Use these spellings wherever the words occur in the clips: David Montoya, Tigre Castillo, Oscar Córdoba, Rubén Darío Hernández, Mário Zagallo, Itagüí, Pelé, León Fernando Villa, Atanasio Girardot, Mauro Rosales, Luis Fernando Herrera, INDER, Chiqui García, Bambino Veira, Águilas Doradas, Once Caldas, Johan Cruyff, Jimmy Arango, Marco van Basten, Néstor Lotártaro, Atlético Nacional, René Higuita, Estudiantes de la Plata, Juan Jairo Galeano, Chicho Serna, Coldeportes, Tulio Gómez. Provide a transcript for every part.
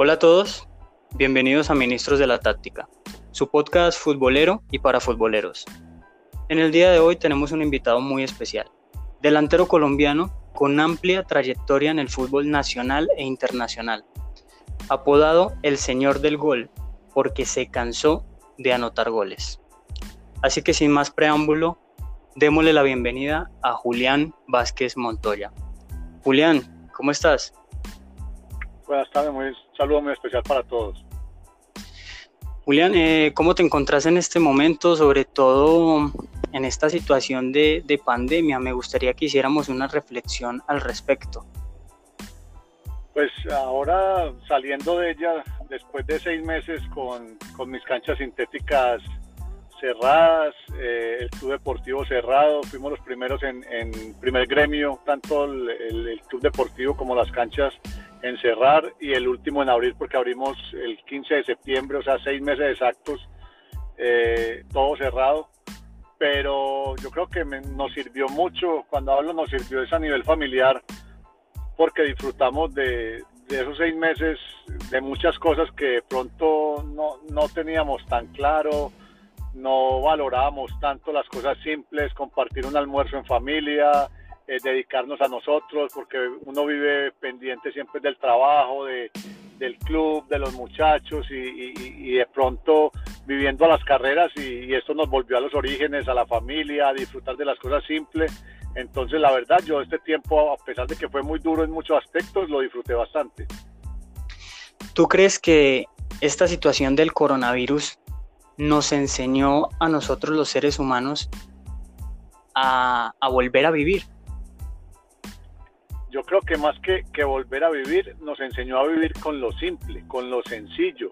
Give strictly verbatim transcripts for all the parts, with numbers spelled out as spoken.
Hola a todos, bienvenidos a Ministros de la Táctica, su podcast futbolero y para futboleros. En el día de hoy tenemos un invitado muy especial, delantero colombiano con amplia trayectoria en el fútbol nacional e internacional, apodado el señor del gol porque se cansó de anotar goles. Así que sin más preámbulo, démosle la bienvenida a Julián Vásquez Montoya. Julián, ¿cómo estás? Buenas tardes, un saludo muy especial para todos. Julián, eh, ¿cómo te encontrás en este momento, sobre todo en esta situación de, de pandemia? Me gustaría que hiciéramos una reflexión al respecto. Pues ahora saliendo de ella, después de seis meses con, con mis canchas sintéticas cerradas, eh, el Club Deportivo cerrado, fuimos los primeros en, en primer gremio, tanto el, el, el Club Deportivo como las canchas en cerrar y el último en abrir porque abrimos el quince de septiembre, o sea, seis meses exactos, eh, todo cerrado, pero yo creo que me, nos sirvió mucho, cuando hablo nos sirvió es a nivel familiar, porque disfrutamos de, de esos seis meses, de muchas cosas que de pronto no, no teníamos tan claro, no valorábamos tanto las cosas simples, compartir un almuerzo en familia, Eh, dedicarnos a nosotros, porque uno vive pendiente siempre del trabajo, de, del club, de los muchachos y, y, y de pronto viviendo a las carreras y, y esto nos volvió a los orígenes, a la familia, a disfrutar de las cosas simples. Entonces la verdad yo este tiempo, a pesar de que fue muy duro en muchos aspectos, lo disfruté bastante. ¿Tú crees que esta situación del coronavirus nos enseñó a nosotros los seres humanos a, a volver a vivir? Yo creo que más que, que volver a vivir, nos enseñó a vivir con lo simple, con lo sencillo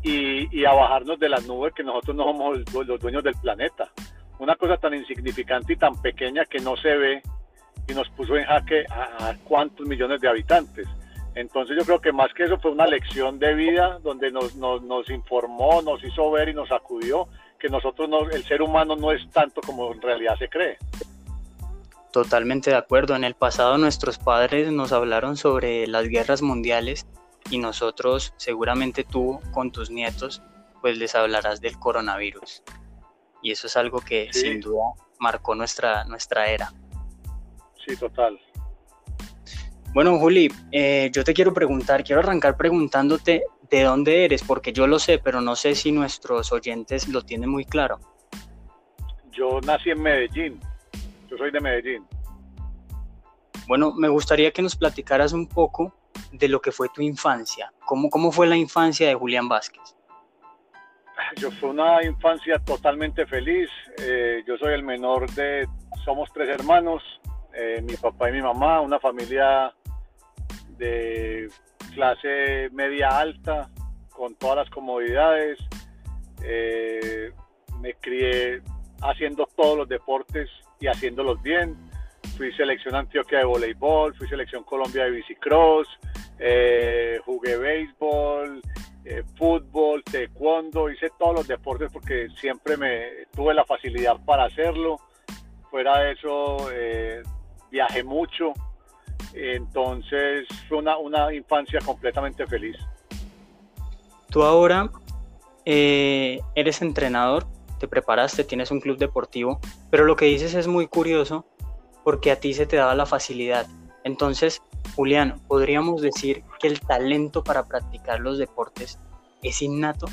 y, y a bajarnos de las nubes, que nosotros no somos los dueños del planeta. Una cosa tan insignificante y tan pequeña que no se ve y nos puso en jaque a, a cuántos millones de habitantes. Entonces yo creo que más que eso fue una lección de vida donde nos, nos, nos informó, nos hizo ver y nos sacudió que nosotros no, el ser humano no es tanto como en realidad se cree. Totalmente de acuerdo. En el pasado nuestros padres nos hablaron sobre las guerras mundiales y nosotros, seguramente tú con tus nietos, pues les hablarás del coronavirus. Y eso es algo que sí, sin duda marcó nuestra, nuestra era. Sí, total. Bueno, Juli, eh, yo te quiero preguntar, quiero arrancar preguntándote de dónde eres, porque yo lo sé, pero no sé si nuestros oyentes lo tienen muy claro. Yo nací en Medellín. Yo soy de Medellín. Bueno, me gustaría que nos platicaras un poco de lo que fue tu infancia. ¿Cómo, cómo fue la infancia de Julián Vásquez? Yo fue una infancia totalmente feliz. Eh, yo soy el menor de... Somos tres hermanos, eh, mi papá y mi mamá, una familia de clase media alta, con todas las comodidades. Eh, me crié haciendo todos los deportes y haciéndolos bien. Fui selección Antioquia de voleibol, fui selección Colombia de bicicross, eh, jugué béisbol, eh, fútbol, taekwondo, hice todos los deportes porque siempre me tuve la facilidad para hacerlo. Fuera de eso, eh, viajé mucho. Entonces fue una, una infancia completamente feliz. Tú ahora eh, eres entrenador, te preparaste, tienes un club deportivo, pero lo que dices es muy curioso porque a ti se te daba la facilidad. Entonces, Julián, ¿podríamos decir que el talento para practicar los deportes es innato?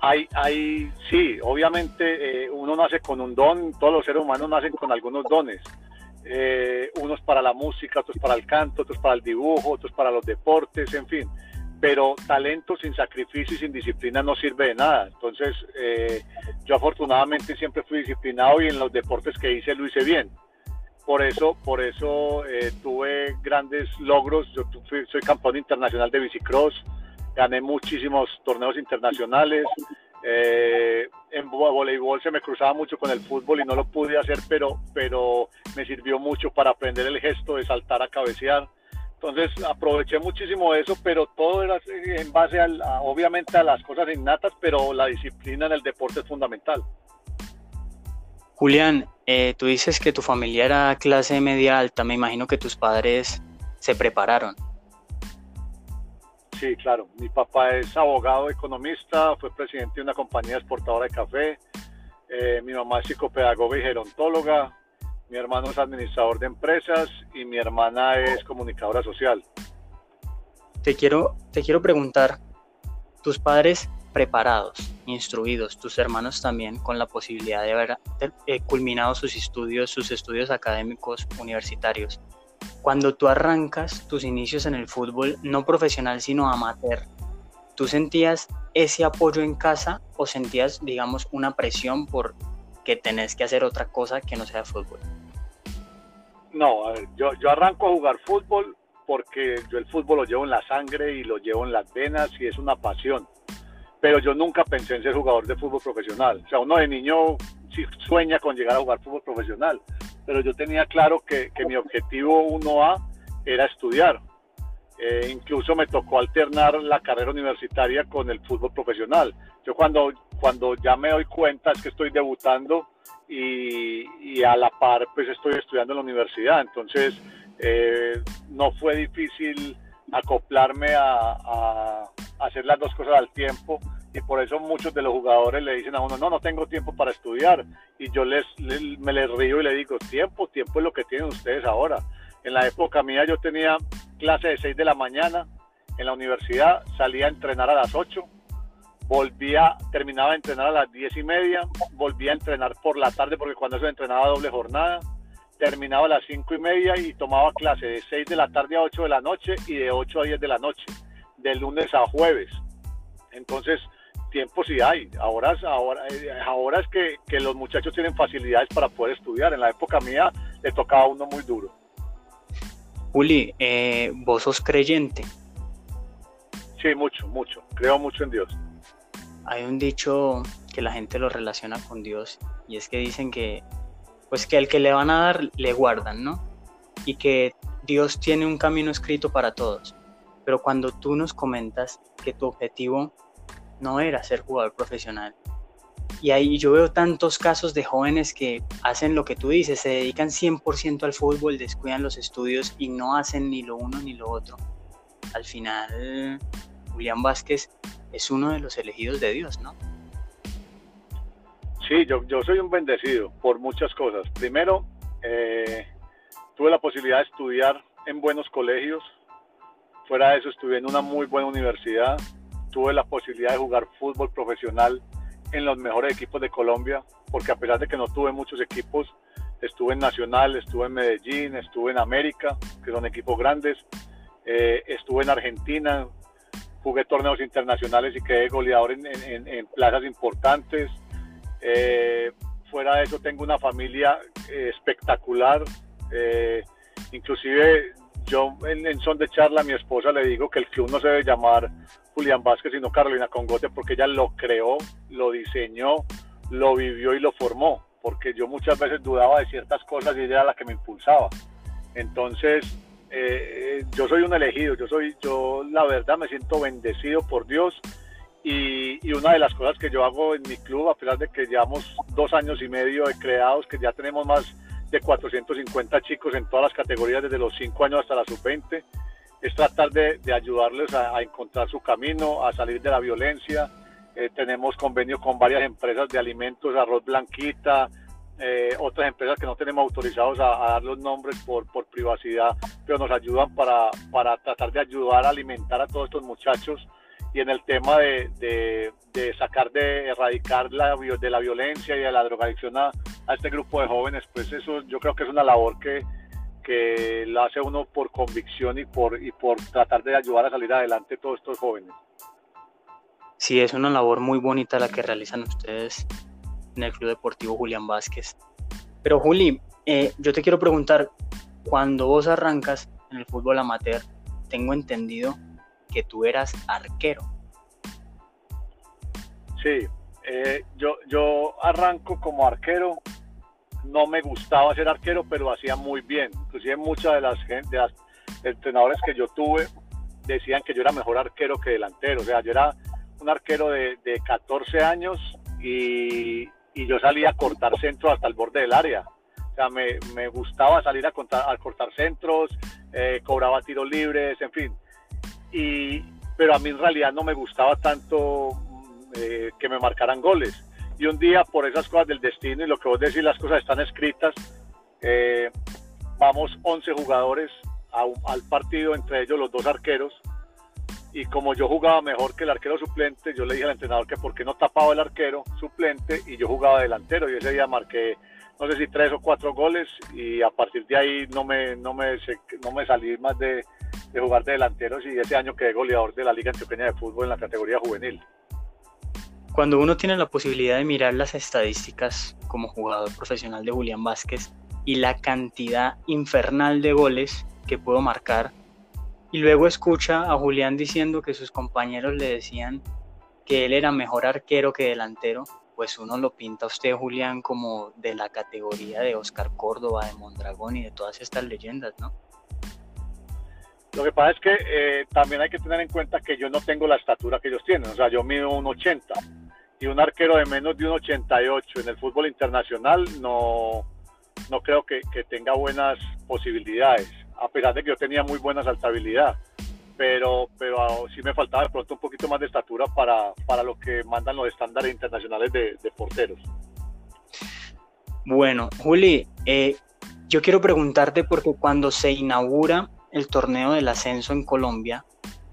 Hay, hay, sí, obviamente eh, uno nace con un don, todos los seres humanos nacen con algunos dones, eh, unos para la música, otros para el canto, otros para el dibujo, otros para los deportes, en fin. Pero talento sin sacrificio y sin disciplina no sirve de nada. Entonces, eh, yo afortunadamente siempre fui disciplinado y en los deportes que hice lo hice bien. Por eso, por eso eh, tuve grandes logros. Yo fui, soy campeón internacional de bicicross, gané muchísimos torneos internacionales. Eh, en voleibol se me cruzaba mucho con el fútbol y no lo pude hacer, pero, pero me sirvió mucho para aprender el gesto de saltar a cabecear. Entonces aproveché muchísimo eso, pero todo era en base al, a, obviamente a las cosas innatas, pero la disciplina en el deporte es fundamental. Julián, eh, tú dices que tu familia era clase media alta, me imagino que tus padres se prepararon. Sí, claro. Mi papá es abogado, economista, fue presidente de una compañía exportadora de café. Eh, mi mamá es psicopedagoga y gerontóloga. Mi hermano es administrador de empresas y mi hermana es comunicadora social. Te quiero, te quiero preguntar, tus padres preparados, instruidos, tus hermanos también con la posibilidad de haber eh, culminado sus estudios, sus estudios académicos universitarios. Cuando tú arrancas tus inicios en el fútbol, no profesional sino amateur, ¿tú sentías ese apoyo en casa o sentías, digamos, una presión por que tenés que hacer otra cosa que no sea fútbol? No, a ver, yo, yo arranco a jugar fútbol porque yo el fútbol lo llevo en la sangre y lo llevo en las venas y es una pasión. Pero yo nunca pensé en ser jugador de fútbol profesional. O sea, uno de niño sí sueña con llegar a jugar fútbol profesional, pero yo tenía claro que, que mi objetivo uno A era estudiar. Eh, incluso me tocó alternar la carrera universitaria con el fútbol profesional. Yo cuando, cuando ya me doy cuenta es que estoy debutando y, y a la par pues estoy estudiando en la universidad. Entonces eh, no fue difícil acoplarme a, a hacer las dos cosas al tiempo, y por eso muchos de los jugadores le dicen a uno, no, no tengo tiempo para estudiar, y yo les, les, me les río y les digo, tiempo, tiempo es lo que tienen ustedes ahora. En la época mía yo tenía clase de seis de la mañana en la universidad, salía a entrenar a las ocho, volvía, terminaba de entrenar a las diez y media, volvía a entrenar por la tarde, porque cuando eso entrenaba doble jornada, terminaba a las cinco y media y tomaba clase de seis de la tarde a ocho de la noche y de ocho a diez de la noche, de lunes a jueves. Entonces, tiempo sí hay. Ahora, ahora, ahora es que, que los muchachos tienen facilidades para poder estudiar. En la época mía le tocaba a uno muy duro. Juli, eh, ¿vos sos creyente? Sí, mucho, mucho. Creo mucho en Dios. Hay un dicho que la gente lo relaciona con Dios, y es que dicen que, pues que al que le van a dar, le guardan, ¿no? Y que Dios tiene un camino escrito para todos. Pero cuando tú nos comentas que tu objetivo no era ser jugador profesional, y ahí yo veo tantos casos de jóvenes que hacen lo que tú dices, se dedican cien por ciento al fútbol, descuidan los estudios y no hacen ni lo uno ni lo otro. Al final, Julián Vásquez es uno de los elegidos de Dios, ¿no? Sí, yo, yo soy un bendecido por muchas cosas. Primero, eh, tuve la posibilidad de estudiar en buenos colegios. Fuera de eso, estudié en una muy buena universidad, tuve la posibilidad de jugar fútbol profesional en los mejores equipos de Colombia, porque a pesar de que no tuve muchos equipos, estuve en Nacional, estuve en Medellín, estuve en América, que son equipos grandes, eh, estuve en Argentina, jugué torneos internacionales y quedé goleador en, en, en plazas importantes. Eh, fuera de eso, tengo una familia eh, espectacular, eh, inclusive... Yo en, en son de charla a mi esposa le digo que el club no se debe llamar Julián Vásquez sino Carolina Congote, porque ella lo creó, lo diseñó, lo vivió y lo formó, porque yo muchas veces dudaba de ciertas cosas y ella era la que me impulsaba. Entonces eh, yo soy un elegido, yo soy, yo la verdad me siento bendecido por Dios, y, y una de las cosas que yo hago en mi club, a pesar de que llevamos dos años y medio de creados, que ya tenemos más de cuatrocientos cincuenta chicos en todas las categorías, desde los cinco años hasta la sub veinte, es tratar de, de ayudarles a, a encontrar su camino, a salir de la violencia. Eh, tenemos convenios con varias empresas de alimentos, Arroz Blanquita, eh, otras empresas que no tenemos autorizados a, a dar los nombres por, por privacidad, pero nos ayudan para, para tratar de ayudar a alimentar a todos estos muchachos. Y en el tema de, de, de sacar, de erradicar la, de la violencia y de la drogadicción a, a este grupo de jóvenes, pues eso yo creo que es una labor que, que la hace uno por convicción y por, y por tratar de ayudar a salir adelante todos estos jóvenes. Sí, es una labor muy bonita la que realizan ustedes en el Club Deportivo Julián Vásquez. Pero Juli, eh, yo te quiero preguntar, cuando vos arrancas en el fútbol amateur, tengo entendido que tú eras arquero. Sí, eh, yo, yo arranco como arquero. No me gustaba ser arquero, pero hacía muy bien. Inclusive muchas de las, de las entrenadores que yo tuve decían que yo era mejor arquero que delantero. O sea, yo era un arquero de, de catorce años y, y yo salía a cortar centros hasta el borde del área. O sea, me, me gustaba salir a, contar, a cortar centros, eh, cobraba tiros libres, en fin. Y, pero a mí en realidad no me gustaba tanto eh, que me marcaran goles. Y un día, por esas cosas del destino y lo que vos decís, las cosas están escritas, eh, vamos once jugadores a, al partido, entre ellos los dos arqueros, y como yo jugaba mejor que el arquero suplente, yo le dije al entrenador que por qué no tapaba el arquero suplente y yo jugaba delantero, y ese día marqué, no sé si tres o cuatro goles, y a partir de ahí no me, no me, no me salí más de, de jugar de delanteros, y ese año quedé goleador de la Liga Antioqueña de Fútbol en la categoría juvenil. Cuando uno tiene la posibilidad de mirar las estadísticas como jugador profesional de Julián Vásquez y la cantidad infernal de goles que pudo marcar, y luego escucha a Julián diciendo que sus compañeros le decían que él era mejor arquero que delantero, pues uno lo pinta a usted, Julián, como de la categoría de Oscar Córdoba, de Mondragón y de todas estas leyendas, ¿no? Lo que pasa es que eh, también hay que tener en cuenta que yo no tengo la estatura que ellos tienen, o sea, yo mido un ochenta, y un arquero de menos de un ochenta y ocho en el fútbol internacional no, no creo que, que tenga buenas posibilidades, a pesar de que yo tenía muy buena saltabilidad, pero, pero sí me faltaba de pronto un poquito más de estatura para, para lo que mandan los estándares internacionales de, de porteros. Bueno, Juli, eh, yo quiero preguntarte porque cuando se inaugura el torneo del ascenso en Colombia,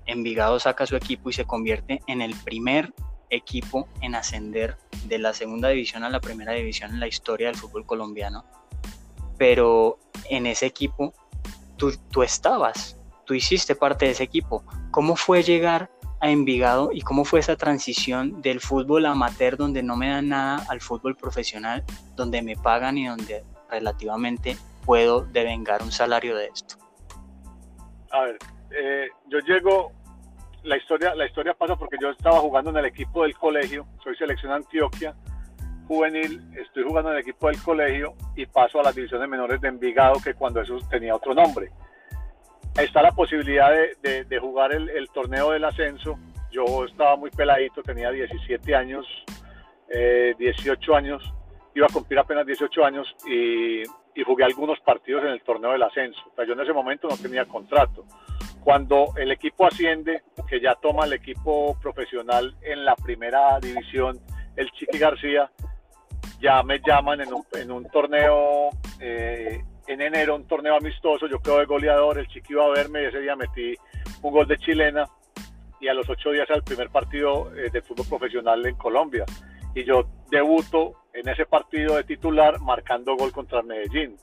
Envigado saca su equipo y se convierte en el primer equipo en ascender de la segunda división a la primera división en la historia del fútbol colombiano, pero en ese equipo Tú, tú estabas, tú hiciste parte de ese equipo. ¿Cómo fue llegar a Envigado y cómo fue esa transición del fútbol amateur, donde no me dan nada, al fútbol profesional, donde me pagan y donde relativamente puedo devengar un salario de esto? A ver, eh, yo llego, la historia, la historia pasa porque yo estaba jugando en el equipo del colegio, soy selección Antioquia juvenil, estoy jugando en el equipo del colegio y paso a las divisiones menores de Envigado, que cuando eso tenía otro nombre. Está la posibilidad de, de, de jugar el, el torneo del ascenso. Yo estaba muy peladito, tenía diecisiete años, eh, dieciocho años, iba a cumplir apenas dieciocho años y, y jugué algunos partidos en el torneo del ascenso. O sea, yo en ese momento no tenía contrato. Cuando el equipo asciende, que ya toma el equipo profesional en la primera división, el Chiqui García, ya me llaman en un, en un torneo, eh, en enero, un torneo amistoso, yo quedo de goleador, el Chiqui iba a verme y ese día metí un gol de chilena y a los ocho días era el primer partido eh, de fútbol profesional en Colombia y yo debuto en ese partido de titular marcando gol contra Medellín.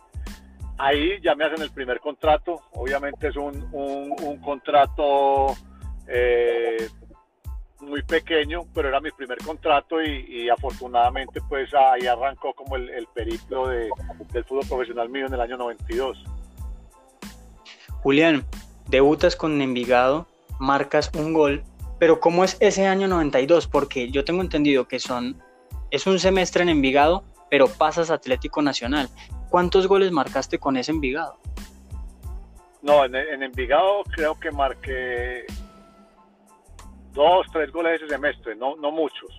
Ahí ya me hacen el primer contrato, obviamente es un, un, un contrato eh, muy pequeño, pero era mi primer contrato y, y afortunadamente pues ahí arrancó como el, el periplo de, del fútbol profesional mío en el año noventa y dos. Julián, debutas con Envigado, marcas un gol, pero ¿cómo es ese año noventa y dos? Porque yo tengo entendido que son es un semestre en Envigado, pero pasas a Atlético Nacional. ¿Cuántos goles marcaste con ese Envigado? No, en, en Envigado creo que marqué dos, tres goles ese semestre, no, no muchos,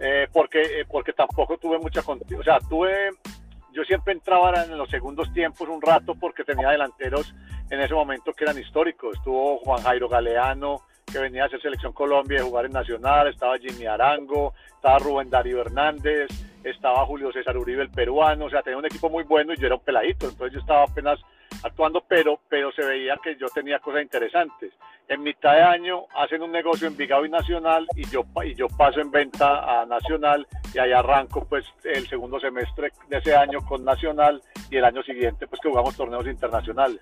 eh, porque, eh, porque tampoco tuve mucha continuidad, o sea, tuve, yo siempre entraba en los segundos tiempos un rato porque tenía delanteros en ese momento que eran históricos, estuvo Juan Jairo Galeano, que venía a hacer Selección Colombia y jugar en Nacional, estaba Jimmy Arango, estaba Rubén Darío Hernández, estaba Julio César Uribe, el peruano, o sea, tenía un equipo muy bueno y yo era un peladito, entonces yo estaba apenas actuando, pero, pero se veía que yo tenía cosas interesantes. En mitad de año hacen un negocio en Envigado y Nacional y yo, y yo paso en venta a Nacional y ahí arranco pues el segundo semestre de ese año con Nacional y el año siguiente pues que jugamos torneos internacionales.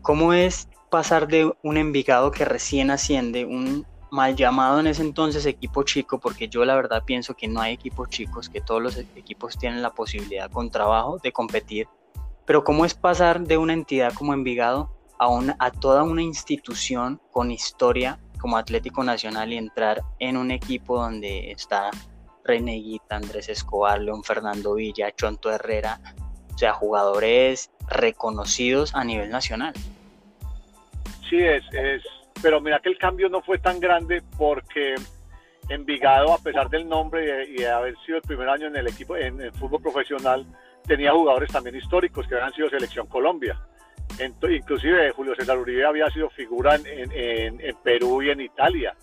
¿Cómo es pasar de un Envigado que recién asciende, un mal llamado en ese entonces equipo chico, porque yo la verdad pienso que no hay equipos chicos, que todos los equipos tienen la posibilidad con trabajo de competir, pero cómo es pasar de una entidad como Envigado a, una, a toda una institución con historia como Atlético Nacional y entrar en un equipo donde está René Higuita, Andrés Escobar, León Fernando Villa, Chonto Herrera, o sea, jugadores reconocidos a nivel nacional? Sí, es, es, pero mira que el cambio no fue tan grande porque Envigado, a pesar del nombre y de, y de haber sido el primer año en el equipo en el fútbol profesional, tenía jugadores también históricos que habían sido Selección Colombia. Entonces, inclusive Julio César Uribe había sido figura en, en, en Perú y en Italia,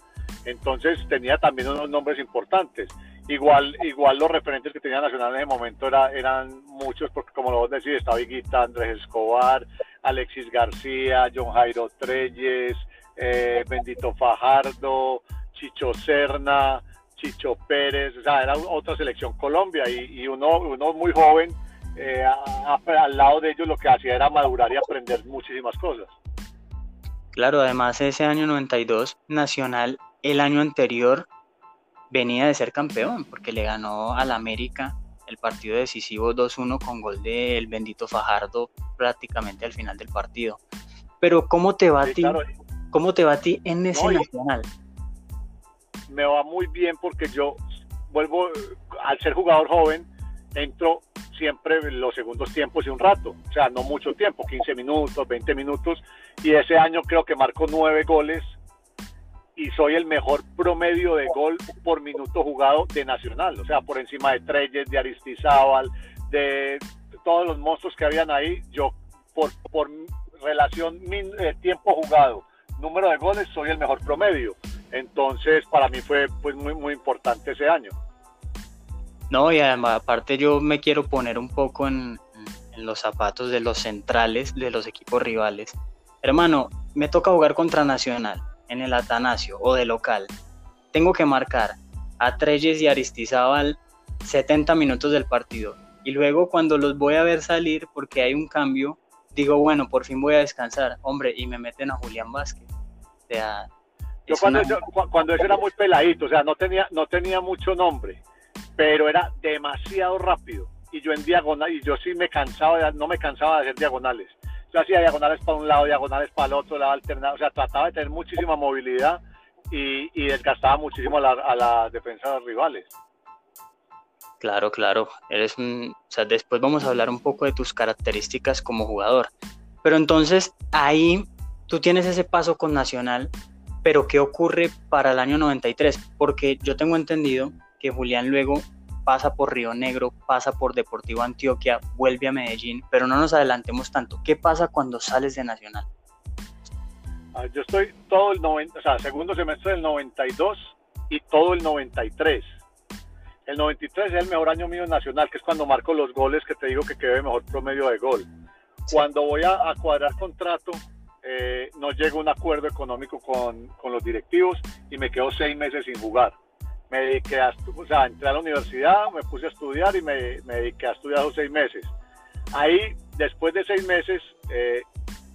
entonces tenía también unos nombres importantes. Igual igual los referentes que tenía Nacional en ese momento era, eran muchos, porque como lo vos decís, estaba Higuita, Andrés Escobar, Alexis García, John Jairo Treyes, eh, Bendito Fajardo, Chicho Serna, Chicho Pérez, o sea, era otra selección Colombia, y, y uno, uno muy joven, Eh, a, a, al lado de ellos lo que hacía era madurar y aprender muchísimas cosas. Claro, además ese año noventa y dos Nacional, el año anterior, venía de ser campeón porque le ganó al América el partido decisivo dos uno con gol del Bendito Fajardo prácticamente al final del partido. Pero ¿cómo te va, sí, a ti? Claro. ¿Cómo te va a ti en ese no, Nacional? Me va muy bien porque yo vuelvo, al ser jugador joven, entro siempre los segundos tiempos y un rato, o sea, no mucho tiempo, quince minutos, veinte minutos, y ese año creo que marco nueve goles y soy el mejor promedio de gol por minuto jugado de Nacional, o sea, por encima de Treyes, de Aristizábal, de todos los monstruos que habían ahí. Yo por, por relación min, eh, tiempo jugado, número de goles, soy el mejor promedio. Entonces para mí fue pues muy muy importante ese año. No, y además, aparte yo me quiero poner un poco en, en los zapatos de los centrales de los equipos rivales. Hermano, me toca jugar contra Nacional en el Atanasio o de local. Tengo que marcar a Treyes y Aristizábal setenta minutos del partido. Y luego cuando los voy a ver salir porque hay un cambio, digo, bueno, por fin voy a descansar. Hombre, y me meten a Julián Vásquez. O sea, yo es cuando, una... yo, cuando eso era muy peladito, o sea, no tenía, no tenía mucho nombre, pero era demasiado rápido, y yo en diagonal, y yo sí me cansaba, de, no me cansaba de hacer diagonales. Yo hacía diagonales para un lado, diagonales para el otro, la alternaba, o sea, trataba de tener muchísima movilidad y, y desgastaba muchísimo a la, a la defensa de los rivales. Claro, claro, eres un, o sea, después vamos a hablar un poco de tus características como jugador, pero entonces ahí tú tienes ese paso con Nacional, pero ¿qué ocurre para el año noventa y tres? Porque yo tengo entendido que Julián luego pasa por Río Negro, pasa por Deportivo Antioquia, vuelve a Medellín, pero no nos adelantemos tanto. ¿Qué pasa cuando sales de Nacional? Yo estoy todo el noventa, o sea, segundo semestre del noventa y dos y todo el noventa y tres. El noventa y tres es el mejor año mío en Nacional, que es cuando marco los goles que te digo que quedé mejor promedio de gol. Sí. Cuando voy a, a cuadrar contrato, eh, no llego a un acuerdo económico con, con los directivos y me quedo seis meses sin jugar. Me dediqué a, o sea, entré a la universidad, me puse a estudiar y me, me dediqué a estudiar los seis meses. Ahí, después de seis meses, eh,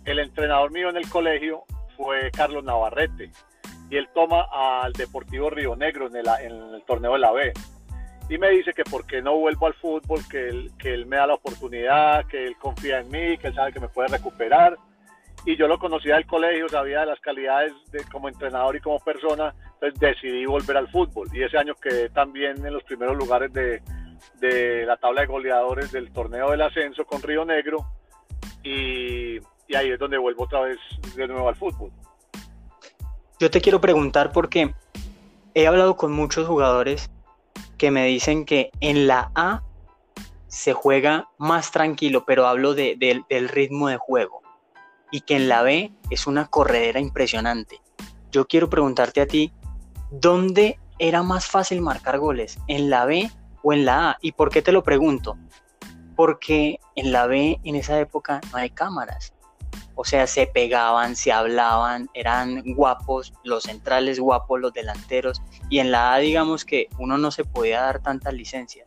el entrenador mío en el colegio fue Carlos Navarrete, y él toma al Deportivo Río Negro en el, en el torneo de la B, y me dice que por qué no vuelvo al fútbol, que él, que él me da la oportunidad, que él confía en mí, que él sabe que me puede recuperar. Y yo lo conocía del colegio, sabía de las calidades de, como entrenador y como persona, entonces decidí volver al fútbol. Y ese año quedé también en los primeros lugares de, de la tabla de goleadores del torneo del ascenso con Río Negro, y, y ahí es donde vuelvo otra vez de nuevo al fútbol. Yo te quiero preguntar porque he hablado con muchos jugadores que me dicen que en la A se juega más tranquilo, pero hablo de, de, del ritmo de juego, y que en la B es una corredera impresionante. Yo quiero preguntarte a ti, ¿dónde era más fácil marcar goles? ¿En la B o en la A? ¿Y por qué te lo pregunto? Porque en la B, en esa época, no hay cámaras. O sea, se pegaban, se hablaban, eran guapos, los centrales guapos, los delanteros, y en la A, digamos que uno no se podía dar tantas licencias.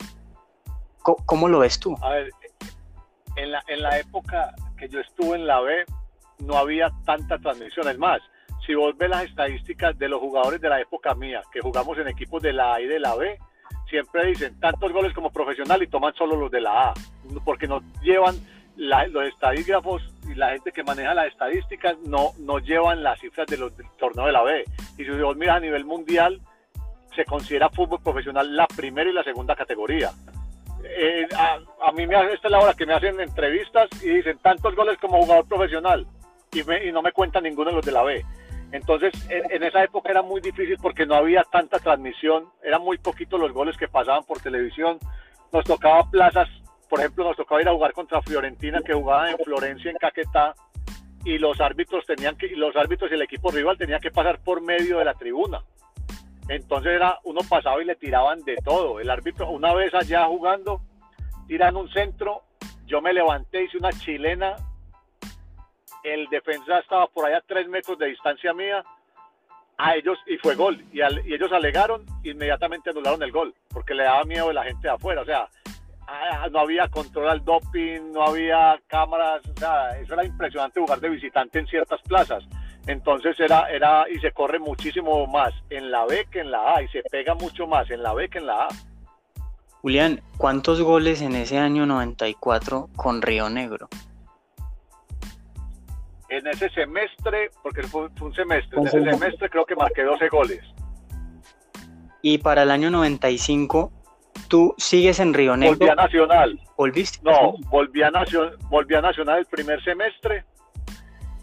¿Cómo, cómo lo ves tú? A ver, en la, en la época que yo estuve en la B, no había tanta transmisión. Es más, si vos ves las estadísticas de los jugadores de la época mía, que jugamos en equipos de la A y de la B, siempre dicen tantos goles como profesional y toman solo los de la A, porque no llevan la, los estadígrafos y la gente que maneja las estadísticas no, no llevan las cifras de los, del torneo de la B. Y si vos miras a nivel mundial, se considera fútbol profesional la primera y la segunda categoría. Eh, a, a mí me hace, esta es la hora que me hacen entrevistas y dicen tantos goles como jugador profesional. Y, me, y no me cuentan ninguno de los de la B. Entonces, en, en esa época era muy difícil porque no había tanta transmisión, eran muy poquitos los goles que pasaban por televisión. Nos tocaba plazas, por ejemplo, nos tocaba ir a jugar contra Fiorentina, que jugaba en Florencia, en Caquetá, y los árbitros tenían que, los árbitros y el equipo rival tenían que pasar por medio de la tribuna. Entonces era, uno pasaba y le tiraban de todo. El árbitro, una vez allá jugando, tiran un centro, yo me levanté, hice una chilena, el defensa estaba por allá a tres metros de distancia mía, a ellos, y fue gol, y, al, y ellos alegaron, inmediatamente anularon el gol, porque le daba miedo de la gente de afuera, o sea, ah, no había control al doping, no había cámaras, o sea, eso era impresionante jugar de visitante en ciertas plazas. Entonces era, era, y se corre muchísimo más en la B que en la A, y se pega mucho más en la B que en la A. Julián, ¿cuántos goles en ese año noventa y cuatro con Río Negro? En ese semestre, porque fue un semestre, en ese semestre creo que marqué doce goles. Y para el año noventa y cinco, ¿tú sigues en Río Negro? Volví a Nacional. ¿Volviste? No, volví a, Nacion- volví a Nacional el primer semestre,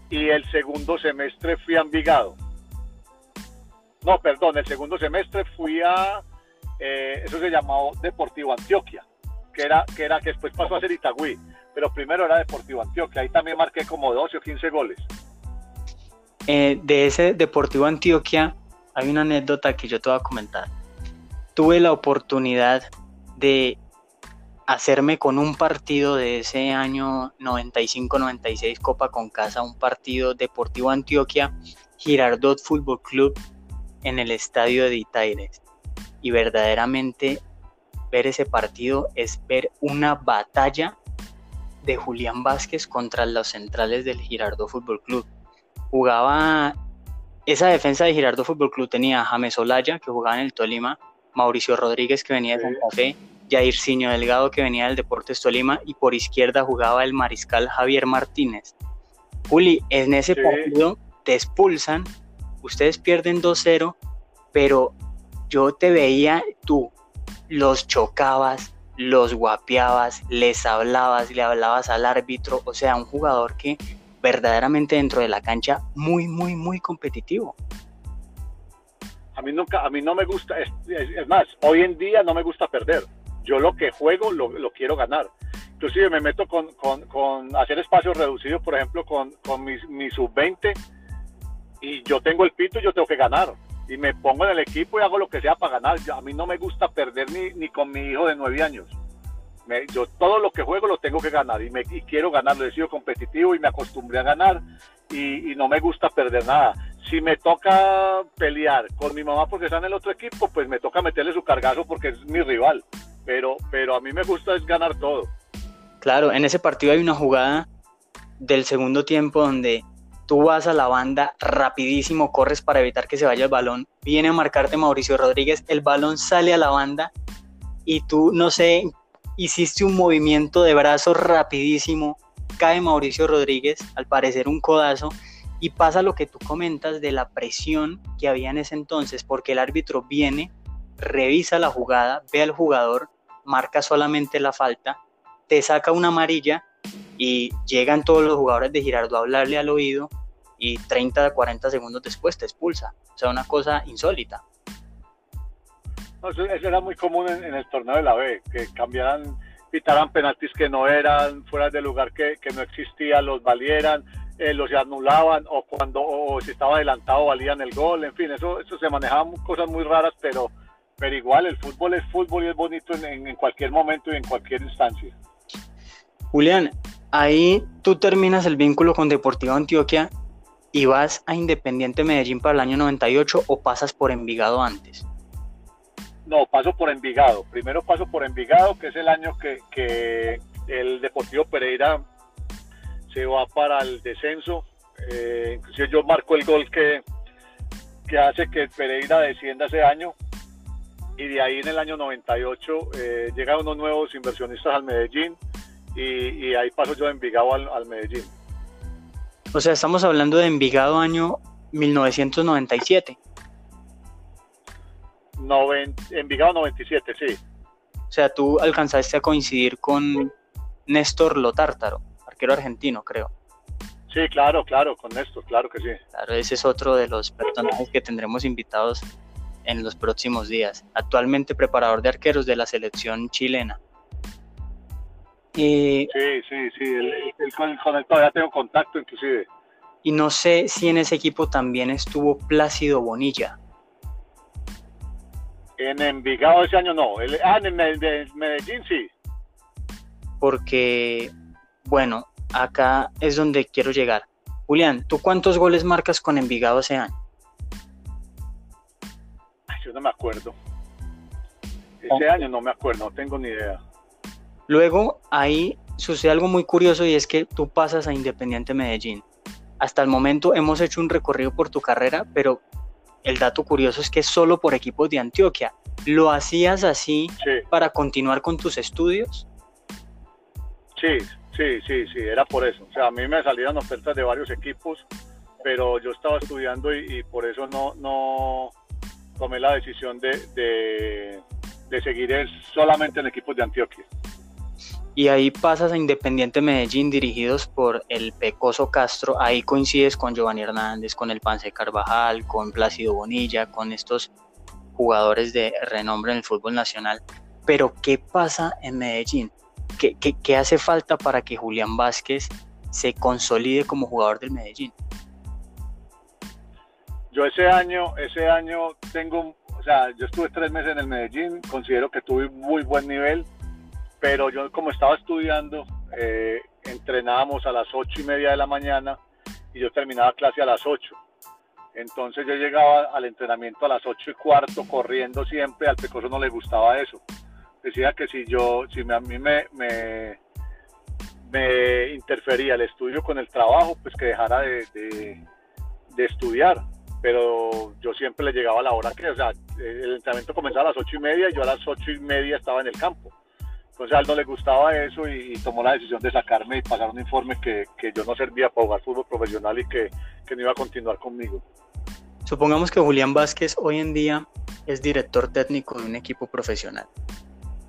y el segundo semestre fui a Envigado. No, perdón, el segundo semestre fui a, eh, eso se llamaba Deportivo Antioquia, que era, que era que después pasó a ser Itagüí, pero primero era Deportivo Antioquia, ahí también marqué como doce o quince goles. Eh, de ese Deportivo Antioquia hay una anécdota que yo te voy a comentar. Tuve la oportunidad de hacerme con un partido de ese año noventa y cinco noventa y seis, Copa con Casa, un partido Deportivo Antioquia, Girardot Fútbol Club, en el estadio de Itaires, y verdaderamente ver ese partido es ver una batalla de Julián Vásquez contra los centrales del Girardot Fútbol Club. Jugaba, esa defensa de Girardot Fútbol Club tenía a James Olaya, que jugaba en el Tolima, Mauricio Rodríguez, que venía de Santa Fe, Jairzinho Delgado, que venía del Deportes Tolima, y por izquierda jugaba el mariscal Javier Martínez. Juli, en ese sí. partido te expulsan, ustedes pierden dos cero, pero yo te veía, tú los chocabas, los guapeabas, les hablabas, le hablabas al árbitro, o sea, un jugador que verdaderamente dentro de la cancha muy, muy, muy competitivo. A mí nunca, a mí no me gusta, es, es más, hoy en día no me gusta perder. Yo lo que juego lo, lo quiero ganar. Inclusive me meto con, con, con hacer espacios reducidos, por ejemplo, con, con mi, mi sub veinte, y yo tengo el pito y yo tengo que ganar. Y me pongo en el equipo y hago lo que sea para ganar. Yo, a mí no me gusta perder ni, ni con mi hijo de nueve años. Me, yo todo lo que juego lo tengo que ganar y, me, y quiero ganarlo. He sido competitivo y me acostumbré a ganar y, y no me gusta perder nada. Si me toca pelear con mi mamá porque está en el otro equipo, pues me toca meterle su cargazo porque es mi rival. Pero, pero a mí me gusta es ganar todo. Claro, en ese partido hay una jugada del segundo tiempo donde tú vas a la banda rapidísimo, corres para evitar que se vaya el balón, viene a marcarte Mauricio Rodríguez, el balón sale a la banda y tú, no sé, hiciste un movimiento de brazos rapidísimo, cae Mauricio Rodríguez, al parecer un codazo, y pasa lo que tú comentas de la presión que había en ese entonces, porque el árbitro viene, revisa la jugada, ve al jugador, marca solamente la falta, te saca una amarilla y llegan todos los jugadores de Girardot a hablarle al oído y treinta a cuarenta segundos después te expulsa. O sea, una cosa insólita. No, eso, eso era muy común en, en el torneo de la B, que cambiaran, pitaran penaltis que no eran, fuera de lugar que, que no existían, los valieran, Eh, los anulaban, o cuando o si estaba adelantado valían el gol, en fin, eso, eso se manejaban cosas muy raras, pero, pero igual el fútbol es fútbol y es bonito en, en cualquier momento y en cualquier instancia. Julián, ahí tú terminas el vínculo con Deportivo Antioquia y vas a Independiente Medellín para el año noventa y ocho, ¿o pasas por Envigado antes? No, paso por Envigado, primero paso por Envigado, que es el año que, que el Deportivo Pereira se va para el descenso. Eh, inclusive yo marco el gol que, que hace que Pereira descienda ese año, y de ahí en el año noventa y ocho eh, llegan unos nuevos inversionistas al Medellín y, y ahí paso yo de Envigado al, al Medellín. O sea, estamos hablando de Envigado año mil novecientos noventa y siete. noventa, Envigado noventa y siete, sí. O sea, tú alcanzaste a coincidir con Néstor Lotártaro, arquero argentino, creo. Sí, claro, claro, con Néstor, claro que sí. Claro, ese es otro de los personajes que tendremos invitados en los próximos días. Actualmente preparador de arqueros de la selección chilena. Y... Sí, sí, sí, él, él, él, con, con él todavía tengo contacto, inclusive. y no sé si en ese equipo también estuvo Plácido Bonilla. En Envigado ese año no, el, ah, en Medellín sí. Porque, bueno, acá es donde quiero llegar. Julián, ¿tú cuántos goles marcas con Envigado ese año? Ay, yo no me acuerdo. Ese okay. año no me acuerdo, no tengo ni idea. Luego, ahí sucede algo muy curioso y es que tú pasas a Independiente Medellín. Hasta el momento hemos hecho un recorrido por tu carrera, pero el dato curioso es que solo por equipos de Antioquia. ¿Lo hacías así sí. para continuar con tus estudios? Sí, sí, sí, sí, era por eso. O sea, a mí me salían ofertas de varios equipos, pero yo estaba estudiando y, y por eso no, no tomé la decisión de, de, de seguir solamente en equipos de Antioquia. Y ahí pasas a Independiente Medellín, dirigidos por el Pecoso Castro. Ahí coincides con Giovanni Hernández, con el Pance Carvajal, con Plácido Bonilla, con estos jugadores de renombre en el fútbol nacional. Pero ¿qué pasa en Medellín? ¿Qué, qué, qué hace falta para que Julián Vásquez se consolide como jugador del Medellín? Yo ese año, ese año tengo, o sea, yo estuve tres meses en el Medellín, considero que tuve muy buen nivel. Pero yo, como estaba estudiando, eh, entrenábamos a las ocho y media de la mañana y yo terminaba clase a las ocho. Entonces yo llegaba al entrenamiento a las ocho y cuarto, corriendo siempre. Al Pecoso no le gustaba eso. Decía que si yo, si me, a mí me, me, me interfería el estudio con el trabajo, pues que dejara de, de, de estudiar. Pero yo siempre le llegaba a la hora que, o sea, el entrenamiento comenzaba a las ocho y media y yo a las ocho y media estaba en el campo. Entonces a él no le gustaba eso y, y tomó la decisión de sacarme y pasar un informe que, que yo no servía para jugar fútbol profesional y que, que no iba a continuar conmigo. Supongamos que Julián Vásquez hoy en día es director técnico de un equipo profesional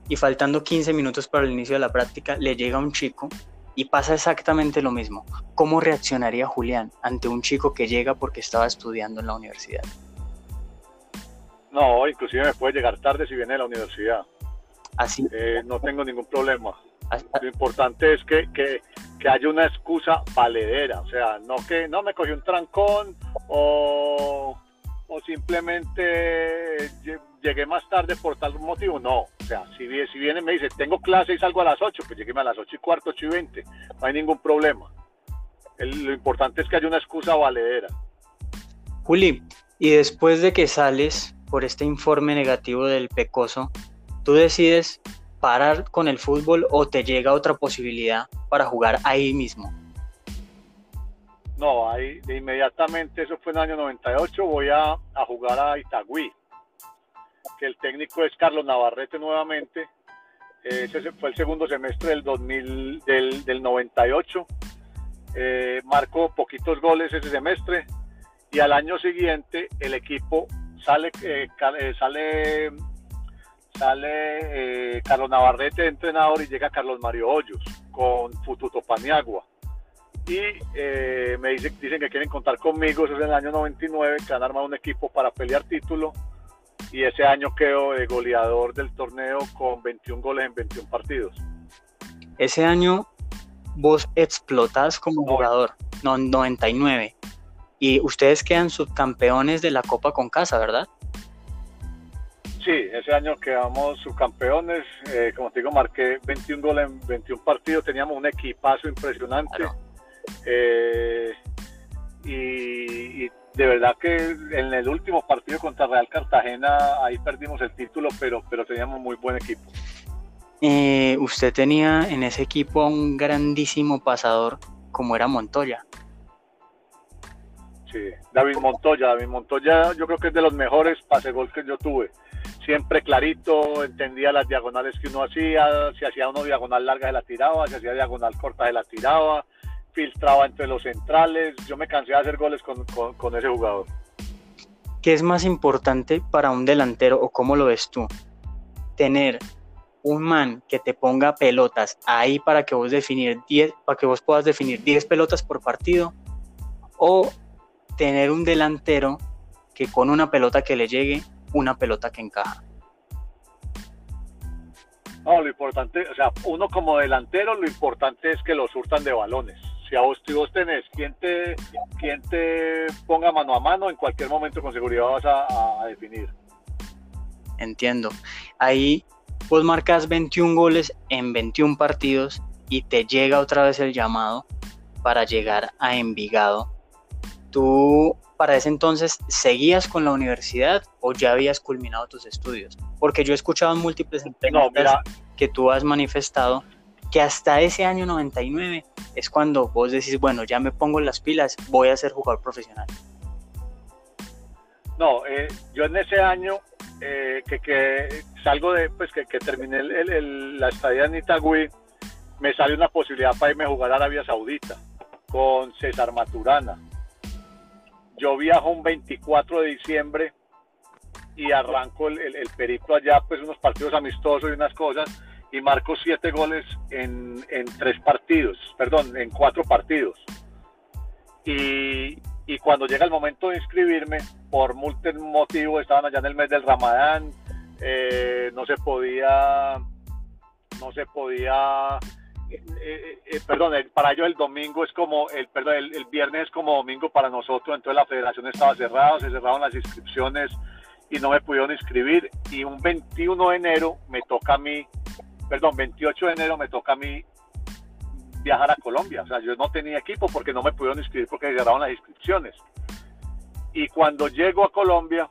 y faltando quince minutos para el inicio de la práctica le llega un chico y pasa exactamente lo mismo. ¿Cómo reaccionaría Julián ante un chico que llega porque estaba estudiando en la universidad? No, inclusive me puede llegar tarde si viene de la universidad. Así. Eh, no tengo ningún problema. Así. Lo importante es que, que, que haya una excusa valedera, o sea, no que no me cogí un trancón o, o simplemente llegué más tarde por tal motivo, no, o sea, si, si viene y me dice tengo clase y salgo a las ocho, pues lleguéme a las ocho y cuarto, ocho y veinte, no hay ningún problema. El, lo importante es que haya una excusa valedera. Juli, y después de que sales por este informe negativo del Pecoso, ¿tú decides parar con el fútbol o te llega otra posibilidad para jugar ahí mismo? No, ahí de inmediatamente, eso fue en el año noventa y ocho, voy a, a jugar a Itagüí, que el técnico es Carlos Navarrete nuevamente. Ese fue el segundo semestre del, dos mil, del, del noventa y ocho. Eh, marcó poquitos goles ese semestre y al año siguiente el equipo sale... Eh, sale Sale eh, Carlos Navarrete de entrenador y llega Carlos Mario Hoyos con Fututo Paniagua. Y eh, me dicen, dicen que quieren contar conmigo, eso es en el año noventa y nueve, que han armado un equipo para pelear título. Y ese año quedo de goleador del torneo con veintiún goles en veintiún partidos. Ese año vos explotás como no. jugador, no, noventa y nueve. Y ustedes quedan subcampeones de la Copa Concasa, ¿verdad? Sí, ese año quedamos subcampeones, eh, como te digo, marqué veintiún goles en veintiún partidos, teníamos un equipazo impresionante. Claro. eh, y, y de verdad que en el último partido contra Real Cartagena, ahí perdimos el título, pero, pero teníamos muy buen equipo. Eh, usted tenía en ese equipo a un grandísimo pasador como era Montoya. Sí, David Montoya, David Montoya yo creo que es de los mejores pasegol que yo tuve. Siempre clarito, entendía las diagonales que uno hacía, si hacía uno diagonal larga se la tiraba, si hacía diagonal corta se la tiraba, filtraba entre los centrales, yo me cansé de hacer goles con, con, con ese jugador. ¿Qué es más importante para un delantero o cómo lo ves tú? Tener un man que te ponga pelotas ahí para que vos, definir diez, para que vos puedas definir diez pelotas por partido, o tener un delantero que con una pelota que le llegue, una pelota que encaja. No, lo importante, o sea, uno como delantero, lo importante es que lo surtan de balones, ¿sí? hacia vos, y vos tenés quien te, quien te ponga mano a mano, en cualquier momento con seguridad vas a, a definir. Entiendo. Ahí vos marcas veintiún goles en veintiún partidos y te llega otra vez el llamado para llegar a Envigado. ¿Tú para ese entonces seguías con la universidad o ya habías culminado tus estudios? Porque yo he escuchado en múltiples entrevistas no, que tú has manifestado que hasta ese año noventa y nueve es cuando vos decís, bueno, ya me pongo las pilas, voy a ser jugador profesional. No, eh, yo en ese año eh, que, que salgo de, pues que, que terminé el, el, el, la estadía en Itagüí, me sale una posibilidad para irme a jugar a Arabia Saudita con César Maturana. Yo viajo un veinticuatro de diciembre y arranco el, el, el periplo allá, pues unos partidos amistosos y unas cosas, y marco siete goles en, en tres partidos, perdón, en cuatro partidos. Y, y cuando llega el momento de inscribirme, por múltiples motivos, estaban allá en el mes del Ramadán, eh, no se podía, no se podía... Eh, eh, eh, perdón, para ellos el domingo es como, el, perdón, el, el viernes es como domingo para nosotros, entonces la federación estaba cerrada, se cerraron las inscripciones y no me pudieron inscribir, y un veintiuno de enero me toca a mí, perdón, veintiocho de enero me toca a mí viajar a Colombia, o sea, yo no tenía equipo porque no me pudieron inscribir porque se cerraron las inscripciones, y cuando llego a Colombia,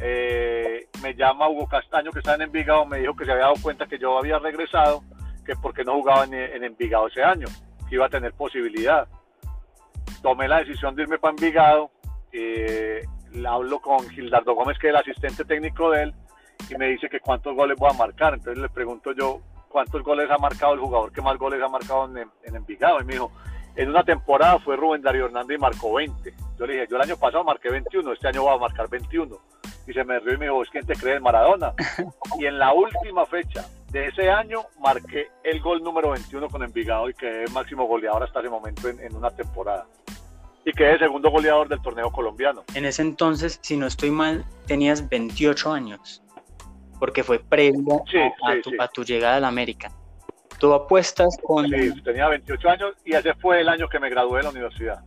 eh, me llama Hugo Castaño que está en Envigado, me dijo que se había dado cuenta que yo había regresado, que porque no jugaba en, en Envigado ese año, que iba a tener posibilidad. Tomé la decisión de irme para Envigado, eh, hablo con Gildardo Gómez, que es el asistente técnico de él, y me dice que cuántos goles voy a marcar. Entonces le pregunto yo, ¿cuántos goles ha marcado el jugador que más goles ha marcado en, en Envigado? Y me dijo, en una temporada fue Rubén Darío Hernández y marcó veinte. Yo le dije, yo el año pasado marqué veintiuno, este año voy a marcar veintiuno. Y se me rió y me dijo, ¿es quién te cree en Maradona? Y en la última fecha de ese año marqué el gol número veintiuno con Envigado y quedé máximo goleador hasta ese momento en, en una temporada. Y quedé segundo goleador del torneo colombiano. En ese entonces, si no estoy mal, tenías veintiocho años, porque fue previo sí, a, sí, tu, sí. a tu llegada a la América. Tú apuestas con... Sí, tenía veintiocho años y ese fue el año que me gradué de la universidad.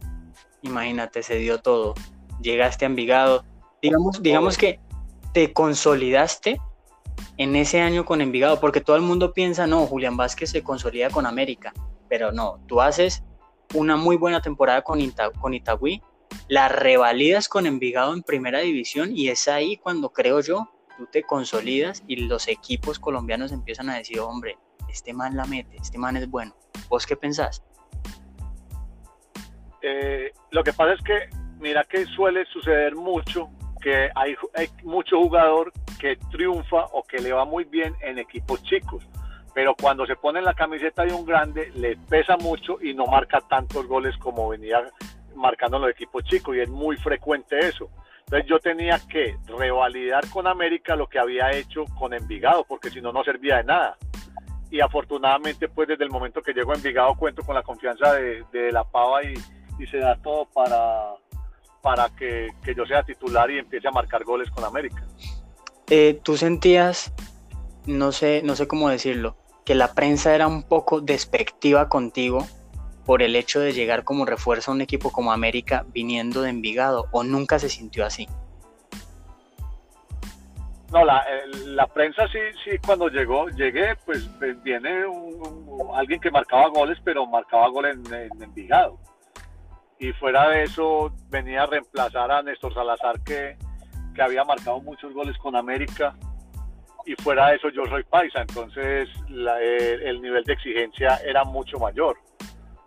Imagínate, se dio todo. Llegaste a Envigado. Digamos, digamos que te consolidaste en ese año con Envigado, porque todo el mundo piensa, no, Julián Vásquez se consolida con América, pero no, tú haces una muy buena temporada con, Ita- con Itagüí, la revalidas con Envigado en primera división y es ahí cuando, creo yo, tú te consolidas y los equipos colombianos empiezan a decir, hombre, este man la mete, este man es bueno. ¿Vos qué pensás? Eh, lo que pasa es que, mira que suele suceder mucho que hay, hay mucho jugador que triunfa o que le va muy bien en equipos chicos, pero cuando se pone en la camiseta de un grande le pesa mucho y no marca tantos goles como venía marcando en los equipos chicos, y es muy frecuente eso. Entonces yo tenía que revalidar con América lo que había hecho con Envigado, porque si no, no servía de nada. Y afortunadamente, pues desde el momento que llego a Envigado cuento con la confianza de, de la Pava y, y se da todo para... para que, que yo sea titular y empiece a marcar goles con América. Eh, ¿Tú sentías, no sé, no sé cómo decirlo, que la prensa era un poco despectiva contigo por el hecho de llegar como refuerzo a un equipo como América viniendo de Envigado, o nunca se sintió así? No, la, la prensa sí, sí cuando llegó, llegué, pues viene un, un, alguien que marcaba goles, pero marcaba goles en, en Envigado. Y fuera de eso, venía a reemplazar a Néstor Salazar, que, que había marcado muchos goles con América. Y fuera de eso, yo soy paisa, entonces la, el, el nivel de exigencia era mucho mayor.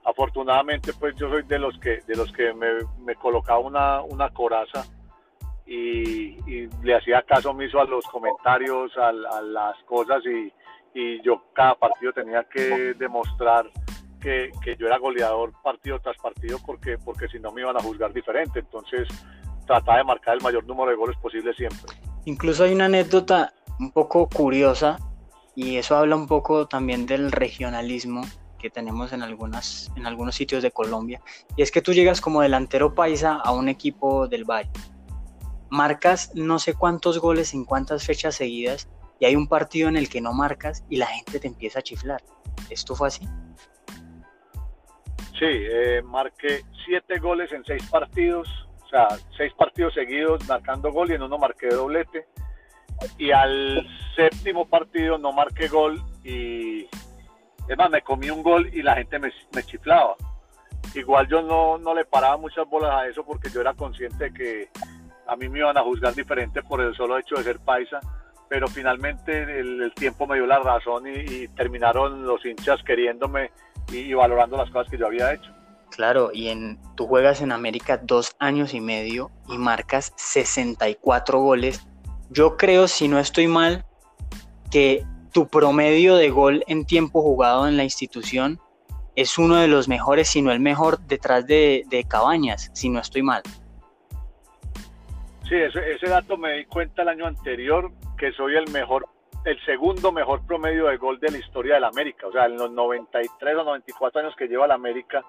Afortunadamente, pues yo soy de los que, de los que me, me colocaba una, una coraza y, y le hacía caso omiso a los comentarios, a, a las cosas. Y, y yo cada partido tenía que demostrar Que, que yo era goleador partido tras partido, porque, porque si no me iban a juzgar diferente. Entonces trataba de marcar el mayor número de goles posible siempre. Incluso hay una anécdota un poco curiosa, y eso habla un poco también del regionalismo que tenemos en, algunas, en algunos sitios de Colombia, y es que tú llegas como delantero paisa a un equipo del Valle, marcas no sé cuántos goles en cuántas fechas seguidas, y hay un partido en el que no marcas y la gente te empieza a chiflar. ¿Esto fue así? Sí, Sí, eh, marqué siete goles en seis partidos, o sea, seis partidos seguidos marcando gol y en uno marqué doblete. Y al séptimo partido no marqué gol y es más, me comí un gol y la gente me, me chiflaba. Igual yo no, no le paraba muchas bolas a eso porque yo era consciente de que a mí me iban a juzgar diferente por el solo hecho de ser paisa, pero finalmente el, el tiempo me dio la razón y, y terminaron los hinchas queriéndome y, y valorando las cosas que yo había hecho. Claro, y en, tú juegas en América dos años y medio y marcas sesenta y cuatro goles. Yo creo, si no estoy mal, que tu promedio de gol en tiempo jugado en la institución es uno de los mejores, si no el mejor, detrás de, de Cabañas, si no estoy mal. Sí, ese, ese dato me di cuenta el año anterior, que soy el mejor, el segundo mejor promedio de gol de la historia del América. O sea, en los noventa y tres o noventa y cuatro años que lleva el América,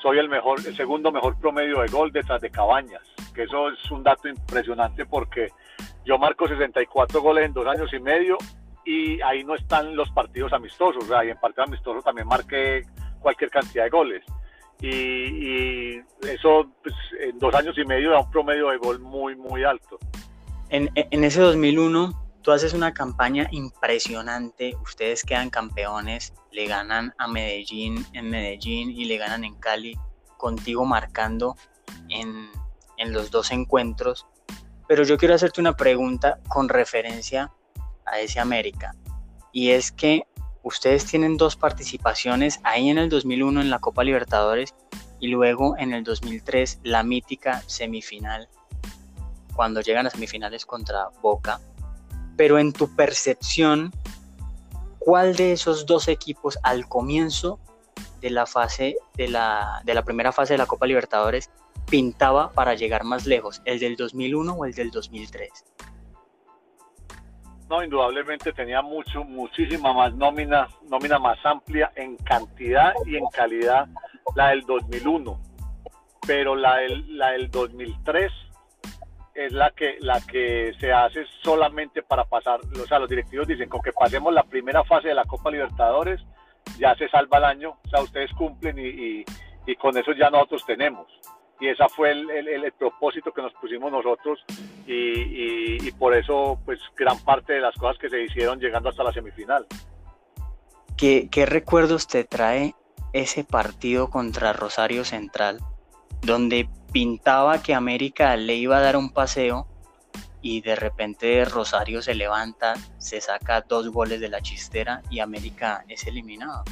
soy el mejor, el segundo mejor promedio de gol detrás de Cabañas. Que eso es un dato impresionante porque yo marco sesenta y cuatro goles en dos años y medio y ahí no están los partidos amistosos. O sea, y en partidos amistosos también marqué cualquier cantidad de goles. Y, y eso pues, en dos años y medio da un promedio de gol muy, muy alto. En, en ese dos mil uno, tú haces una campaña impresionante, ustedes quedan campeones, le ganan a Medellín en Medellín y le ganan en Cali, contigo marcando en, en los dos encuentros. Pero yo quiero hacerte una pregunta con referencia a ese América, y es que ustedes tienen dos participaciones ahí en el dos mil uno en la Copa Libertadores y luego en el dos mil tres la mítica semifinal, cuando llegan a semifinales contra Boca. Pero en tu percepción, ¿cuál de esos dos equipos al comienzo de la fase de la, de la primera fase de la Copa Libertadores pintaba para llegar más lejos? ¿El del dos mil uno o el del dos mil tres? No, indudablemente tenía mucho, muchísima más nómina, nómina más amplia en cantidad y en calidad la del dos mil uno, pero la del, la del dos mil tres es la que, la que se hace solamente para pasar. O sea, los directivos dicen, con que pasemos la primera fase de la Copa Libertadores ya se salva el año, o sea, ustedes cumplen y, y, y con eso ya nosotros tenemos. Y ese fue el, el, el propósito que nos pusimos nosotros y, y, y por eso pues gran parte de las cosas que se hicieron llegando hasta la semifinal. ¿Qué, qué recuerdos te trae ese partido contra Rosario Central, donde pintaba que América le iba a dar un paseo y de repente Rosario se levanta, se saca dos goles de la chistera y América es eliminado?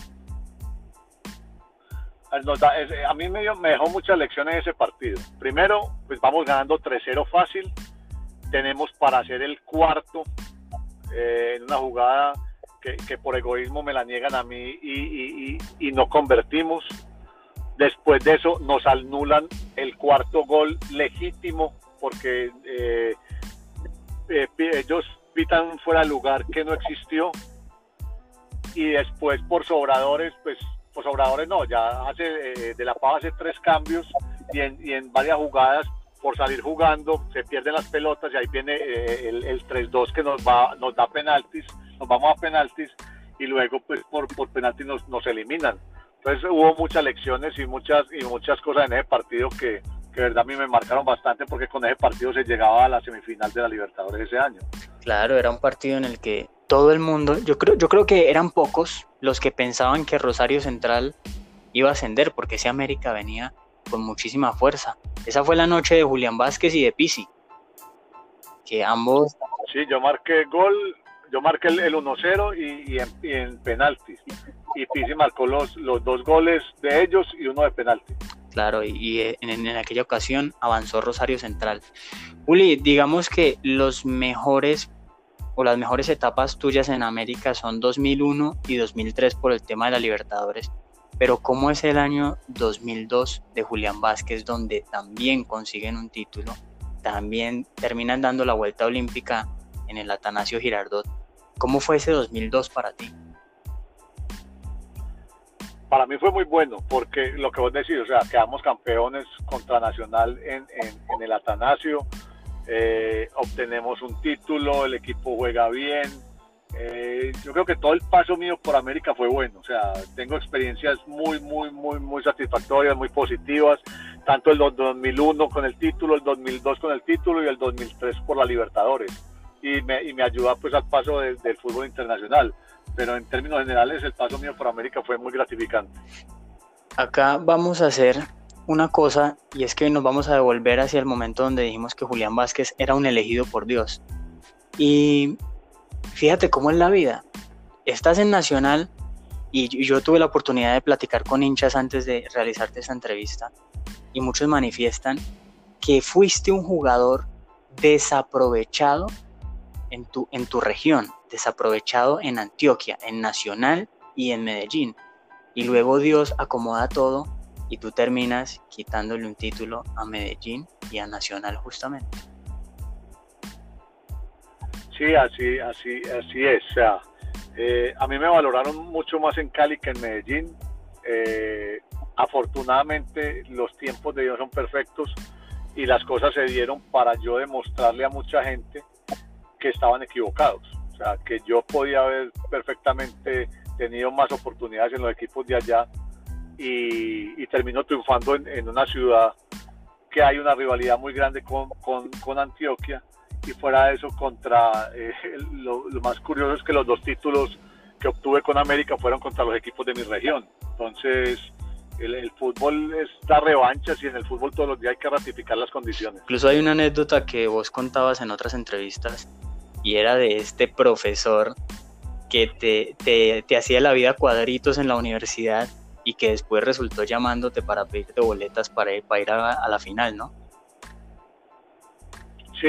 A mí me dejó muchas lecciones ese partido. Primero, pues vamos ganando tres cero fácil. Tenemos para hacer el cuarto eh, en una jugada que, que por egoísmo me la niegan a mí y, y, y, y no convertimos. Después de eso nos anulan el cuarto gol legítimo porque eh, eh, ellos pitan fuera de lugar que no existió. Y después por sobradores, pues Pues Obradores no, ya hace eh, De la Pava hace tres cambios y en, y en varias jugadas por salir jugando se pierden las pelotas y ahí viene eh, el, el tres dos que nos va nos da penaltis, nos vamos a penaltis y luego pues por, por penaltis nos, nos eliminan. Entonces hubo muchas lecciones y muchas y muchas cosas en ese partido que, que de verdad a mí me marcaron bastante porque con ese partido se llegaba a la semifinal de la Libertadores ese año. Claro, era un partido en el que todo el mundo, yo creo, yo creo que eran pocos los que pensaban que Rosario Central iba a ascender, porque ese América venía con muchísima fuerza. Esa fue la noche de Julián Vásquez y de Pizzi, que ambos... Sí, yo marqué gol, yo marqué el, el uno cero y, y, en, y en penaltis, y Pizzi marcó los, los dos goles de ellos y uno de penaltis. Claro, y, y en, en aquella ocasión avanzó Rosario Central. Juli, digamos que los mejores... o las mejores etapas tuyas en América son dos mil uno y dos mil tres por el tema de la Libertadores, pero ¿cómo es el año dos mil dos de Julián Vásquez, donde también consiguen un título, también terminan dando la vuelta olímpica en el Atanasio Girardot? ¿Cómo fue ese dos mil dos para ti? Para mí fue muy bueno, porque lo que vos decís, o sea, quedamos campeones contra Nacional en, en, en el Atanasio. Eh, obtenemos un título, el equipo juega bien, Eh, yo creo que todo el paso mío por América fue bueno, o sea, tengo experiencias muy, muy, muy, muy satisfactorias, muy positivas, tanto el dos mil uno con el título, el dos mil dos con el título y el dos mil tres por la Libertadores, y me, y me ayuda pues al paso de, del fútbol internacional, pero en términos generales el paso mío por América fue muy gratificante. Acá vamos a hacer una cosa, y es que nos vamos a devolver hacia el momento donde dijimos que Julián Vásquez era un elegido por Dios, y fíjate cómo es la vida. Estás en Nacional, y yo tuve la oportunidad de platicar con hinchas antes de realizarte esta entrevista, y muchos manifiestan que fuiste un jugador desaprovechado en tu, en tu región, desaprovechado en Antioquia, en Nacional y en Medellín, y luego Dios acomoda todo y tú terminas quitándole un título a Medellín y a Nacional justamente. Sí, así, así, así es. O sea, eh, a mí me valoraron mucho más en Cali que en Medellín. Eh, afortunadamente los tiempos de Dios son perfectos y las cosas se dieron para yo demostrarle a mucha gente que estaban equivocados. O sea, que yo podía haber perfectamente tenido más oportunidades en los equipos de allá y, y termino triunfando en, en una ciudad que hay una rivalidad muy grande con, con, con Antioquia. Y fuera de eso, contra eh, lo, lo más curioso es que los dos títulos que obtuve con América fueron contra los equipos de mi región. Entonces, el, el fútbol es la revancha, y en el fútbol todos los días hay que ratificar las condiciones. Incluso hay una anécdota que vos contabas en otras entrevistas, y era de este profesor que te, te, te hacía la vida cuadritos en la universidad y que después resultó llamándote para pedirte boletas para ir, para ir a, a la final, ¿no? Sí,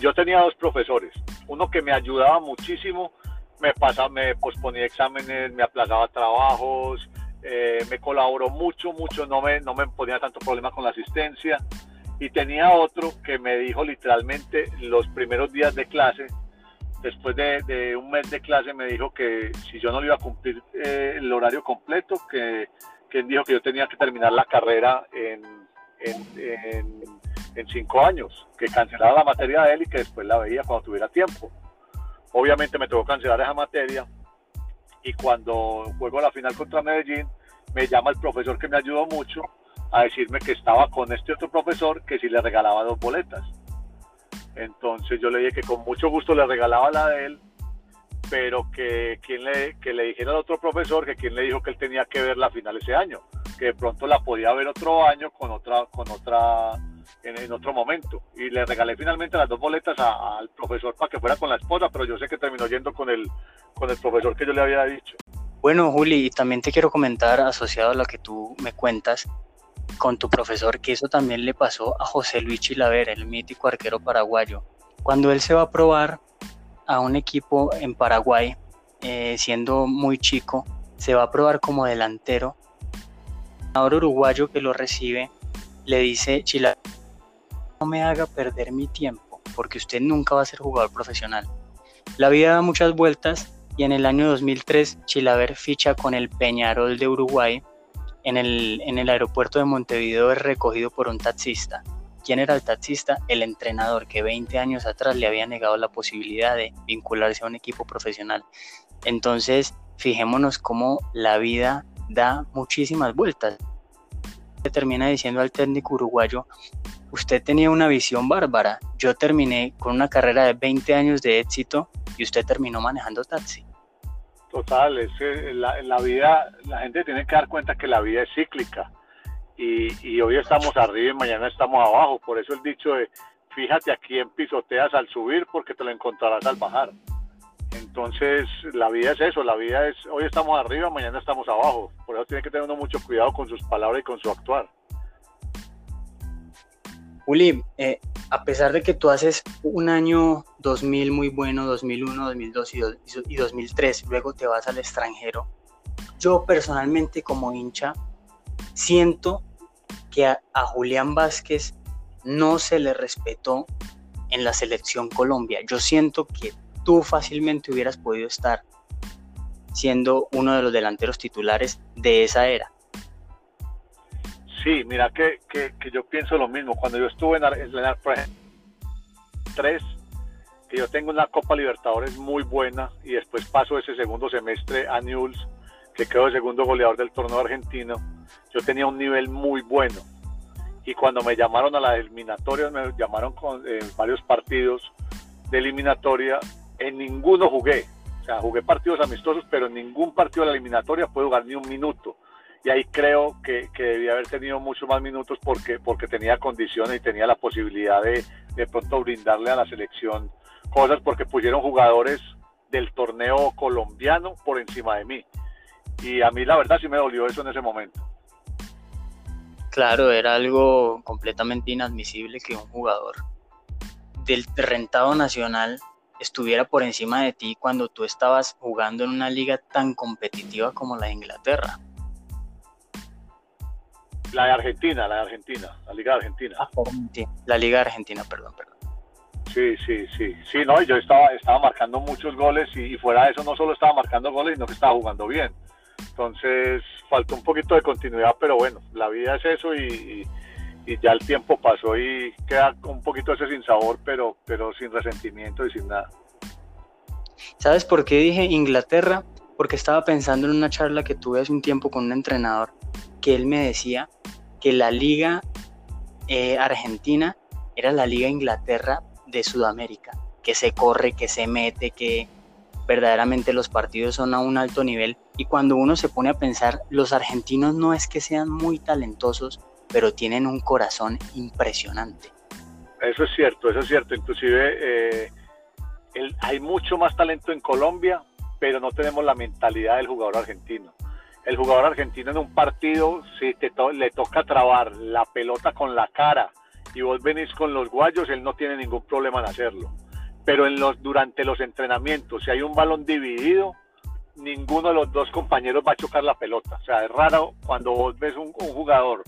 yo tenía dos profesores, uno que me ayudaba muchísimo, me pasaba, me posponía exámenes, me aplazaba trabajos, eh, me colaboró mucho, mucho, no me, no me ponía tanto problema con la asistencia, y tenía otro que me dijo literalmente los primeros días de clase, después de, de un mes de clase me dijo que si yo no le iba a cumplir eh, el horario completo, que, que dijo que yo tenía que terminar la carrera en, en, en en cinco años, que cancelara la materia de él y que después la veía cuando tuviera tiempo. Obviamente me tocó cancelar esa materia, y cuando juego la final contra Medellín, me llama el profesor que me ayudó mucho a decirme que estaba con este otro profesor, que si le regalaba dos boletas. Entonces yo le dije que con mucho gusto le regalaba la de él, pero que, quien le, que le dijera al otro profesor, que quien le dijo que él tenía que ver la final ese año, que de pronto la podía ver otro año con otra... con otra En, en otro momento, y le regalé finalmente las dos boletas a, al profesor para que fuera con la esposa, pero yo sé que terminó yendo con el, con el profesor que yo le había dicho. Bueno, Juli, y también te quiero comentar, asociado a lo que tú me cuentas con tu profesor, que eso también le pasó a José Luis Chilavert, el mítico arquero paraguayo, cuando él se va a probar a un equipo en Paraguay, eh, siendo muy chico, se va a probar como delantero. Ahora uruguayo que lo recibe le dice: Chilavert, no me haga perder mi tiempo, porque usted nunca va a ser jugador profesional. La vida da muchas vueltas, y en el año dos mil tres Chilavert ficha con el Peñarol de Uruguay. En el, en el aeropuerto de Montevideo es recogido por un taxista. ¿Quién era el taxista? El entrenador que veinte años atrás le había negado la posibilidad de vincularse a un equipo profesional. Entonces, fijémonos cómo la vida da muchísimas vueltas. Le termina diciendo al técnico uruguayo: usted tenía una visión bárbara, yo terminé con una carrera de veinte años de éxito y usted terminó manejando taxi. Total, es que la, la vida, la gente tiene que dar cuenta que la vida es cíclica, y, y hoy estamos arriba y mañana estamos abajo. Por eso el dicho de fíjate a quién pisoteas al subir, porque te lo encontrarás al bajar. Entonces la vida es eso, la vida es hoy estamos arriba, mañana estamos abajo, por eso tiene que tener uno mucho cuidado con sus palabras y con su actuar. Juli, eh, a pesar de que tú haces un año dos mil muy bueno, dos mil uno, dos mil dos y, y dos mil tres, luego te vas al extranjero, yo personalmente como hincha siento que a, a Julián Vásquez no se le respetó en la selección Colombia. Yo siento que tú fácilmente hubieras podido estar siendo uno de los delanteros titulares de esa era. Sí, mira que, que, que yo pienso lo mismo. Cuando yo estuve en, en, en tres, que yo tengo una Copa Libertadores muy buena y después paso ese segundo semestre a Newell's, que quedó el segundo goleador del torneo argentino. Yo tenía un nivel muy bueno y cuando me llamaron a las eliminatorias, me llamaron con eh, varios partidos de eliminatoria, en ninguno jugué. O sea, jugué partidos amistosos, pero en ningún partido de la eliminatoria pude jugar ni un minuto. Y ahí creo que, que debía haber tenido muchos más minutos porque, porque tenía condiciones y tenía la posibilidad de de pronto brindarle a la selección cosas, porque pusieron jugadores del torneo colombiano por encima de mí. Y a mí la verdad sí me dolió eso en ese momento. Claro, era algo completamente inadmisible que un jugador del rentado nacional estuviera por encima de ti cuando tú estabas jugando en una liga tan competitiva como la de Inglaterra. La de Argentina, la de Argentina, la Liga de Argentina. Ah, sí, la Liga de Argentina, perdón, perdón. Sí, sí, sí, sí, no, yo estaba, estaba marcando muchos goles y, y fuera de eso no solo estaba marcando goles, sino que estaba jugando bien. Entonces faltó un poquito de continuidad, pero bueno, la vida es eso y, y, y ya el tiempo pasó y queda un poquito ese sinsabor, pero, pero sin resentimiento y sin nada. ¿Sabes por qué dije Inglaterra? Porque estaba pensando en una charla que tuve hace un tiempo con un entrenador, que él me decía que la liga eh, argentina era la liga Inglaterra de Sudamérica, que se corre, que se mete, que verdaderamente los partidos son a un alto nivel. Y cuando uno se pone a pensar, los argentinos no es que sean muy talentosos, pero tienen un corazón impresionante. Eso es cierto, eso es cierto. Inclusive eh, el, hay mucho más talento en Colombia, pero no tenemos la mentalidad del jugador argentino. El jugador argentino en un partido, si te to- le toca trabar la pelota con la cara y vos venís con los guayos, él no tiene ningún problema en hacerlo. Pero en los, durante los entrenamientos, si hay un balón dividido, ninguno de los dos compañeros va a chocar la pelota. O sea, es raro cuando vos ves un, un jugador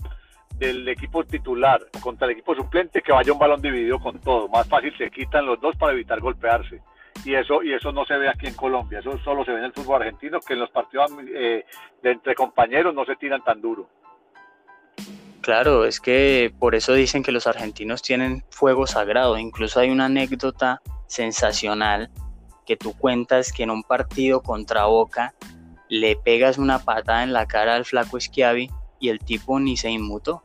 del equipo titular contra el equipo suplente que vaya un balón dividido con todo. Más fácil se quitan los dos para evitar golpearse. Y eso, y eso no se ve aquí en Colombia, eso solo se ve en el fútbol argentino, que en los partidos eh, de entre compañeros no se tiran tan duro. Claro, es que por eso dicen que los argentinos tienen fuego sagrado. Incluso hay una anécdota sensacional que tú cuentas, que en un partido contra Boca le pegas una patada en la cara al flaco Schiavi y el tipo ni se inmutó.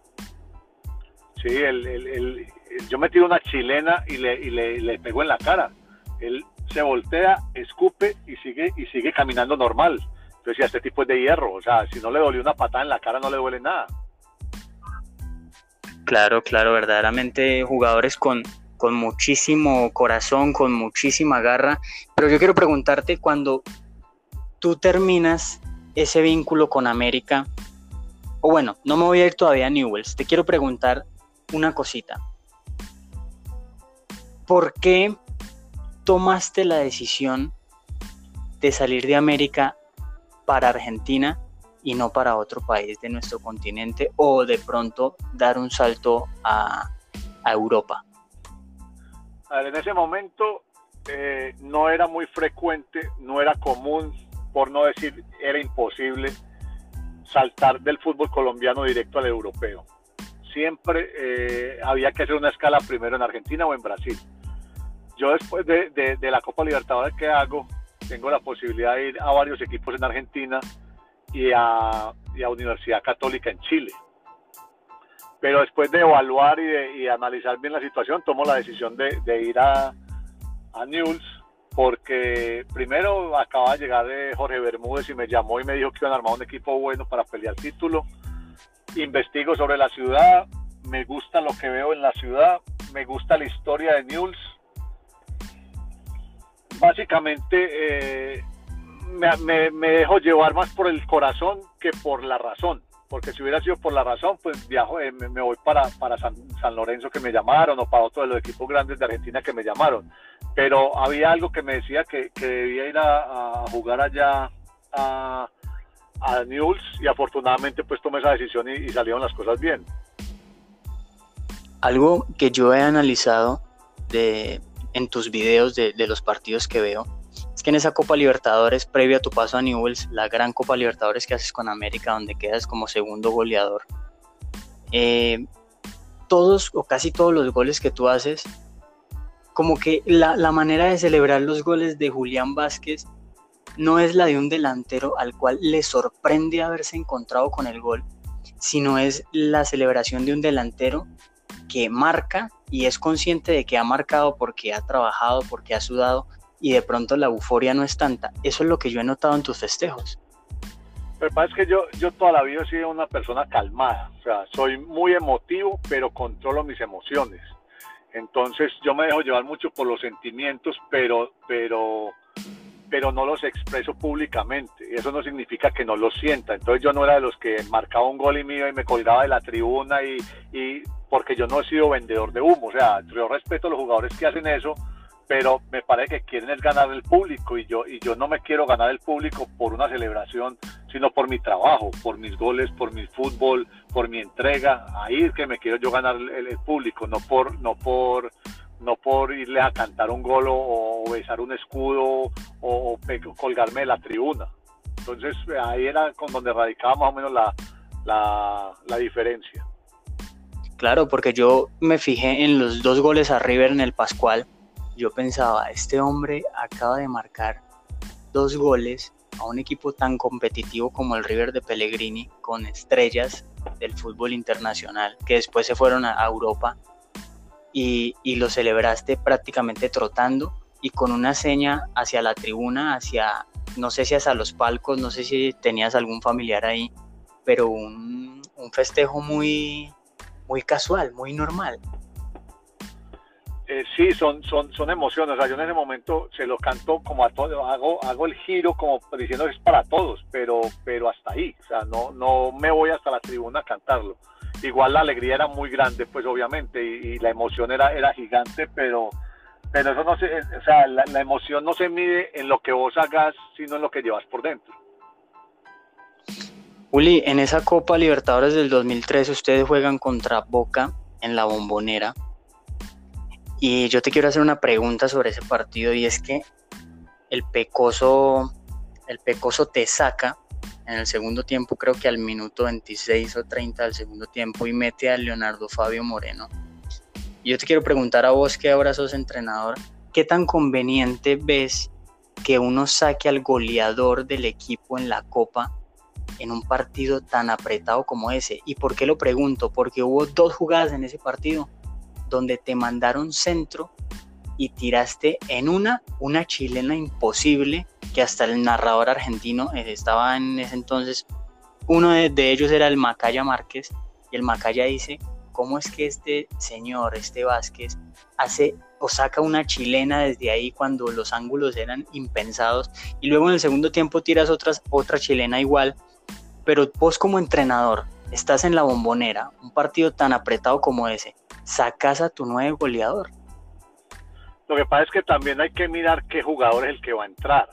Sí, el, el, el, yo me tiro una chilena y le, y le, le pego en la cara. Él se voltea, escupe y sigue y sigue caminando normal. Entonces, ya este tipo es de hierro, o sea, si no le dolió una patada en la cara, no le duele nada. Claro, claro, verdaderamente jugadores con, con muchísimo corazón, con muchísima garra. Pero yo quiero preguntarte, cuando tú terminas ese vínculo con América, o bueno, no me voy a ir todavía a Newell's, te quiero preguntar una cosita. ¿Por qué tomaste la decisión de salir de América para Argentina y no para otro país de nuestro continente, o de pronto dar un salto a, a Europa? A ver, en ese momento eh, no era muy frecuente, no era común, por no decir era imposible, saltar del fútbol colombiano directo al europeo. Siempre eh, había que hacer una escala primero en Argentina o en Brasil. Yo después de, de, de la Copa Libertadores que hago, tengo la posibilidad de ir a varios equipos en Argentina y a, y a Universidad Católica en Chile. Pero después de evaluar y de y analizar bien la situación, tomo la decisión de, de ir a, a Newell's, porque primero acaba de llegar de Jorge Bermúdez y me llamó y me dijo que iban a armar un equipo bueno para pelear título. Investigo sobre la ciudad, me gusta lo que veo en la ciudad, me gusta la historia de Newell's. Básicamente eh, me, me, me dejo llevar más por el corazón que por la razón, porque si hubiera sido por la razón, pues viajo, eh, me, me voy para, para San, San Lorenzo que me llamaron, o para otro de los equipos grandes de Argentina que me llamaron, pero había algo que me decía que, que debía ir a, a jugar allá a, a Newell's, y afortunadamente pues tomé esa decisión y, y salieron las cosas bien. Algo que yo he analizado de... en tus videos de, de los partidos que veo, es que en esa Copa Libertadores, previo a tu paso a Newell's, la gran Copa Libertadores que haces con América, donde quedas como segundo goleador, eh, todos o casi todos los goles que tú haces como que la, la manera de celebrar los goles de Julián Vásquez no es la de un delantero al cual le sorprende haberse encontrado con el gol, sino es la celebración de un delantero que marca y es consciente de que ha marcado porque ha trabajado, porque ha sudado, y de pronto la euforia no es tanta. Eso es lo que yo he notado en tus festejos. Lo que pasa es que yo, yo toda la vida he sido una persona calmada, o sea, soy muy emotivo, pero controlo mis emociones. Entonces yo me dejo llevar mucho por los sentimientos, pero, pero, pero no los expreso públicamente, y eso no significa que no los sienta. Entonces yo no era de los que marcaba un gol y mío y me colgaba de la tribuna, y, y porque yo no he sido vendedor de humo, o sea, yo respeto a los jugadores que hacen eso, pero me parece que quieren es ganar el público, y yo, y yo no me quiero ganar el público por una celebración, sino por mi trabajo, por mis goles, por mi fútbol, por mi entrega. Ahí es que me quiero yo ganar el, el público, no por, no, por, no por irle a cantar un gol o, o besar un escudo o, o pe- colgarme de la tribuna. Entonces ahí era con donde radicaba más o menos la, la, la diferencia. Claro, porque yo me fijé en los dos goles a River en el Pascual. Yo pensaba, este hombre acaba de marcar dos goles a un equipo tan competitivo como el River de Pellegrini, con estrellas del fútbol internacional que después se fueron a Europa, y, y lo celebraste prácticamente trotando y con una seña hacia la tribuna, hacia, no sé si hacia los palcos, no sé si tenías algún familiar ahí, pero un, un festejo muy, muy casual, muy normal. Eh, sí, son, son, son emociones. O sea, yo en ese momento se lo canto como a todos, hago, hago el giro como diciendo es para todos, pero, pero hasta ahí, o sea, no, no me voy hasta la tribuna a cantarlo. Igual la alegría era muy grande, pues obviamente, y, y la emoción era, era gigante, pero, pero eso no se, o sea, la, la emoción no se mide en lo que vos hagas, sino en lo que llevas por dentro. Uli, en esa Copa Libertadores del dos mil tres ustedes juegan contra Boca en la Bombonera. Y yo te quiero hacer una pregunta sobre ese partido, y es que el Pecoso, el Pecoso te saca en el segundo tiempo, creo que al minuto veintiséis o treinta del segundo tiempo, y mete a Leonardo Fabio Moreno. Y yo te quiero preguntar a vos, que ahora sos entrenador, ¿qué tan conveniente ves que uno saque al goleador del equipo en la Copa en un partido tan apretado como ese? ¿Y por qué lo pregunto? Porque hubo dos jugadas en ese partido donde te mandaron centro y tiraste en una, una chilena imposible, que hasta el narrador argentino estaba en ese entonces. Uno de, de ellos era el Macaya Márquez, y el Macaya dice, ¿cómo es que este señor, este Vásquez, hace o saca una chilena desde ahí cuando los ángulos eran impensados? Y luego en el segundo tiempo tiras otras, otra chilena igual, pero vos como entrenador, estás en la Bombonera, un partido tan apretado como ese, sacas a tu nuevo goleador. Lo que pasa es que también hay que mirar qué jugador es el que va a entrar.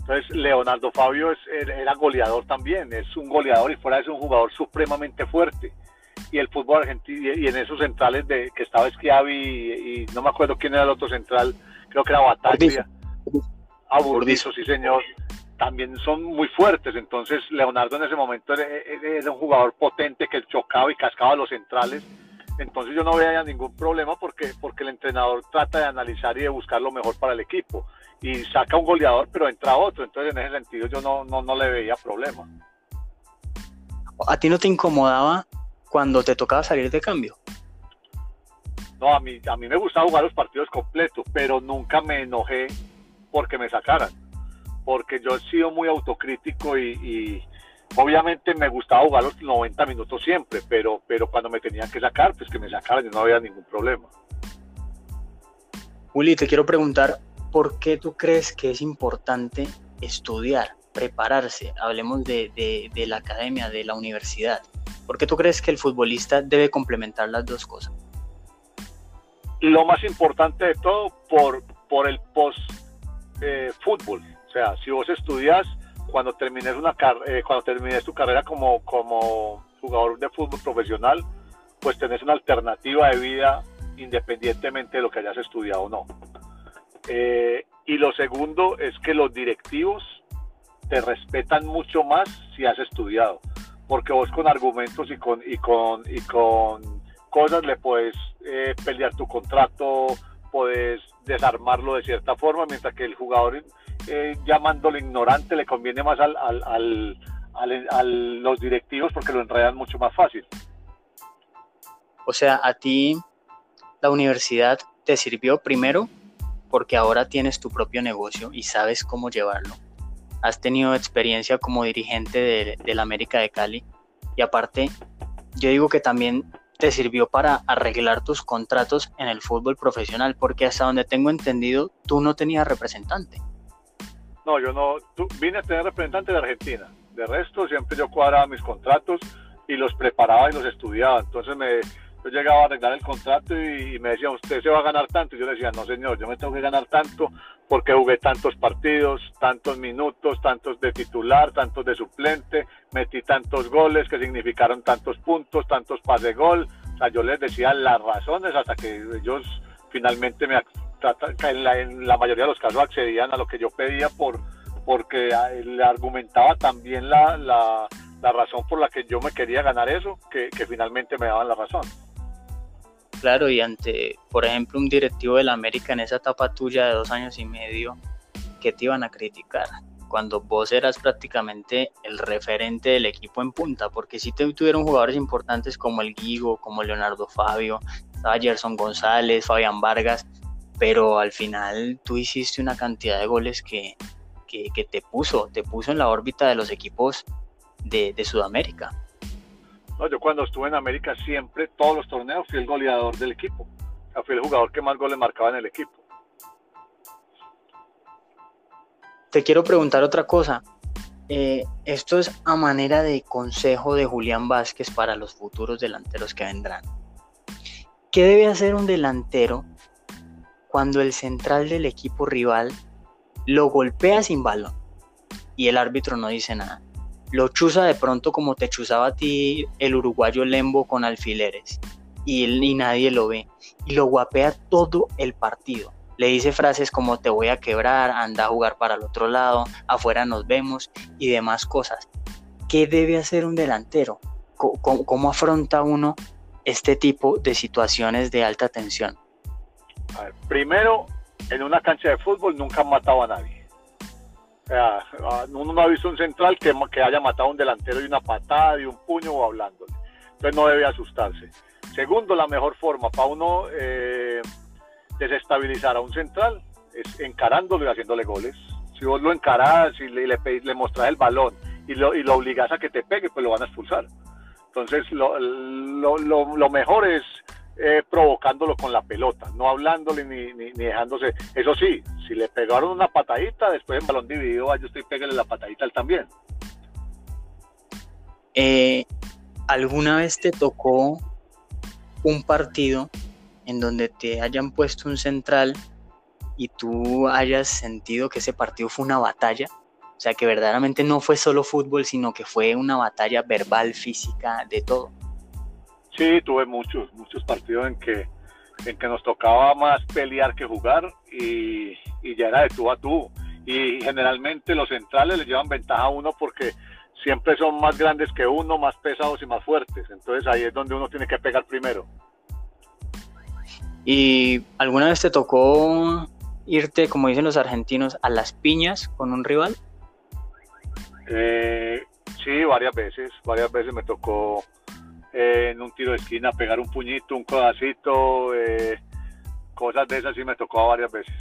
Entonces Leonardo Fabio es, era goleador también, es un goleador, y fuera es un jugador supremamente fuerte, y el fútbol argentino, y en esos centrales de, que estaba Schiavi y, y no me acuerdo quién era el otro central, creo que era Bataglia, Burdizo, sí señor, también son muy fuertes. Entonces Leonardo en ese momento era, era un jugador potente que chocaba y cascaba a los centrales. Entonces yo no veía ningún problema porque, porque el entrenador trata de analizar y de buscar lo mejor para el equipo, y saca un goleador pero entra otro. Entonces en ese sentido yo no, no, no le veía problema. ¿A ti no te incomodaba cuando te tocaba salir de cambio? No, a mí, a mí me gustaba jugar los partidos completos, pero nunca me enojé porque me sacaran, porque yo he sido muy autocrítico y... y obviamente me gustaba jugar los noventa minutos siempre, pero, pero cuando me tenían que sacar, pues que me sacaran, yo no había ningún problema. Uli, te quiero preguntar, ¿por qué tú crees que es importante estudiar, prepararse? Hablemos de, de, de la academia, de la universidad. ¿Por qué tú crees que el futbolista debe complementar las dos cosas? Lo más importante de todo, por, por el post-fútbol. Eh, o sea, si vos estudias, cuando termines una car- eh, cuando termines tu carrera como, como jugador de fútbol profesional, pues tenés una alternativa de vida independientemente de lo que hayas estudiado o no. Eh, y lo segundo es que los directivos te respetan mucho más si has estudiado, porque vos con argumentos y con, y con, y con cosas le puedes eh, pelear tu contrato, podés desarmarlo de cierta forma, mientras que el jugador, eh, llamándole ignorante, le conviene más al, al, al, al, a los directivos porque lo enredan mucho más fácil. O sea, a ti la universidad te sirvió primero porque ahora tienes tu propio negocio y sabes cómo llevarlo. Has tenido experiencia como dirigente de, de la América de Cali, y aparte yo digo que también te sirvió para arreglar tus contratos en el fútbol profesional, porque hasta donde tengo entendido tú no tenías representante. No, yo no, tú, vine a tener representante de Argentina, de resto siempre yo cuadraba mis contratos y los preparaba y los estudiaba. Entonces me, yo llegaba a arreglar el contrato y, y me decía, usted se va a ganar tanto, y yo le decía, no señor, yo me tengo que ganar tanto porque jugué tantos partidos, tantos minutos, tantos de titular, tantos de suplente, metí tantos goles que significaron tantos puntos, tantos pases gol. O sea, yo les decía las razones hasta que ellos finalmente me en la, en la mayoría de los casos accedían a lo que yo pedía, por porque le argumentaba también la, la la razón por la que yo me quería ganar eso, que, que finalmente me daban la razón. Claro, y ante, por ejemplo, un directivo de la América en esa etapa tuya de dos años y medio, ¿qué te iban a criticar? Cuando vos eras prácticamente el referente del equipo en punta, porque sí te tuvieron jugadores importantes como el Guigo, como Leonardo Fabio, estaba Gerson González, Fabián Vargas, pero al final tú hiciste una cantidad de goles que, que, que te puso, te puso en la órbita de los equipos De, de Sudamérica. No, yo cuando estuve en América siempre, todos los torneos, fui el goleador del equipo. O sea, fui el jugador que más goles marcaba en el equipo. Te quiero preguntar otra cosa. Eh, esto es a manera de consejo de Julián Vásquez para los futuros delanteros que vendrán. ¿Qué debe hacer un delantero cuando el central del equipo rival lo golpea sin balón y el árbitro no dice nada? Lo chuza de pronto como te chuzaba a ti el uruguayo Lembo con alfileres, y, él, y nadie lo ve, y lo guapea todo el partido, le dice frases como te voy a quebrar, anda a jugar para el otro lado, afuera nos vemos y demás cosas. ¿Qué debe hacer un delantero? ¿Cómo, cómo afronta uno este tipo de situaciones de alta tensión? A ver, primero, en una cancha de fútbol nunca han matado a nadie. Uno no ha visto un central que, que haya matado a un delantero de una patada, de un puño o hablándole. Entonces no debe asustarse. Segundo, la mejor forma para uno eh, desestabilizar a un central es encarándolo y haciéndole goles. Si vos lo encarás y le, le, pedís, le mostrás el balón y lo, y lo obligás a que te pegue, pues lo van a expulsar. Entonces lo, lo, lo, lo mejor es eh, provocándolo con la pelota, no hablándole ni, ni, ni dejándose. Eso sí, si le pegaron una patadita, después en balón dividido, yo estoy pégale la patadita él también. Eh, ¿Alguna vez te tocó un partido en donde te hayan puesto un central y tú hayas sentido que ese partido fue una batalla? O sea, que verdaderamente no fue solo fútbol, sino que fue una batalla verbal, física, de todo. Sí, tuve muchos, muchos partidos en que en que nos tocaba más pelear que jugar, y, y ya era de tú a tú, y generalmente los centrales les llevan ventaja a uno porque siempre son más grandes que uno, más pesados y más fuertes, entonces ahí es donde uno tiene que pegar primero. ¿Y alguna vez te tocó irte, como dicen los argentinos, a las piñas con un rival? Eh, sí, varias veces, varias veces me tocó Eh, en un tiro de esquina, pegar un puñito, un codacito, eh, cosas de esas sí me tocó varias veces.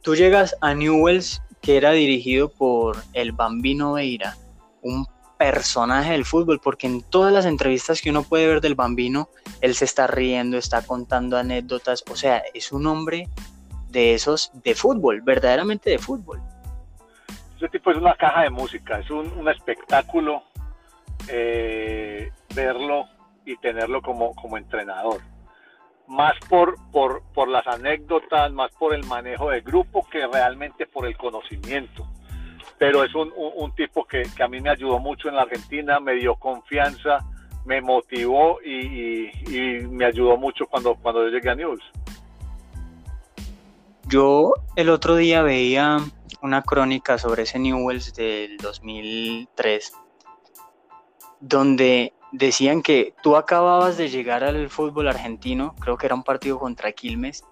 Tú llegas a Newell's, que era dirigido por el Bambino Veira, un personaje del fútbol, porque en todas las entrevistas que uno puede ver del Bambino, él se está riendo, está contando anécdotas, o sea, es un hombre de esos de fútbol, verdaderamente de fútbol. Ese tipo es una caja de música, es un, un espectáculo. Eh, verlo y tenerlo como, como entrenador, más por, por, por las anécdotas, más por el manejo del grupo que realmente por el conocimiento, pero es un, un, un tipo que, que a mí me ayudó mucho en la Argentina, me dio confianza, me motivó y, y, y me ayudó mucho cuando, cuando yo llegué a Newell's. Yo el otro día veía una crónica sobre ese Newell's del dos mil tres, donde decían que tú acababas de llegar al fútbol argentino, creo que era un partido contra Quilmes,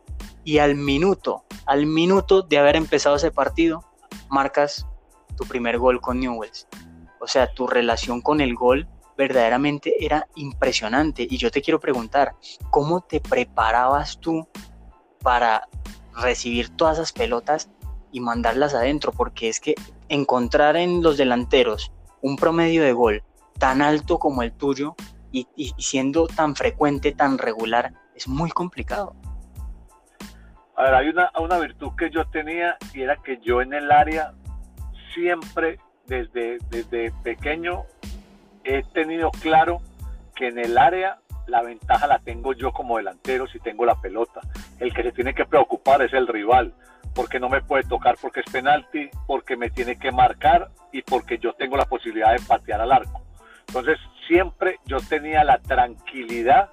y al minuto, al minuto de haber empezado ese partido, marcas tu primer gol con Newell's. O sea, tu relación con el gol verdaderamente era impresionante. Y yo te quiero preguntar, ¿cómo te preparabas tú para recibir todas esas pelotas y mandarlas adentro? Porque es que encontrar en los delanteros un promedio de gol tan alto como el tuyo y, y siendo tan frecuente, tan regular, es muy complicado. A ver, hay una, una virtud que yo tenía, y era que yo en el área siempre, desde, desde pequeño, he tenido claro que en el área la ventaja la tengo yo como delantero si tengo la pelota. El que se tiene que preocupar es el rival, porque no me puede tocar porque es penalti, porque me tiene que marcar y porque yo tengo la posibilidad de patear al arco. Entonces siempre yo tenía la tranquilidad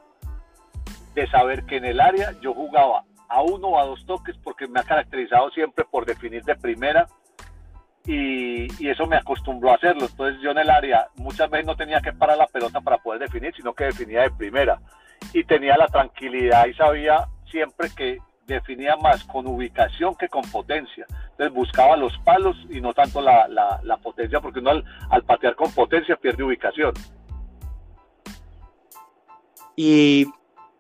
de saber que en el área yo jugaba a uno o a dos toques, porque me ha caracterizado siempre por definir de primera, y, y eso me acostumbró a hacerlo. Entonces yo en el área muchas veces no tenía que parar la pelota para poder definir, sino que definía de primera, y tenía la tranquilidad y sabía siempre que definía más con ubicación que con potencia. Entonces buscaba los palos y no tanto la, la, la potencia, porque uno al, al patear con potencia pierde ubicación. Y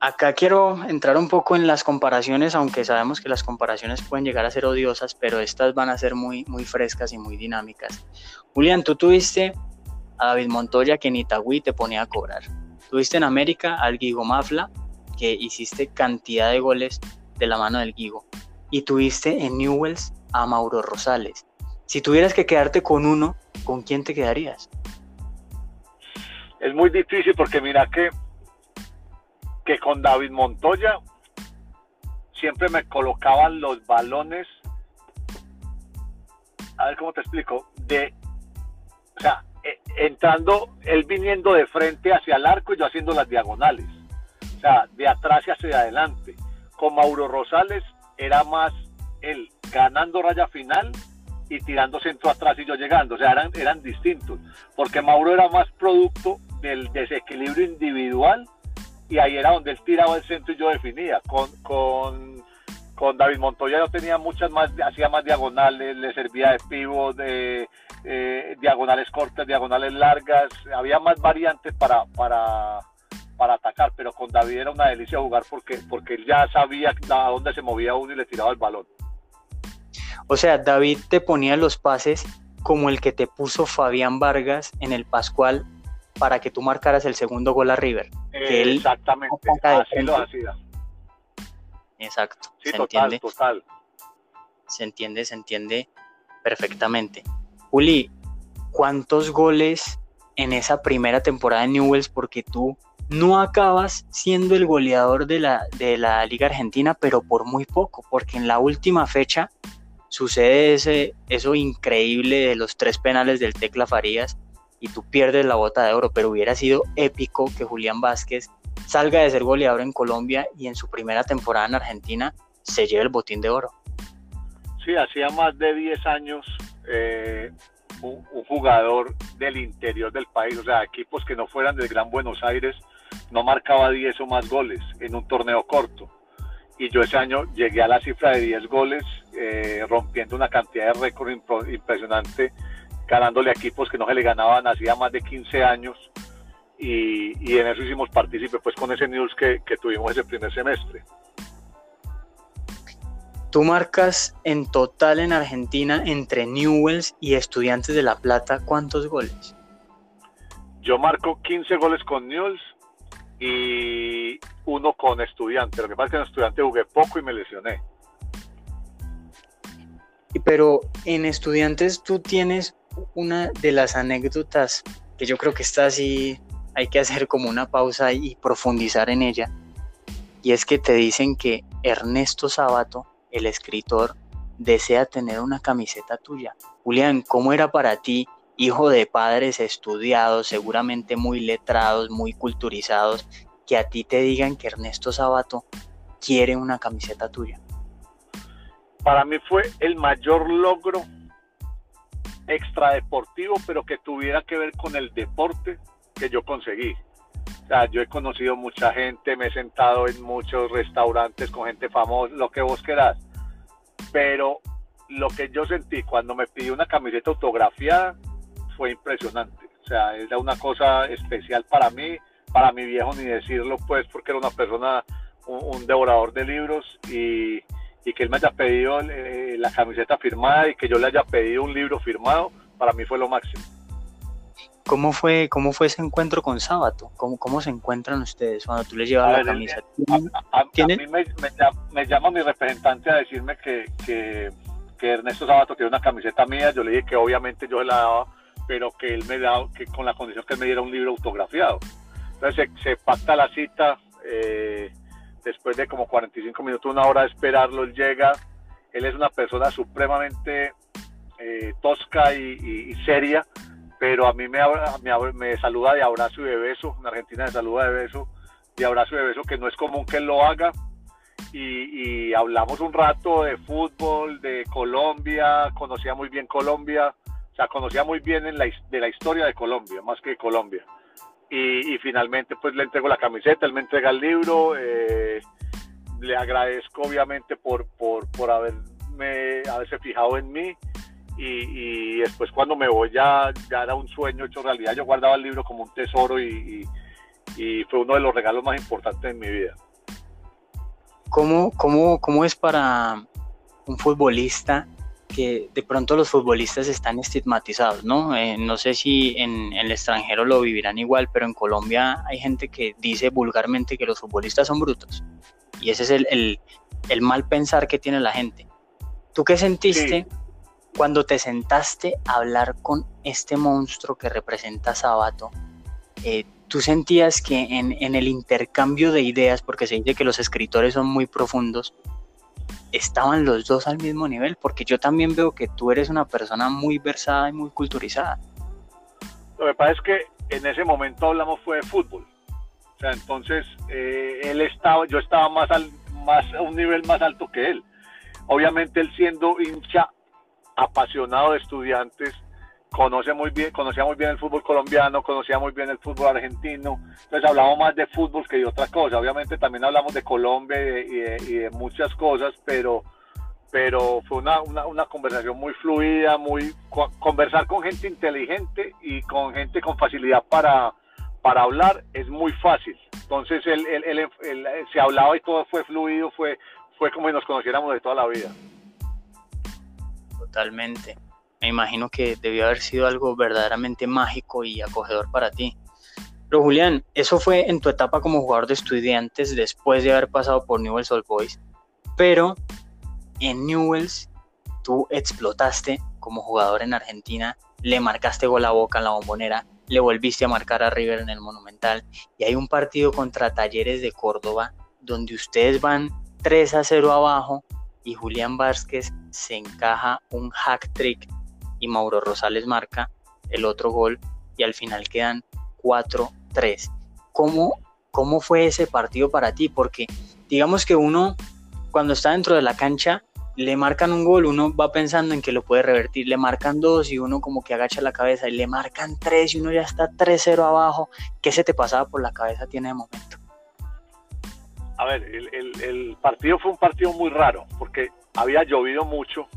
acá quiero entrar un poco en las comparaciones, aunque sabemos que las comparaciones pueden llegar a ser odiosas, pero estas van a ser muy, muy frescas y muy dinámicas. Julián, tú tuviste a David Montoya, que en Itagüí te ponía a cobrar. Tuviste en América al Guigo Mafla, que hiciste cantidad de goles de la mano del Guigo. Y tuviste en Newell's a Mauro Rosales. Si tuvieras que quedarte con uno, ¿con quién te quedarías? Es muy difícil, porque mira que que con David Montoya siempre me colocaban los balones, a ver cómo te explico, de, o sea, entrando, él viniendo de frente hacia el arco y yo haciendo las diagonales, o sea, de atrás y hacia adelante. Con Mauro Rosales era más él ganando raya final y tirando centro atrás y yo llegando, o sea, eran, eran distintos, porque Mauro era más producto del desequilibrio individual, y ahí era donde él tiraba el centro y yo definía. Con, con, con David Montoya yo tenía muchas más, hacía más diagonales, le servía de pívot, de eh, diagonales cortas, diagonales largas, había más variantes para, para, para atacar, pero con David era una delicia jugar, porque, porque él ya sabía a dónde se movía uno y le tiraba el balón. O sea, David te ponía los pases como el que te puso Fabián Vargas en el Pascual, para que tú marcaras el segundo gol a River. Que él exactamente, así lo hacía. Exacto, sí, se total, entiende. Total. Se entiende, se entiende perfectamente. Juli, ¿cuántos goles en esa primera temporada de Newell's? Porque tú no acabas siendo el goleador de la, de la Liga Argentina, pero por muy poco, porque en la última fecha sucede ese, eso increíble de los tres penales del Tecla Farías, y tú pierdes la bota de oro, pero hubiera sido épico que Julián Vásquez salga de ser goleador en Colombia y en su primera temporada en Argentina se lleve el botín de oro. Sí, hacía más de diez años eh, un, un jugador del interior del país, o sea, equipos que no fueran del Gran Buenos Aires, no marcaba diez o más goles en un torneo corto. Y yo ese año llegué a la cifra de diez goles, eh, rompiendo una cantidad de récord imp- impresionante, ganándole a equipos que no se le ganaban hacía más de quince años, y, y en eso hicimos partícipe pues con ese News que, que tuvimos ese primer semestre. Tú marcas en total en Argentina, entre Newell's y Estudiantes de la Plata, ¿cuántos goles? Yo marco quince goles con Newell's y uno con Estudiantes. Lo que pasa es que en Estudiantes jugué poco y me lesioné. Pero en Estudiantes tú tienes una de las anécdotas que yo creo que está así, hay que hacer como una pausa y profundizar en ella, y es que te dicen que Ernesto Sabato, el escritor, desea tener una camiseta tuya. Julián, ¿cómo era para ti, hijo de padres estudiados, seguramente muy letrados, muy culturizados, que a ti te digan que Ernesto Sabato quiere una camiseta tuya? Para mí fue el mayor logro extradeportivo, pero que tuviera que ver con el deporte, que yo conseguí. sea, yo he conocido mucha gente, me he sentado en muchos restaurantes con gente famosa, lo que vos querás, pero lo que yo sentí cuando me pidió una camiseta autografiada fue impresionante. O sea, era una cosa especial para mí, para mi viejo ni decirlo, pues, porque era una persona, un, un devorador de libros, y, y que él me haya pedido eh, la camiseta firmada y que yo le haya pedido un libro firmado, para mí fue lo máximo. ¿Cómo fue, cómo fue ese encuentro con Sabato? ¿Cómo, cómo se encuentran ustedes cuando tú les llevas a la ver, camiseta? A, a, a mí me, me, llama, me llama mi representante a decirme que, que, que Ernesto Sabato tiene una camiseta mía. Yo le dije que obviamente yo se la daba, pero que él me daba, que con la condición que él me diera un libro autografiado. Entonces se, se pacta la cita, eh, después de como cuarenta y cinco minutos, una hora de esperarlo, él llega. Él es una persona supremamente eh, tosca y, y, y seria, pero a mí me, me, me saluda de abrazo y de beso. En Argentina me saluda de beso, de abrazo y de beso, que no es común que él lo haga, y, y hablamos un rato de fútbol, de Colombia. Conocía muy bien Colombia, o sea, conocía muy bien en la, de la historia de Colombia, más que de Colombia, y, y finalmente pues le entrego la camiseta, él me entrega el libro. Eh, le agradezco obviamente por, por, por haberme, haberse fijado en mí. Y, y después cuando me voy ya, ya era un sueño hecho realidad. Yo guardaba el libro como un tesoro y, y, y fue uno de los regalos más importantes de mi vida. ¿Cómo, cómo, cómo es para un futbolista que de pronto los futbolistas están estigmatizados, ¿no? Eh, no sé si en, en el extranjero lo vivirán igual, pero en Colombia hay gente que dice vulgarmente que los futbolistas son brutos, y ese es el, el, el mal pensar que tiene la gente. ¿Tú qué sentiste? Sí. Cuando te sentaste a hablar con este monstruo que representa Sabato, eh, ¿tú sentías que en, en el intercambio de ideas, porque se dice que los escritores son muy profundos, estaban los dos al mismo nivel? Porque yo también veo que tú eres una persona muy versada y muy culturizada. Lo que pasa es que en ese momento hablamos fue de fútbol. O sea, entonces eh, él estaba, yo estaba más al, más, a un nivel más alto que él. Obviamente él siendo hincha apasionado de Estudiantes, conoce muy bien, conocía muy bien el fútbol colombiano, conocía muy bien el fútbol argentino. Entonces hablamos más de fútbol que de otra cosa. Obviamente también hablamos de Colombia y de, y de, y de muchas cosas, pero, pero fue una, una, una conversación muy fluida, muy conversar con gente inteligente y con gente con facilidad para, para hablar es muy fácil. Entonces él, él, él, él, él se hablaba y todo fue fluido, fue, fue como si nos conociéramos de toda la vida. Totalmente. Me imagino que debió haber sido algo verdaderamente mágico y acogedor para ti. Pero Julián, eso fue en tu etapa como jugador de Estudiantes después de haber pasado por Newell's Old Boys, pero en Newell's tú explotaste como jugador en Argentina, le marcaste gol a Boca en la Bombonera, le volviste a marcar a River en el Monumental, y hay un partido contra Talleres de Córdoba donde ustedes van tres a cero abajo y Julián Vásquez se encaja un hat-trick y Mauro Rosales marca el otro gol y al final quedan cuatro tres. ¿Cómo, cómo fue ese partido para ti? Porque digamos que uno cuando está dentro de la cancha le marcan un gol, uno va pensando en que lo puede revertir, le marcan dos y uno como que agacha la cabeza, y le marcan tres y uno ya está tres cero abajo. ¿Qué se te pasaba por la cabeza tiene de momento? A ver, el, el, el partido fue un partido muy raro porque había llovido mucho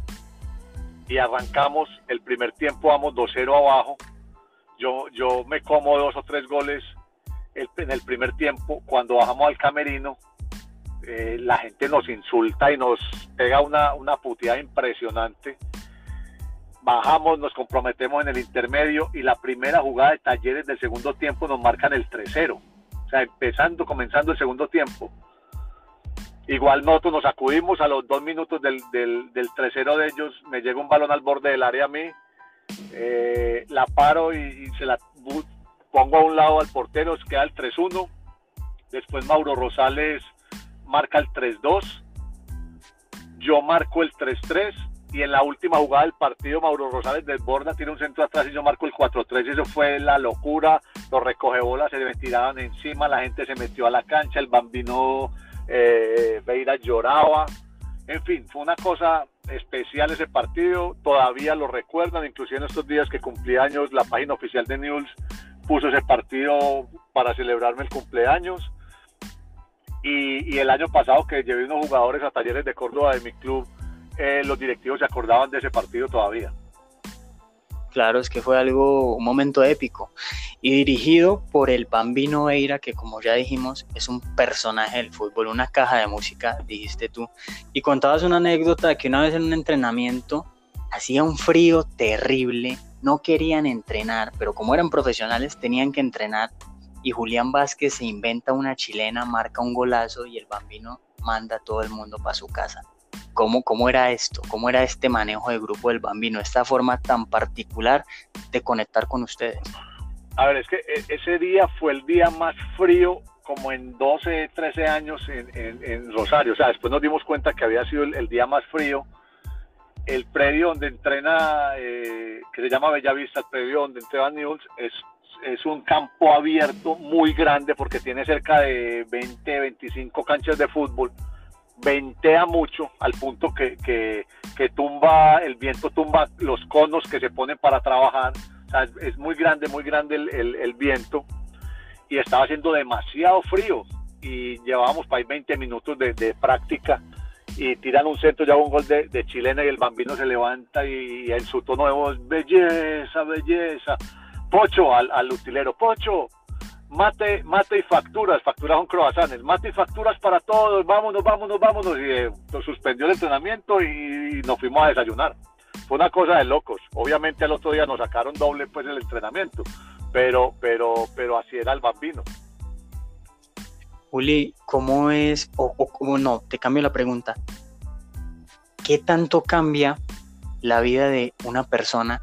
y arrancamos el primer tiempo, vamos dos cero abajo. Yo, yo me como dos o tres goles el, en el primer tiempo. Cuando bajamos al camerino, eh, la gente nos insulta y nos pega una, una puteada impresionante. Bajamos, nos comprometemos en el intermedio y la primera jugada de Talleres del segundo tiempo nos marcan el tres cero. O sea, empezando, comenzando el segundo tiempo. Igual nosotros nos acudimos a los dos minutos del, del, del tres cero de ellos. Me llega un balón al borde del área a mí, eh, la paro y, y se la pongo a un lado al portero, queda el tres uno. Después Mauro Rosales marca el tres dos, yo marco el tres tres, y en la última jugada del partido Mauro Rosales desborda, tiene un centro atrás y yo marco el cuatro tres. Eso fue la locura, los recogebolas se le tiraban encima, la gente se metió a la cancha, el Bambino Eh, Veira lloraba. En fin, fue una cosa especial ese partido, todavía lo recuerdan. Inclusive en estos días que cumplí años, la página oficial de Newell's puso ese partido para celebrarme el cumpleaños. Y, y el año pasado que llevé unos jugadores a Talleres de Córdoba de mi club, eh, los directivos se acordaban de ese partido todavía. Claro, es que fue algo, un momento épico, y dirigido por el Bambino Veira, que como ya dijimos, es un personaje del fútbol, una caja de música, dijiste tú, y contabas una anécdota de que una vez en un entrenamiento hacía un frío terrible, no querían entrenar, pero como eran profesionales tenían que entrenar, y Julián Vásquez se inventa una chilena, marca un golazo, y el Bambino manda a todo el mundo para su casa. ¿Cómo, ¿Cómo era esto? ¿Cómo era este manejo de grupo del Bambino? Esta forma tan particular de conectar con ustedes. A ver, es que ese día fue el día más frío como en doce, trece años en, en, en Rosario. O sea, después nos dimos cuenta que había sido el, el día más frío. El predio donde entrena, eh, que se llama Bellavista, el predio donde entrena Newell's, es, es un campo abierto muy grande porque tiene cerca de veinte, veinticinco canchas de fútbol. Ventea mucho al punto que, que, que tumba, el viento tumba los conos que se ponen para trabajar. O sea, es, es muy grande, muy grande el, el, el viento, y estaba haciendo demasiado frío y llevábamos para ahí veinte minutos de, de práctica, y tiran un centro, ya un gol de, de chilena, y el Bambino se levanta y, y en su tono de voz, belleza, belleza, Pocho, al, al utilero, Pocho, Mate, mate y facturas, facturas son croasanes, mate y facturas para todos, vámonos, vámonos, vámonos. Y eh, suspendió el entrenamiento y nos fuimos a desayunar. Fue una cosa de locos. Obviamente el otro día nos sacaron doble pues el entrenamiento, pero, pero, pero así era el Bambino. Juli, ¿cómo es? O, o cómo no, te cambio la pregunta. ¿Qué tanto cambia la vida de una persona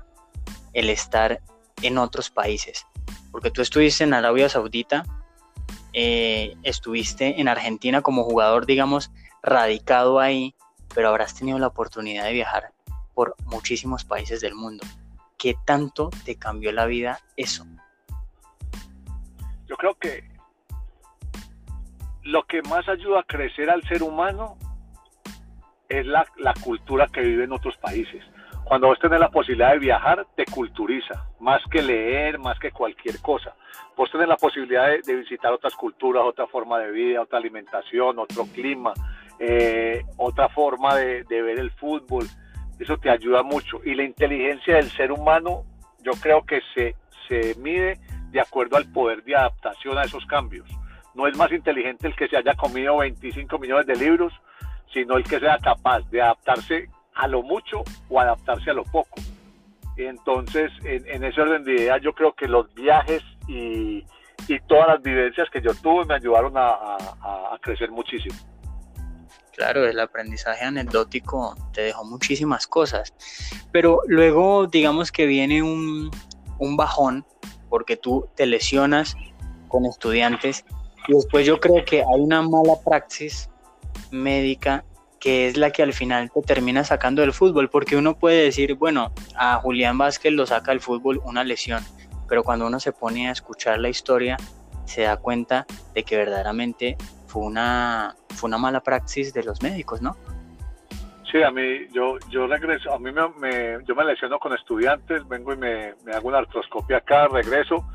el estar en otros países? Porque tú estuviste en Arabia Saudita, eh, estuviste en Argentina como jugador, digamos, radicado ahí, pero habrás tenido la oportunidad de viajar por muchísimos países del mundo. ¿Qué tanto te cambió la vida eso? Yo creo que lo que más ayuda a crecer al ser humano es la, la cultura que vive en otros países. Cuando vos tenés la posibilidad de viajar, te culturiza, más que leer, más que cualquier cosa. Vos tenés la posibilidad de, de visitar otras culturas, otra forma de vida, otra alimentación, otro clima, eh, otra forma de, de ver el fútbol. Eso te ayuda mucho. Y la inteligencia del ser humano, yo creo que se, se mide de acuerdo al poder de adaptación a esos cambios. No es más inteligente el que se haya comido veinticinco millones de libros, sino el que sea capaz de adaptarse a lo mucho o adaptarse a lo poco. Entonces, en, en ese orden de ideas, yo creo que los viajes y, y todas las vivencias que yo tuve me ayudaron a, a, a crecer muchísimo. Claro, el aprendizaje anecdótico te dejó muchísimas cosas, pero luego digamos que viene un, un bajón porque tú te lesionas con Estudiantes, y después yo creo que hay una mala praxis médica que es la que al final te termina sacando del fútbol, porque uno puede decir, bueno, a Julián Vásquez lo saca del fútbol una lesión, pero cuando uno se pone a escuchar la historia, se da cuenta de que verdaderamente fue una, fue una mala praxis de los médicos, ¿no? Sí, a mí, yo, yo regreso, a mí me, me, yo me lesiono con Estudiantes, vengo y me, me hago una artroscopia acá, regreso,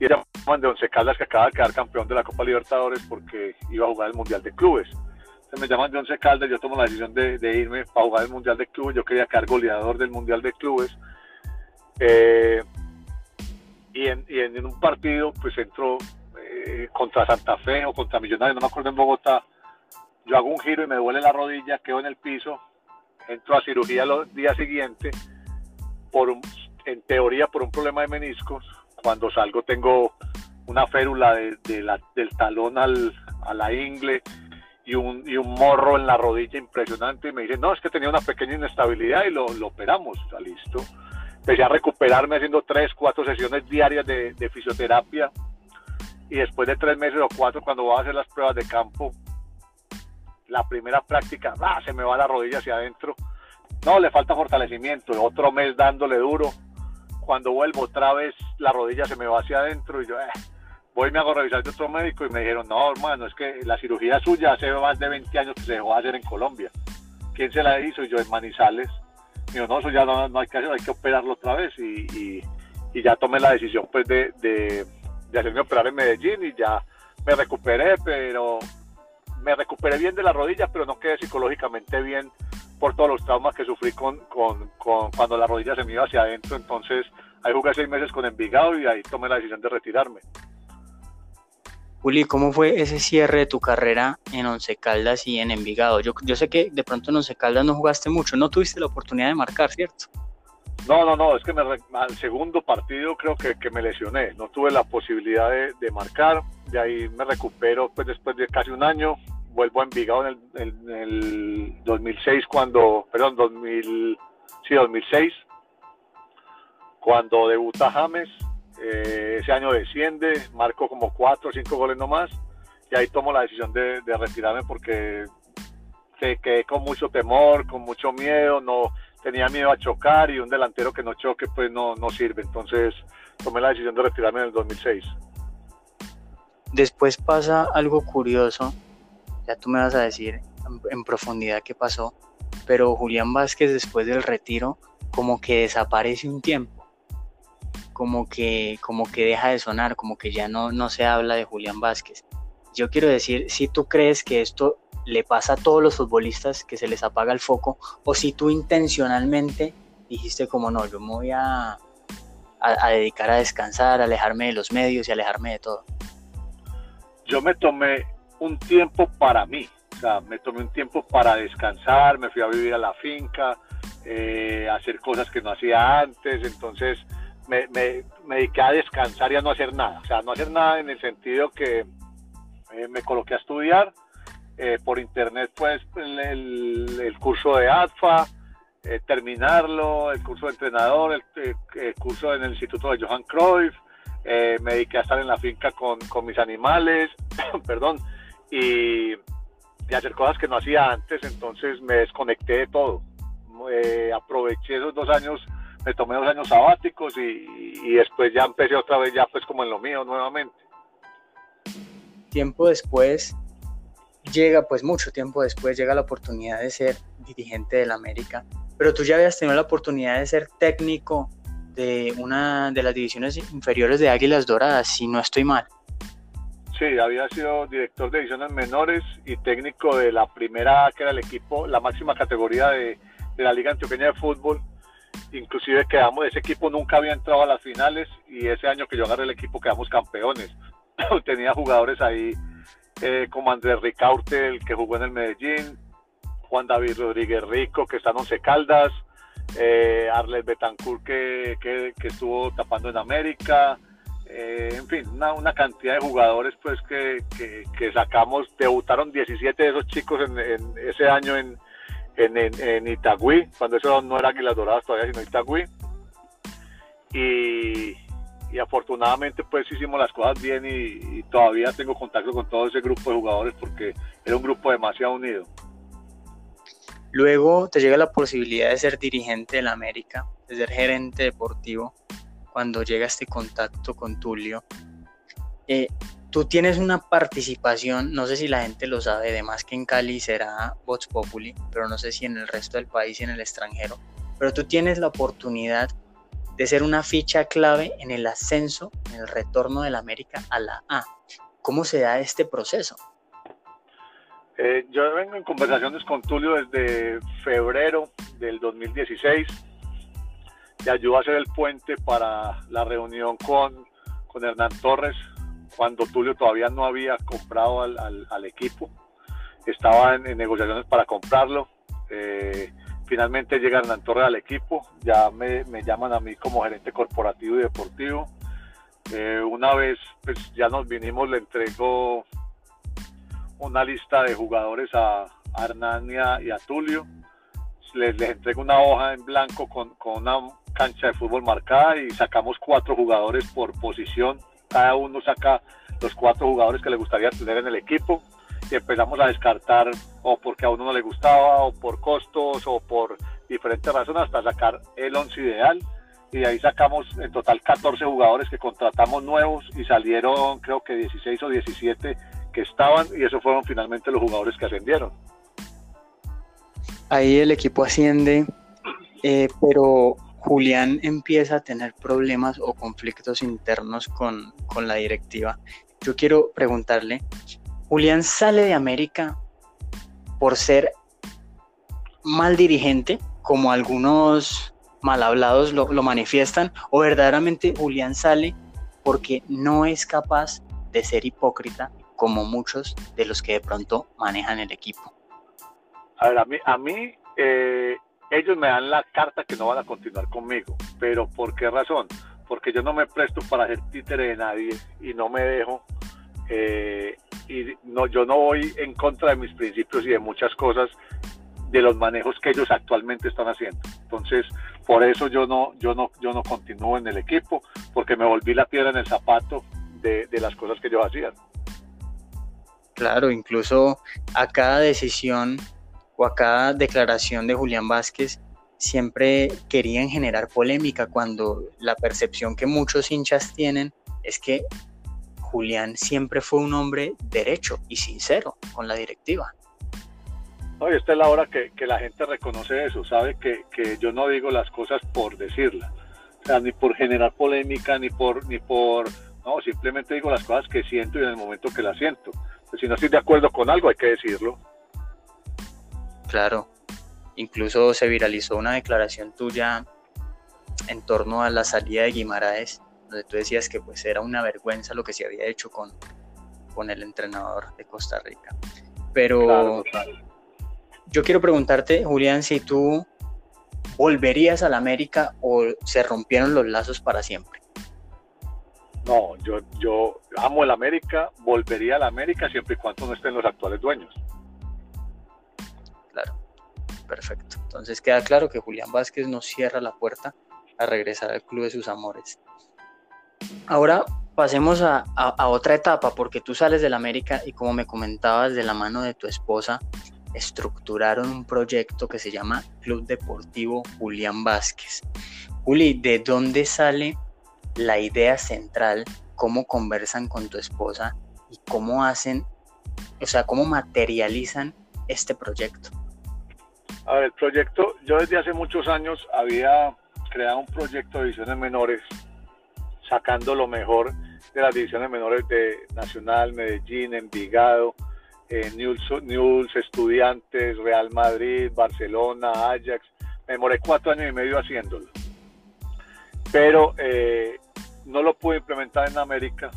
y era de Once Caldas que acaba de quedar campeón de la Copa Libertadores porque iba a jugar el Mundial de Clubes. Me llaman de Once Caldas, yo tomo la decisión de, de irme para jugar el Mundial de Clubes, yo quería quedar goleador del Mundial de Clubes, eh, y, en, y en un partido pues entro eh, contra Santa Fe o contra Millonarios, no me acuerdo, en Bogotá, yo hago un giro y me duele la rodilla, quedo en el piso, entro a cirugía los días siguientes, por un, en teoría por un problema de meniscos, cuando salgo tengo una férula de, de la, del talón al, a la ingle, Y un, y un morro en la rodilla impresionante, y me dicen, no, es que tenía una pequeña inestabilidad y lo, lo operamos, está listo. Empecé a recuperarme haciendo tres, cuatro sesiones diarias de, de fisioterapia, y después de tres meses o cuatro, cuando voy a hacer las pruebas de campo, la primera práctica, ¡ah!, se me va la rodilla hacia adentro, no, le falta fortalecimiento, otro mes dándole duro, cuando vuelvo otra vez la rodilla se me va hacia adentro, y yo, eh, voy y me hago revisar de otro médico y me dijeron, no, hermano, es que la cirugía suya hace más de veinte años que se dejó hacer en Colombia. ¿Quién se la hizo? Y yo, en Manizales. Me dijo, no, eso ya no, no hay que hacer, hay que operarlo otra vez. Y, y, y ya tomé la decisión pues de, de, de hacerme operar en Medellín, y ya me recuperé, pero me recuperé bien de las rodillas, pero no quedé psicológicamente bien por todos los traumas que sufrí con, con, con cuando la rodilla se me iba hacia adentro. Entonces ahí jugué seis meses con Envigado y ahí tomé la decisión de retirarme. Juli, ¿cómo fue ese cierre de tu carrera en Once Caldas y en Envigado? Yo, yo sé que de pronto en Once Caldas no jugaste mucho, no tuviste la oportunidad de marcar, ¿cierto? No, no, no, es que me, al segundo partido creo que, que me lesioné, no tuve la posibilidad de, de marcar. De ahí me recupero pues después de casi un año, vuelvo a Envigado en el, en el dos mil seis cuando, perdón, dos mil, sí, dos mil seis, cuando debuta James. Eh, ese año desciende, marco como cuatro o cinco goles nomás, y ahí tomo la decisión de, de retirarme porque se quedé con mucho temor, con mucho miedo, no tenía miedo a chocar, y un delantero que no choque pues no, no sirve. Entonces tomé la decisión de retirarme en el dos mil seis. Después pasa algo curioso, ya tú me vas a decir en, en profundidad qué pasó, pero Julián Vásquez después del retiro como que desaparece un tiempo. Como que, como que deja de sonar, como que ya no, no se habla de Julián Vásquez. Yo quiero decir, si tú crees que esto le pasa a todos los futbolistas, que se les apaga el foco, o si tú intencionalmente dijiste como no, yo me voy a, a, a dedicar a descansar, a alejarme de los medios y alejarme de todo. Yo me tomé un tiempo para mí, o sea, me tomé un tiempo para descansar, me fui a vivir a la finca, eh, a hacer cosas que no hacía antes, entonces... Me, me, me dediqué a descansar y a no hacer nada, o sea, no hacer nada en el sentido que eh, me coloqué a estudiar, eh, por internet pues el, el curso de A D F A, eh, terminarlo, el curso de entrenador, el, el curso en el Instituto de Johan Cruyff, eh, me dediqué a estar en la finca con, con mis animales, perdón, y, y hacer cosas que no hacía antes. Entonces me desconecté de todo, eh, aproveché esos dos años. Me tomé dos años sabáticos y, y después ya empecé otra vez ya pues como en lo mío nuevamente. Tiempo después llega, pues mucho tiempo después llega la oportunidad de ser dirigente del América, pero tú ya habías tenido la oportunidad de ser técnico de una de las divisiones inferiores de Águilas Doradas, si no estoy mal. Sí, había sido director de divisiones menores y técnico de la primera, que era el equipo, la máxima categoría de, de la Liga Antioqueña de Fútbol. Inclusive quedamos, ese equipo nunca había entrado a las finales, y ese año que yo agarré el equipo quedamos campeones. Tenía jugadores ahí eh, como Andrés Ricaurte, el que jugó en el Medellín, Juan David Rodríguez Rico, que está en Once Caldas, eh, Arles Betancourt, que, que, que estuvo tapando en América, eh, en fin, una, una cantidad de jugadores pues que, que, que sacamos. Debutaron diecisiete de esos chicos en, en ese año en En, en, en Itagüí, cuando eso no era Águilas Doradas todavía, sino Itagüí, y, y afortunadamente pues hicimos las cosas bien, y, y todavía tengo contacto con todo ese grupo de jugadores porque era un grupo demasiado unido. Luego te llega la posibilidad de ser dirigente del América, de ser gerente deportivo, cuando llega este contacto con Tulio. Eh, Tú tienes una participación, no sé si la gente lo sabe, de más que en Cali será Vox Populi, pero no sé si en el resto del país y en el extranjero, pero tú tienes la oportunidad de ser una ficha clave en el ascenso, en el retorno del América a la A. ¿Cómo se da este proceso? Eh, yo vengo en conversaciones con Tulio desde febrero del dos mil dieciséis, y ayudo a hacer el puente para la reunión con, con Hernán Torres, cuando Tulio todavía no había comprado al, al, al equipo, estaba en, en negociaciones para comprarlo. Eh, finalmente llega Hernán Torres al equipo, ya me, me llaman a mí como gerente corporativo y deportivo. Eh, una vez pues, ya nos vinimos, le entrego una lista de jugadores a, a Hernán y a, y a Tulio, les, les entrego una hoja en blanco con, con una cancha de fútbol marcada, y sacamos cuatro jugadores por posición. Cada uno saca los cuatro jugadores que le gustaría tener en el equipo, y empezamos a descartar, o porque a uno no le gustaba, o por costos, o por diferentes razones, hasta sacar el once ideal. Y de ahí sacamos en total catorce jugadores que contratamos nuevos, y salieron creo que dieciséis o diecisiete que estaban, y esos fueron finalmente los jugadores que ascendieron. Ahí el equipo asciende, eh, pero Julián empieza a tener problemas o conflictos internos con, con la directiva. Yo quiero preguntarle, ¿Julián sale de América por ser mal dirigente, como algunos mal hablados lo, lo manifiestan, o verdaderamente Julián sale porque no es capaz de ser hipócrita como muchos de los que de pronto manejan el equipo? A ver, a mí... A mí eh... ellos me dan la carta que no van a continuar conmigo. ¿Pero por qué razón? Porque yo no me presto para ser títere de nadie y no me dejo. Eh, y no, yo no voy en contra de mis principios y de muchas cosas, de los manejos que ellos actualmente están haciendo. Entonces, por eso yo no, yo no, yo no continúo en el equipo, porque me volví la piedra en el zapato de, de las cosas que ellos hacían. Claro, incluso a cada decisión o a cada declaración de Julián Vásquez siempre querían generar polémica, cuando la percepción que muchos hinchas tienen es que Julián siempre fue un hombre derecho y sincero con la directiva. No, y esta es la hora que, que la gente reconoce eso, sabe que, que yo no digo las cosas por decirlas, o sea, ni por generar polémica, ni por, ni por, no, simplemente digo las cosas que siento y en el momento que las siento. Pues si no estoy de acuerdo con algo, hay que decirlo. Claro, incluso se viralizó una declaración tuya en torno a la salida de Guimaraes, donde tú decías que pues era una vergüenza lo que se había hecho con, con el entrenador de Costa Rica. Pero claro, claro. Yo quiero preguntarte, Julián, si tú volverías a la América o se rompieron los lazos para siempre. No, yo, yo amo el América, volvería a la América siempre y cuando no estén los actuales dueños. Claro, perfecto. Entonces queda claro que Julián Vásquez nos cierra la puerta a regresar al club de sus amores. Ahora pasemos a, a, a otra etapa, porque tú sales del América y, como me comentabas, de la mano de tu esposa estructuraron un proyecto que se llama Club Deportivo Julián Vásquez. Juli, ¿de dónde sale la idea central? ¿Cómo conversan con tu esposa y cómo hacen, o sea, cómo materializan este proyecto? A ver, el proyecto, yo desde hace muchos años había creado un proyecto de divisiones menores, sacando lo mejor de las divisiones menores de Nacional, Medellín, Envigado, eh, Newell's, Newell's, Estudiantes, Real Madrid, Barcelona, Ajax. Me demoré cuatro años y medio haciéndolo, pero eh, no lo pude implementar en América,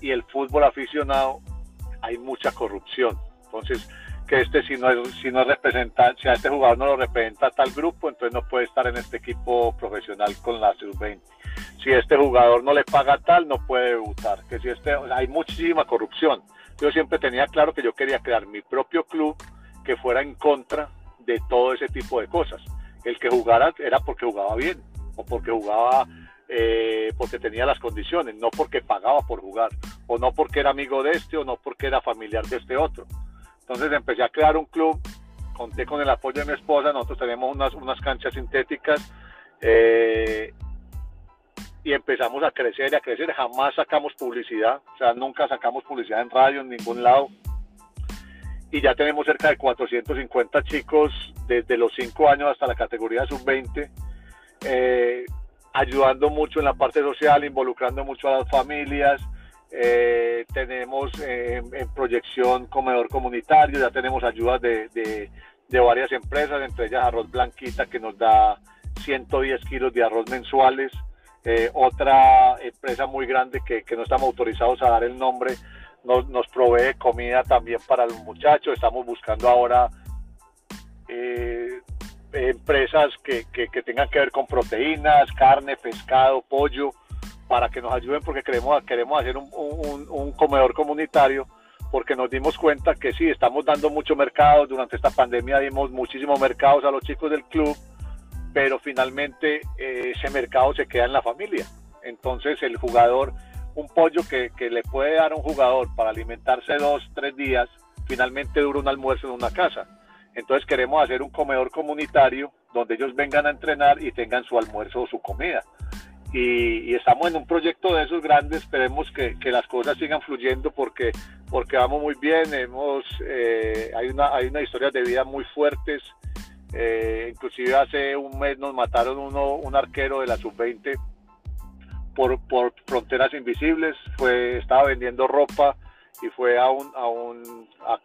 y el fútbol aficionado hay mucha corrupción. Entonces, que este si no es, si no es representa, si a este jugador no lo representa tal grupo, entonces no puede estar en este equipo profesional con la sub veinte. Si este jugador no le paga tal, no puede debutar. Que si este, hay muchísima corrupción. Yo siempre tenía claro que yo quería crear mi propio club que fuera en contra de todo ese tipo de cosas. El que jugara era porque jugaba bien, o porque jugaba eh, porque tenía las condiciones, no porque pagaba por jugar, o no porque era amigo de este, o no porque era familiar de este otro. Entonces empecé a crear un club, conté con el apoyo de mi esposa. Nosotros tenemos unas, unas canchas sintéticas eh, y empezamos a crecer y a crecer. Jamás sacamos publicidad, o sea, nunca sacamos publicidad en radio, en ningún lado. Y ya tenemos cerca de cuatrocientos cincuenta chicos, desde los cinco años hasta la categoría sub veinte, eh, ayudando mucho en la parte social, involucrando mucho a las familias. Eh, tenemos eh, en, en proyección comedor comunitario, ya tenemos ayudas de, de, de varias empresas, entre ellas Arroz Blanquita, que nos da ciento diez kilos de arroz mensuales. Eh, otra empresa muy grande que, que no estamos autorizados a dar el nombre, nos, nos provee comida también para los muchachos. Estamos buscando ahora eh, empresas que, que, que tengan que ver con proteínas, carne, pescado, pollo, para que nos ayuden, porque queremos, queremos hacer un, un, un comedor comunitario, porque nos dimos cuenta que sí, estamos dando mucho mercado. Durante esta pandemia dimos muchísimos mercados a los chicos del club, pero finalmente eh, ese mercado se queda en la familia. Entonces el jugador, un pollo que, que le puede dar a un jugador para alimentarse dos, tres días, finalmente dura un almuerzo en una casa. Entonces queremos hacer un comedor comunitario donde ellos vengan a entrenar y tengan su almuerzo o su comida. Y, y estamos en un proyecto de esos grandes. Esperemos que, que las cosas sigan fluyendo, porque, porque vamos muy bien. Hemos, eh, hay, una, hay unas historias de vida muy fuertes, Eh, inclusive hace un mes nos mataron uno, un arquero de la sub veinte por, por fronteras invisibles. Fue, estaba vendiendo ropa y fue a un, a, un, a,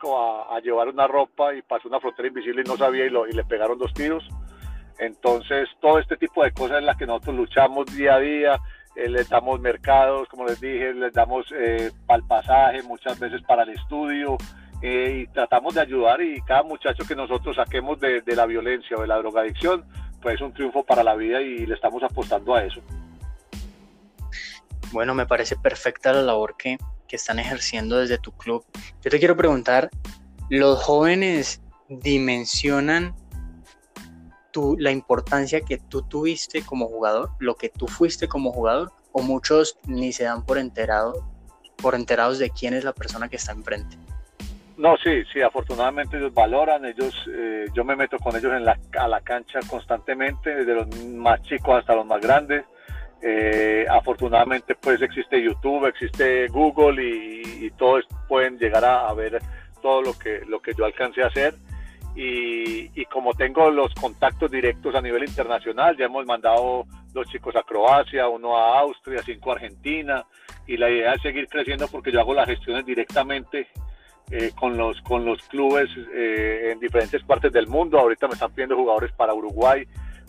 a llevar una ropa y pasó una frontera invisible y no sabía y, lo, y le pegaron dos tiros. Entonces todo este tipo de cosas en las que nosotros luchamos día a día. Eh, les damos mercados, como les dije, les damos eh, para el pasaje, muchas veces para el estudio, eh, y tratamos de ayudar, y cada muchacho que nosotros saquemos de, de la violencia o de la drogadicción, pues es un triunfo para la vida y le estamos apostando a eso. Bueno, me parece perfecta la labor que, que están ejerciendo desde tu club. Yo te quiero preguntar, ¿los jóvenes dimensionan Tú, la importancia que tú tuviste como jugador, lo que tú fuiste como jugador, o muchos ni se dan por enterado, por enterados de quién es la persona que está enfrente? No, sí, sí, afortunadamente ellos valoran, ellos, eh, yo me meto con ellos en la, a la cancha constantemente, desde los más chicos hasta los más grandes. Eh, afortunadamente pues existe YouTube, existe Google, y, y todos pueden llegar a, a ver todo lo que, lo que yo alcancé a hacer. Y, y como tengo los contactos directos a nivel internacional, ya hemos mandado dos chicos a Croacia, uno a Austria, cinco a Argentina, y la idea es seguir creciendo porque yo hago las gestiones directamente eh, con, los, con los clubes eh, en diferentes partes del mundo. Ahorita me están pidiendo jugadores para Uruguay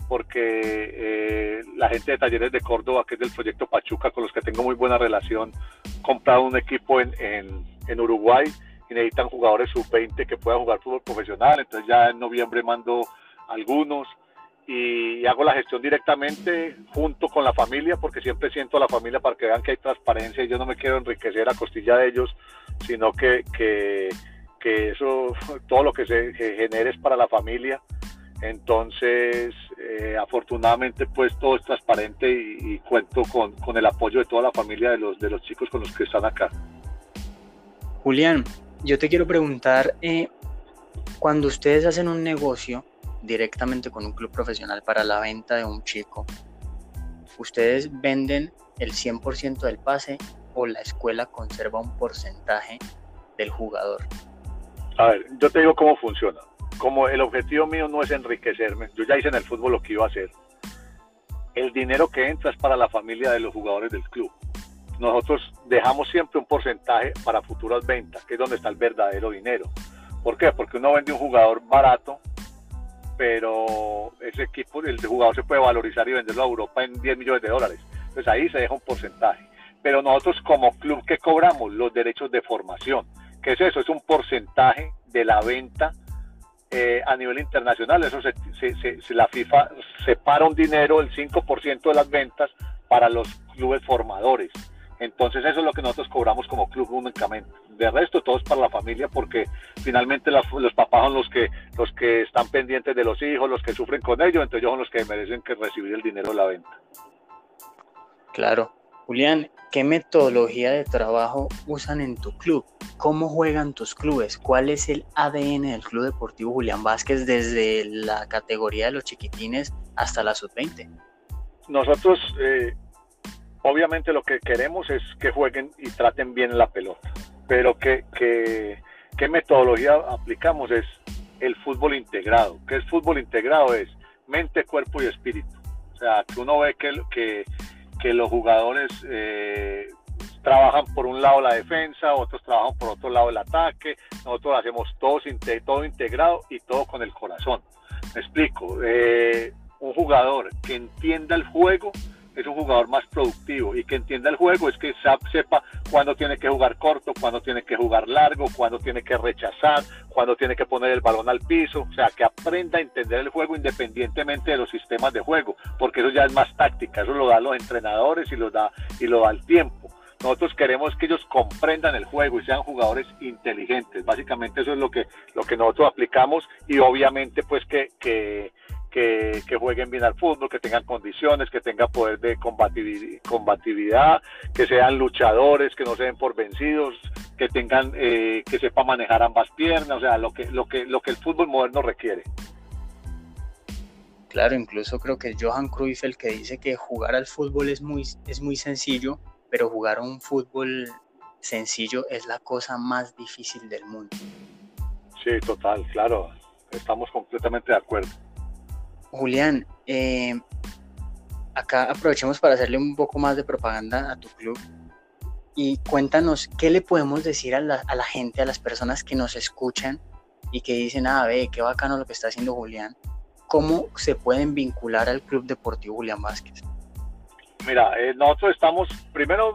porque eh, la gente de Talleres de Córdoba, que es del proyecto Pachuca, con los que tengo muy buena relación, compraron un equipo en, en, en Uruguay. Y necesitan jugadores sub veinte que puedan jugar fútbol profesional, entonces ya en noviembre mando algunos y hago la gestión directamente junto con la familia, porque siempre siento a la familia para que vean que hay transparencia y yo no me quiero enriquecer a costilla de ellos, sino que, que, que eso, todo lo que se genere es para la familia. Entonces eh, afortunadamente pues todo es transparente y, y cuento con, con el apoyo de toda la familia de los, de los chicos con los que están acá. Julián, yo te quiero preguntar, eh, cuando ustedes hacen un negocio directamente con un club profesional para la venta de un chico, ¿ustedes venden el cien por ciento del pase o la escuela conserva un porcentaje del jugador? A ver, yo te digo cómo funciona. Como el objetivo mío no es enriquecerme, yo ya hice en el fútbol lo que iba a hacer. El dinero que entra es para la familia de los jugadores del club. Nosotros dejamos siempre un porcentaje para futuras ventas, que es donde está el verdadero dinero. ¿Por qué? Porque uno vende un jugador barato, pero ese equipo, el jugador se puede valorizar y venderlo a Europa en diez millones de dólares. Entonces ahí se deja un porcentaje. Pero nosotros como club, ¿qué cobramos? Los derechos de formación. ¿Qué es eso? Es un porcentaje de la venta eh, a nivel internacional. Eso se, se, se, se, la FIFA separa un dinero, el cinco por ciento de las ventas, para los clubes formadores. Entonces eso es lo que nosotros cobramos como club únicamente. De resto todo es para la familia, porque finalmente la, los papás son los que, los que están pendientes de los hijos, los que sufren con ellos, entonces ellos son los que merecen que recibir el dinero de la venta. Claro. Julián, ¿qué metodología de trabajo usan en tu club? ¿Cómo juegan tus clubes? ¿Cuál es el A D N del Club Deportivo Julián Vásquez desde la categoría de los chiquitines hasta la sub veinte? Nosotros... Eh, Obviamente lo que queremos es que jueguen y traten bien la pelota, pero que, que, ¿qué metodología aplicamos? Es el fútbol integrado. ¿Qué es fútbol integrado? Es mente, cuerpo y espíritu. O sea, que uno ve que, que, que los jugadores eh, trabajan por un lado la defensa, otros trabajan por otro lado el ataque, nosotros hacemos todo, todo integrado y todo con el corazón. Me explico, eh, un jugador que entienda el juego es un jugador más productivo, y que entienda el juego es que sepa cuándo tiene que jugar corto, cuándo tiene que jugar largo, cuándo tiene que rechazar, cuándo tiene que poner el balón al piso. O sea, que aprenda a entender el juego independientemente de los sistemas de juego, porque eso ya es más táctica, eso lo dan los entrenadores y lo da, y lo da el tiempo. Nosotros queremos que ellos comprendan el juego y sean jugadores inteligentes. Básicamente eso es lo que, lo que nosotros aplicamos, y obviamente pues que... que Que, que jueguen bien al fútbol, que tengan condiciones, que tengan poder de combatividad, que sean luchadores, que no se den por vencidos, que tengan, eh, que sepan manejar ambas piernas, o sea, lo que, lo que, lo que el fútbol moderno requiere. Claro, incluso creo que es Johan Cruyff el que dice que jugar al fútbol es muy, es muy sencillo, pero jugar un fútbol sencillo es la cosa más difícil del mundo. Sí, total, claro, estamos completamente de acuerdo. Julián, eh, acá aprovechemos para hacerle un poco más de propaganda a tu club y cuéntanos qué le podemos decir a la, a la gente, a las personas que nos escuchan y que dicen, ah, ve, qué bacano lo que está haciendo Julián. ¿Cómo se pueden vincular al Club Deportivo Julián Vásquez? Mira, eh, nosotros estamos, primero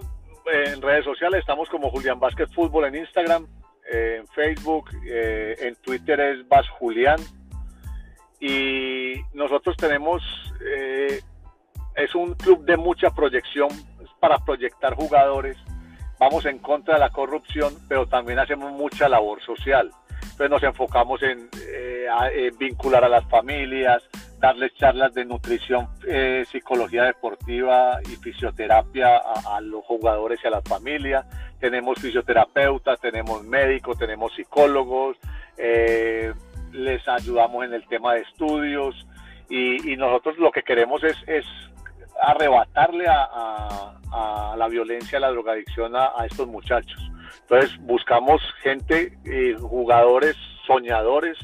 eh, en redes sociales, estamos como Julián Vásquez Fútbol en Instagram, eh, en Facebook, eh, en Twitter es Vas Julián, y nosotros tenemos, eh, es un club de mucha proyección, es para proyectar jugadores, vamos en contra de la corrupción, pero también hacemos mucha labor social. Entonces nos enfocamos en, eh, a, en vincular a las familias, darles charlas de nutrición, eh, psicología deportiva y fisioterapia a, a los jugadores y a las familias. Tenemos fisioterapeutas, tenemos médicos, tenemos psicólogos, eh, les ayudamos en el tema de estudios y, y nosotros lo que queremos es, es arrebatarle a, a, a la violencia, a la drogadicción a, a estos muchachos. Entonces buscamos gente, eh, jugadores soñadores,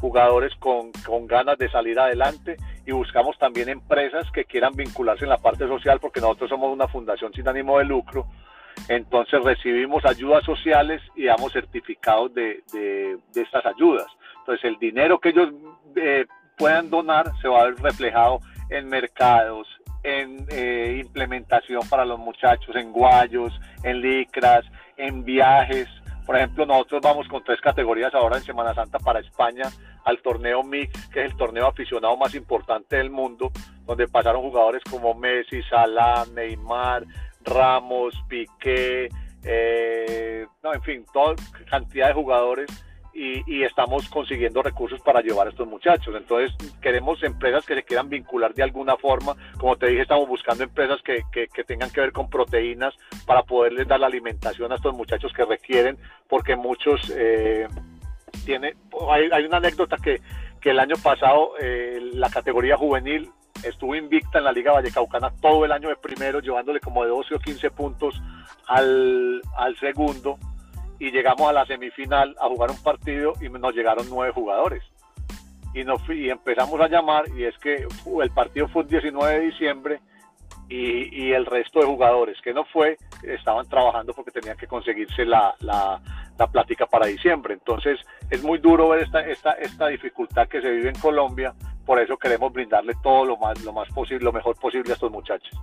jugadores con, con ganas de salir adelante, y buscamos también empresas que quieran vincularse en la parte social, porque nosotros somos una fundación sin ánimo de lucro, entonces recibimos ayudas sociales y damos certificados de, de, de estas ayudas. Entonces el dinero que ellos eh, puedan donar se va a ver reflejado en mercados, en eh, implementación para los muchachos, en guayos, en licras, en viajes. Por ejemplo, nosotros vamos con tres categorías ahora en Semana Santa para España al torneo Mix, que es el torneo aficionado más importante del mundo, donde pasaron jugadores como Messi, Salah, Neymar, Ramos, Piqué, eh, no, en fin, toda cantidad de jugadores, y, y estamos consiguiendo recursos para llevar a estos muchachos. Entonces queremos empresas que se quieran vincular de alguna forma. Como te dije, estamos buscando empresas que, que, que tengan que ver con proteínas para poderles dar la alimentación a estos muchachos que requieren, porque muchos eh, tienen, hay, hay una anécdota que, que el año pasado eh, la categoría juvenil estuvo invicta en la Liga Vallecaucana todo el año de primero, llevándole como de doce o quince puntos al, al segundo, y llegamos a la semifinal a jugar un partido y nos llegaron nueve jugadores y, nos, y empezamos a llamar, y es que el partido fue el diecinueve de diciembre y, y el resto de jugadores que no fue estaban trabajando porque tenían que conseguirse la, la, la plática para diciembre. Entonces es muy duro ver esta, esta, esta dificultad que se vive en Colombia. Por eso queremos brindarle todo lo más, lo más posible, lo mejor posible a estos muchachos.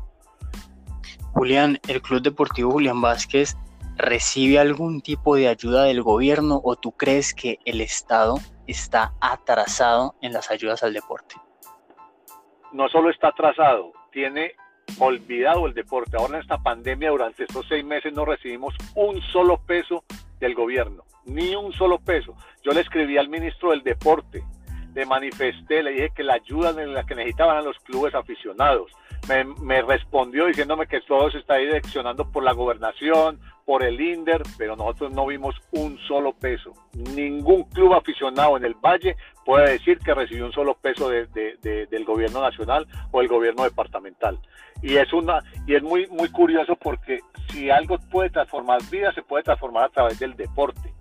Julián, ¿el Club Deportivo Julián Vásquez recibe algún tipo de ayuda del gobierno, o tú crees que el Estado está atrasado en las ayudas al deporte? No solo está atrasado, tiene olvidado el deporte. Ahora en esta pandemia, durante estos seis meses, no recibimos un solo peso del gobierno, ni un solo peso. Yo le escribí al ministro del Deporte, le manifesté, le dije que la ayuda en la que necesitaban a los clubes aficionados. Me, me respondió diciéndome que todo se está direccionando por la gobernación, por el INDER, pero nosotros no vimos un solo peso. Ningún club aficionado en el Valle puede decir que recibió un solo peso de, de, de, del gobierno nacional o el gobierno departamental. Y es una, y es muy, muy curioso, porque si algo puede transformar vidas, se puede transformar a través del deporte.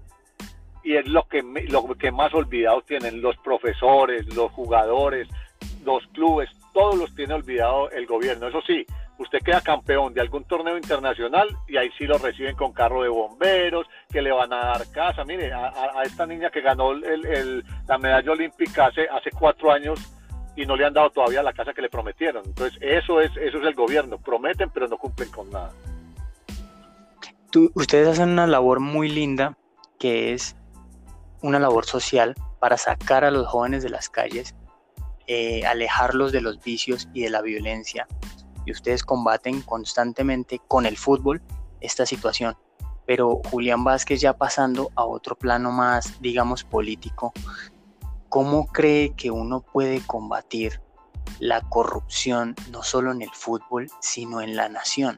Y es lo que, lo que más olvidado tienen los profesores, los jugadores, los clubes, todos los tiene olvidado el gobierno. Eso sí, usted queda campeón de algún torneo internacional y ahí sí lo reciben con carro de bomberos, que le van a dar casa. Mire, a, a esta niña que ganó el, el, la medalla olímpica hace, hace cuatro años y no le han dado todavía la casa que le prometieron. Entonces eso es, eso es el gobierno, prometen pero no cumplen con nada. Tú, ustedes hacen una labor muy linda, que es una labor social para sacar a los jóvenes de las calles, eh, alejarlos de los vicios y de la violencia, y ustedes combaten constantemente con el fútbol esta situación. Pero Julián Vásquez, ya pasando a otro plano más, digamos, político, ¿cómo cree que uno puede combatir la corrupción no solo en el fútbol sino en la nación?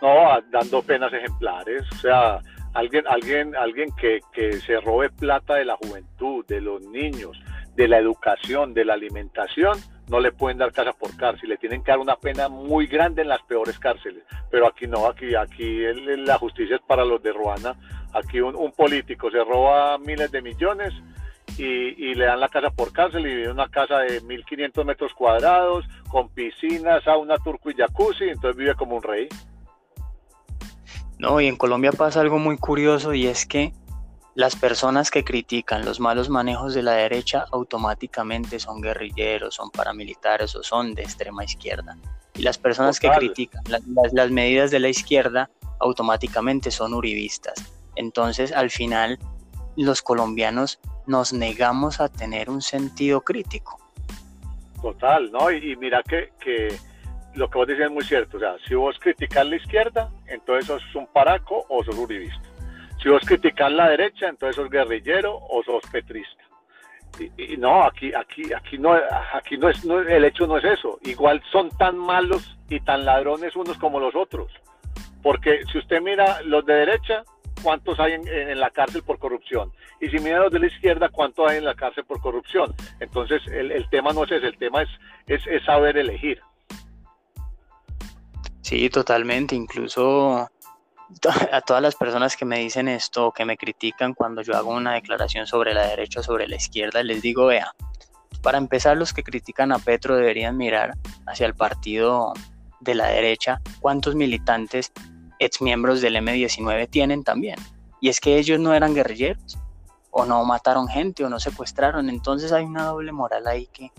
No, dando penas ejemplares. O sea, alguien, alguien, alguien que, que se robe plata de la juventud, de los niños, de la educación, de la alimentación, no le pueden dar casa por cárcel, le tienen que dar una pena muy grande en las peores cárceles. Pero aquí no, aquí, aquí el, la justicia es para los de Ruana. Aquí un, un político se roba miles de millones y, y le dan la casa por cárcel y vive en una casa de mil quinientos metros cuadrados, con piscina, sauna, turco y jacuzzi, entonces vive como un rey. No, y en Colombia pasa algo muy curioso, y es que las personas que critican los malos manejos de la derecha automáticamente son guerrilleros, son paramilitares o son de extrema izquierda. Y las personas Total. que critican las, las, las medidas de la izquierda automáticamente son uribistas. Entonces, al final, los colombianos nos negamos a tener un sentido crítico. Total, ¿no? Y, y mira que, que lo que vos decís es muy cierto. O sea, si vos criticas la izquierda, entonces sos un paraco o sos uribista. Si vos criticas la derecha, entonces sos guerrillero o sos petrista. Y, y no, aquí, aquí, aquí no, aquí no es, no, el hecho no es eso. Igual son tan malos y tan ladrones unos como los otros. Porque si usted mira los de derecha, ¿cuántos hay en, en la cárcel por corrupción? Y si mira los de la izquierda, ¿cuántos hay en la cárcel por corrupción? Entonces el, el tema no es ese, el tema es, es, es saber elegir. Sí, totalmente, incluso a todas las personas que me dicen esto, que me critican cuando yo hago una declaración sobre la derecha o sobre la izquierda, les digo, vea, para empezar, los que critican a Petro deberían mirar hacia el partido de la derecha cuántos militantes exmiembros del eme diecinueve tienen también, y es que ellos no eran guerrilleros, o no mataron gente, o no secuestraron. Entonces hay una doble moral ahí que,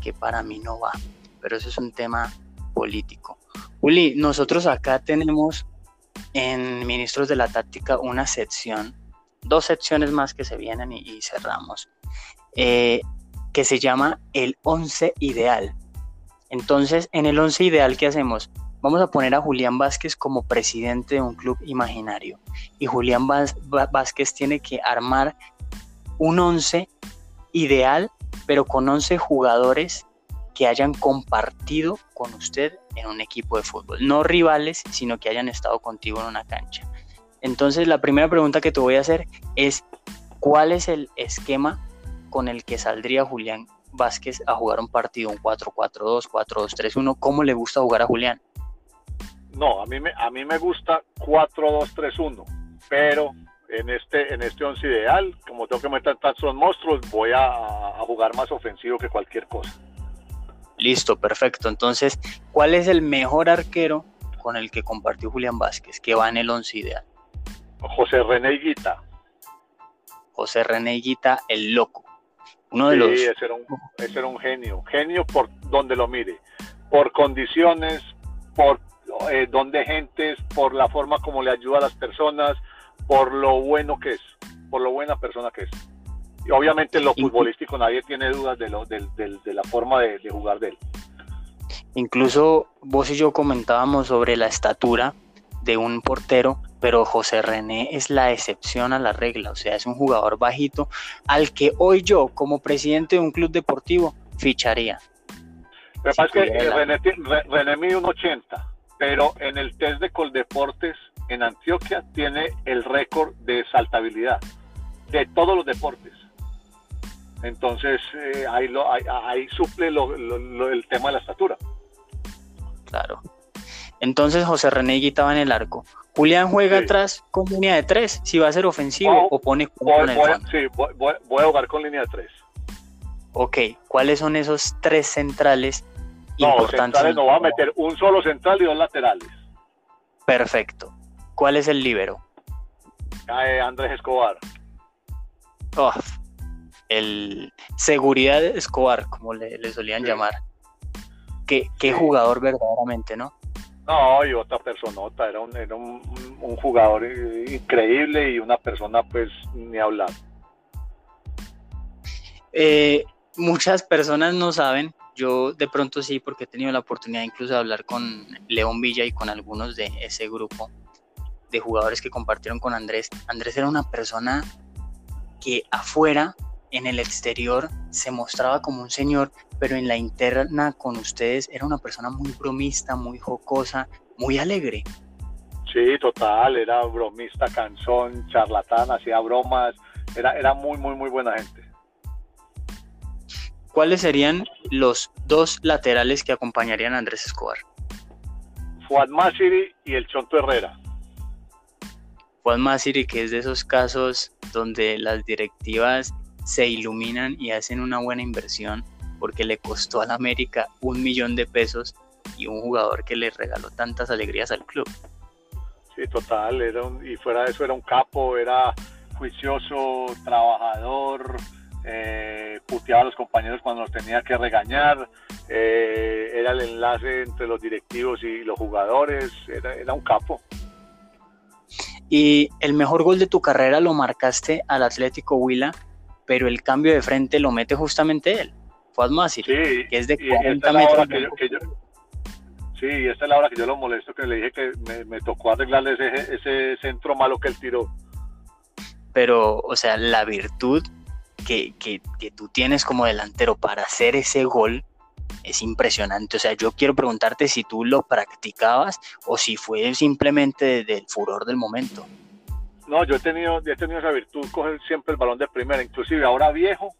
que para mí no va, pero eso es un tema político. Juli, nosotros acá tenemos en Ministros de la Táctica una sección, dos secciones más que se vienen y, y cerramos, eh, que se llama el once ideal. Entonces, en el once ideal, ¿qué hacemos? Vamos a poner a Julián Vásquez como presidente de un club imaginario, y Julián Vaz- Vásquez tiene que armar un once ideal, pero con once jugadores que hayan compartido con usted en un equipo de fútbol, no rivales, sino que hayan estado contigo en una cancha. Entonces, la primera pregunta que te voy a hacer es, ¿cuál es el esquema con el que saldría Julián Vásquez a jugar un partido, un cuatro cuatro dos, cuatro dos tres uno? ¿Cómo le gusta jugar a Julián? No, a mí me, a mí me gusta cuatro dos tres uno, pero en este, en este once ideal, como tengo que meter tantos monstruos, voy a, a jugar más ofensivo que cualquier cosa. Listo, perfecto. Entonces, ¿cuál es el mejor arquero con el que compartió Julián Vásquez, que va en el once ideal? José René Higuita. José René Higuita, el loco. Uno de sí, los... ese era un, ese era un genio. Genio por donde lo mire. Por condiciones, por eh, don de gentes, por la forma como le ayuda a las personas, por lo bueno que es, por lo buena persona que es. Y obviamente lo futbolístico, nadie tiene dudas de, lo, de, de, de la forma de, de jugar de él. Incluso vos y yo comentábamos sobre la estatura de un portero, pero José René es la excepción a la regla, o sea, es un jugador bajito al que hoy yo, como presidente de un club deportivo, ficharía. Lo que pasa es que René, René mide un ochenta, pero en el test de Coldeportes en Antioquia tiene el récord de saltabilidad de todos los deportes. Entonces, eh, ahí, lo, ahí, ahí suple lo, lo, lo, el tema de la estatura. Claro. Entonces, José René Higuita va en el arco. Julián juega sí. atrás con línea de tres, si va a ser ofensivo o, o pone... Voy, con el voy, sí, voy, voy, voy a jugar con línea de tres. Ok, ¿cuáles son esos tres centrales no, importantes? Centrales no, va a meter un solo central y dos laterales. Perfecto. ¿Cuál es el líbero? Eh, Andrés Escobar. Oh. El seguridad Escobar, como le, le solían sí. llamar. Qué, qué sí. jugador verdaderamente, ¿no? No, y otra personota, era un, era un, un jugador increíble y una persona, pues, ni hablar. Eh, muchas personas no saben, yo de pronto sí, porque he tenido la oportunidad incluso de hablar con León Villa y con algunos de ese grupo de jugadores que compartieron con Andrés. Andrés era una persona que afuera, en el exterior, se mostraba como un señor, pero en la interna con ustedes era una persona muy bromista, muy jocosa, muy alegre. Sí, total, era bromista, canzón, charlatán, hacía bromas, era, era muy, muy, muy buena gente. ¿Cuáles serían los dos laterales que acompañarían a Andrés Escobar? Fuad Masiri y el Chonto Herrera. Fuad Masiri, que es de esos casos donde las directivas se iluminan y hacen una buena inversión, porque le costó al América un millón de pesos y un jugador que le regaló tantas alegrías al club. Sí, total, era un, y fuera de eso era un capo, era juicioso, trabajador, eh, puteaba a los compañeros cuando los tenía que regañar, eh, era el enlace entre los directivos y los jugadores, era, era un capo. Y el mejor gol de tu carrera lo marcaste al Atlético Huila, pero el cambio de frente lo mete justamente él, Fuad Mazzir, sí, que es de cuarenta metros. Sí, y esta es la hora que yo lo molesto, que le dije que me, me tocó arreglarle ese, ese centro malo que él tiró. Pero, o sea, la virtud que, que, que tú tienes como delantero para hacer ese gol es impresionante. O sea, yo quiero preguntarte si tú lo practicabas o si fue simplemente del furor del momento. No, yo he tenido, he tenido esa virtud, coger siempre el balón de primera. Inclusive ahora viejo,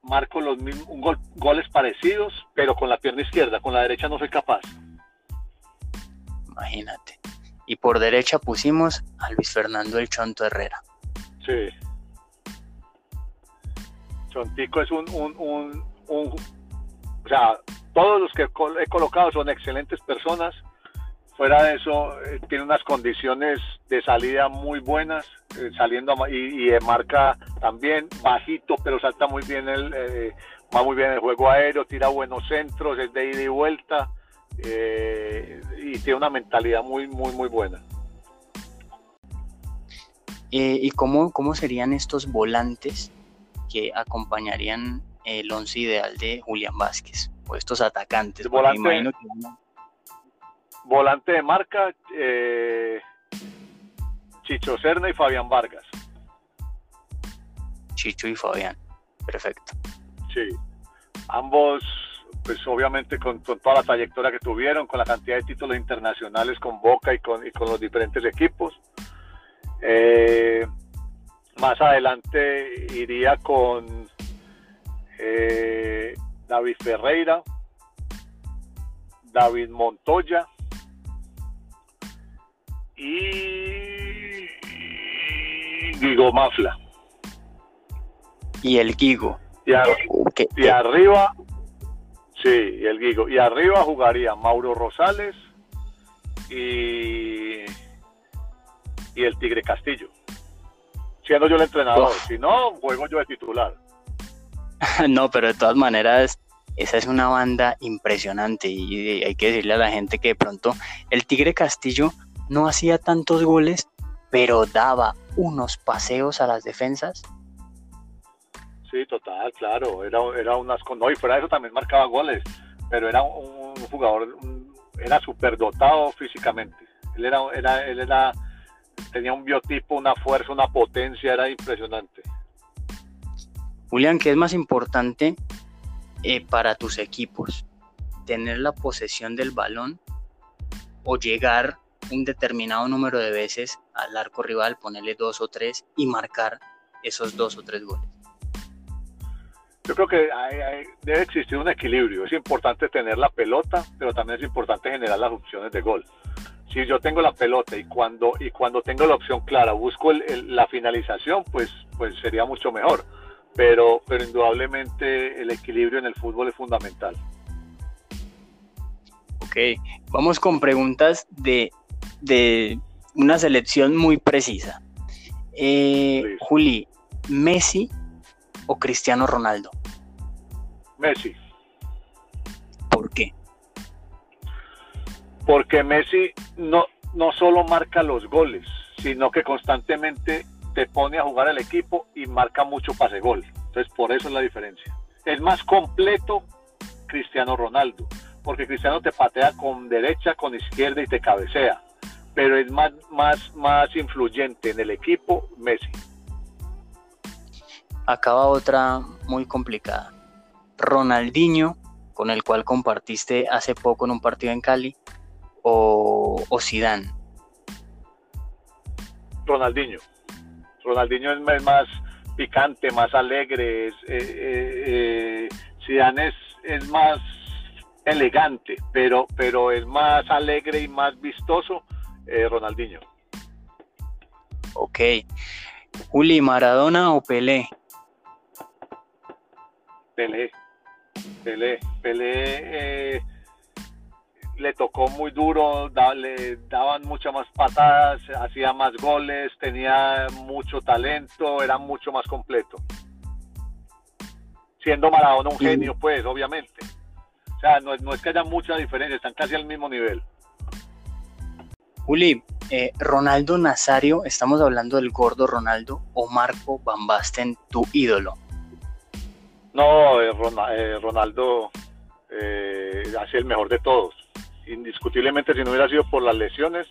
marco los mismos, un gol, goles parecidos, pero con la pierna izquierda, con la derecha no soy capaz. Imagínate. Y por derecha pusimos a Luis Fernando el Chonto Herrera. Sí. Chontico es un, un, un, un... O sea, todos los que he colocado son excelentes personas. Fuera de eso, tiene unas condiciones de salida muy buenas, eh, saliendo y, y marca también bajito, pero salta muy bien, el, eh, va muy bien el juego aéreo, tira buenos centros, es de ida y vuelta. Eh, y tiene una mentalidad muy muy muy buena. Eh, ¿Y cómo, cómo serían estos volantes que acompañarían el once ideal de Julián Vásquez? O estos atacantes. Volante, me imagino que... volante de marca, eh, Chicho Serna y Fabián Vargas. Chicho y Fabián, perfecto. Sí, ambos... pues obviamente con, con toda la trayectoria que tuvieron, con la cantidad de títulos internacionales con Boca y con, y con los diferentes equipos. Eh, más adelante iría con eh, David Ferreira, David Montoya y Guigo Mafla. Y el Guigo. Y, a, okay. y arriba... Sí, el Guigo. Y arriba jugaría Mauro Rosales y, y el Tigre Castillo, siendo yo el entrenador. Uf. Si no, juego yo de titular. No, pero de todas maneras, esa es una banda impresionante y hay que decirle a la gente que de pronto el Tigre Castillo no hacía tantos goles, pero daba unos paseos a las defensas. Sí, total, claro, era, era unas con no, y fuera de eso también marcaba goles, pero era un, un jugador, un, era superdotado físicamente. Él era, era, él era, tenía un biotipo, una fuerza, una potencia, era impresionante. Julián, ¿qué es más importante eh, para tus equipos? ¿Tener la posesión del balón o llegar un determinado número de veces al arco rival, ponerle dos o tres y marcar esos dos o tres goles? Yo creo que hay, hay, debe existir un equilibrio. Es importante tener la pelota, pero también es importante generar las opciones de gol. Si yo tengo la pelota y cuando, y cuando tengo la opción clara busco el, el, la finalización, pues, pues sería mucho mejor. Pero, pero indudablemente el equilibrio en el fútbol es fundamental. Ok, vamos con preguntas de, de una selección muy precisa. Eh, sí. Juli, ¿Messi o Cristiano Ronaldo? Messi. ¿Por qué? Porque Messi no, no solo marca los goles, sino que constantemente te pone a jugar al equipo y marca mucho pase gol. Entonces, por eso es la diferencia. Es más completo Cristiano Ronaldo, porque Cristiano te patea con derecha, con izquierda y te cabecea, pero es más, más, más influyente en el equipo Messi. Acaba otra muy complicada. ¿Ronaldinho, con el cual compartiste hace poco en un partido en Cali, o, o Zidane? Ronaldinho. Ronaldinho es más picante, más alegre. Es, eh, eh, eh, Zidane es, es más elegante, pero, pero es más alegre y más vistoso. Eh, Ronaldinho. Ok. Juli, ¿Maradona o Pelé? Pelé. Pelé, Pelé eh, le tocó muy duro, da, le daban muchas más patadas, hacía más goles, tenía mucho talento, era mucho más completo. Siendo Maradona un sí. genio, pues, obviamente. O sea, no, no es que haya mucha diferencia, están casi al mismo nivel. Juli, eh, Ronaldo Nazario, estamos hablando del gordo Ronaldo o Marco Van Basten, tu ídolo. No, eh, Ron, eh, Ronaldo eh, hace el mejor de todos. Indiscutiblemente, si no hubiera sido por las lesiones,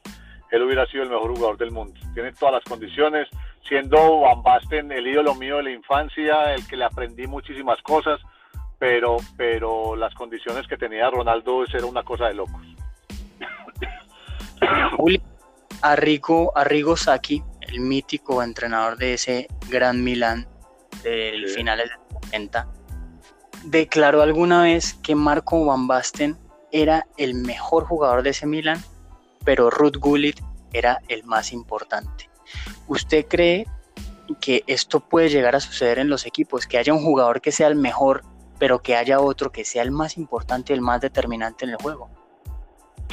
él hubiera sido el mejor jugador del mundo. Tiene todas las condiciones, siendo Van Basten el ídolo mío de la infancia, el que le aprendí muchísimas cosas, pero, pero las condiciones que tenía Ronaldo era una cosa de locos. Juli, a Arrigo, Arrigo Sacchi, el mítico entrenador de ese gran Milán del sí. finales de los setenta, declaró alguna vez que Marco Van Basten era el mejor jugador de ese Milán, pero Ruud Gullit era el más importante. ¿Usted cree que esto puede llegar a suceder en los equipos? Que haya un jugador que sea el mejor, pero que haya otro que sea el más importante, el más determinante en el juego.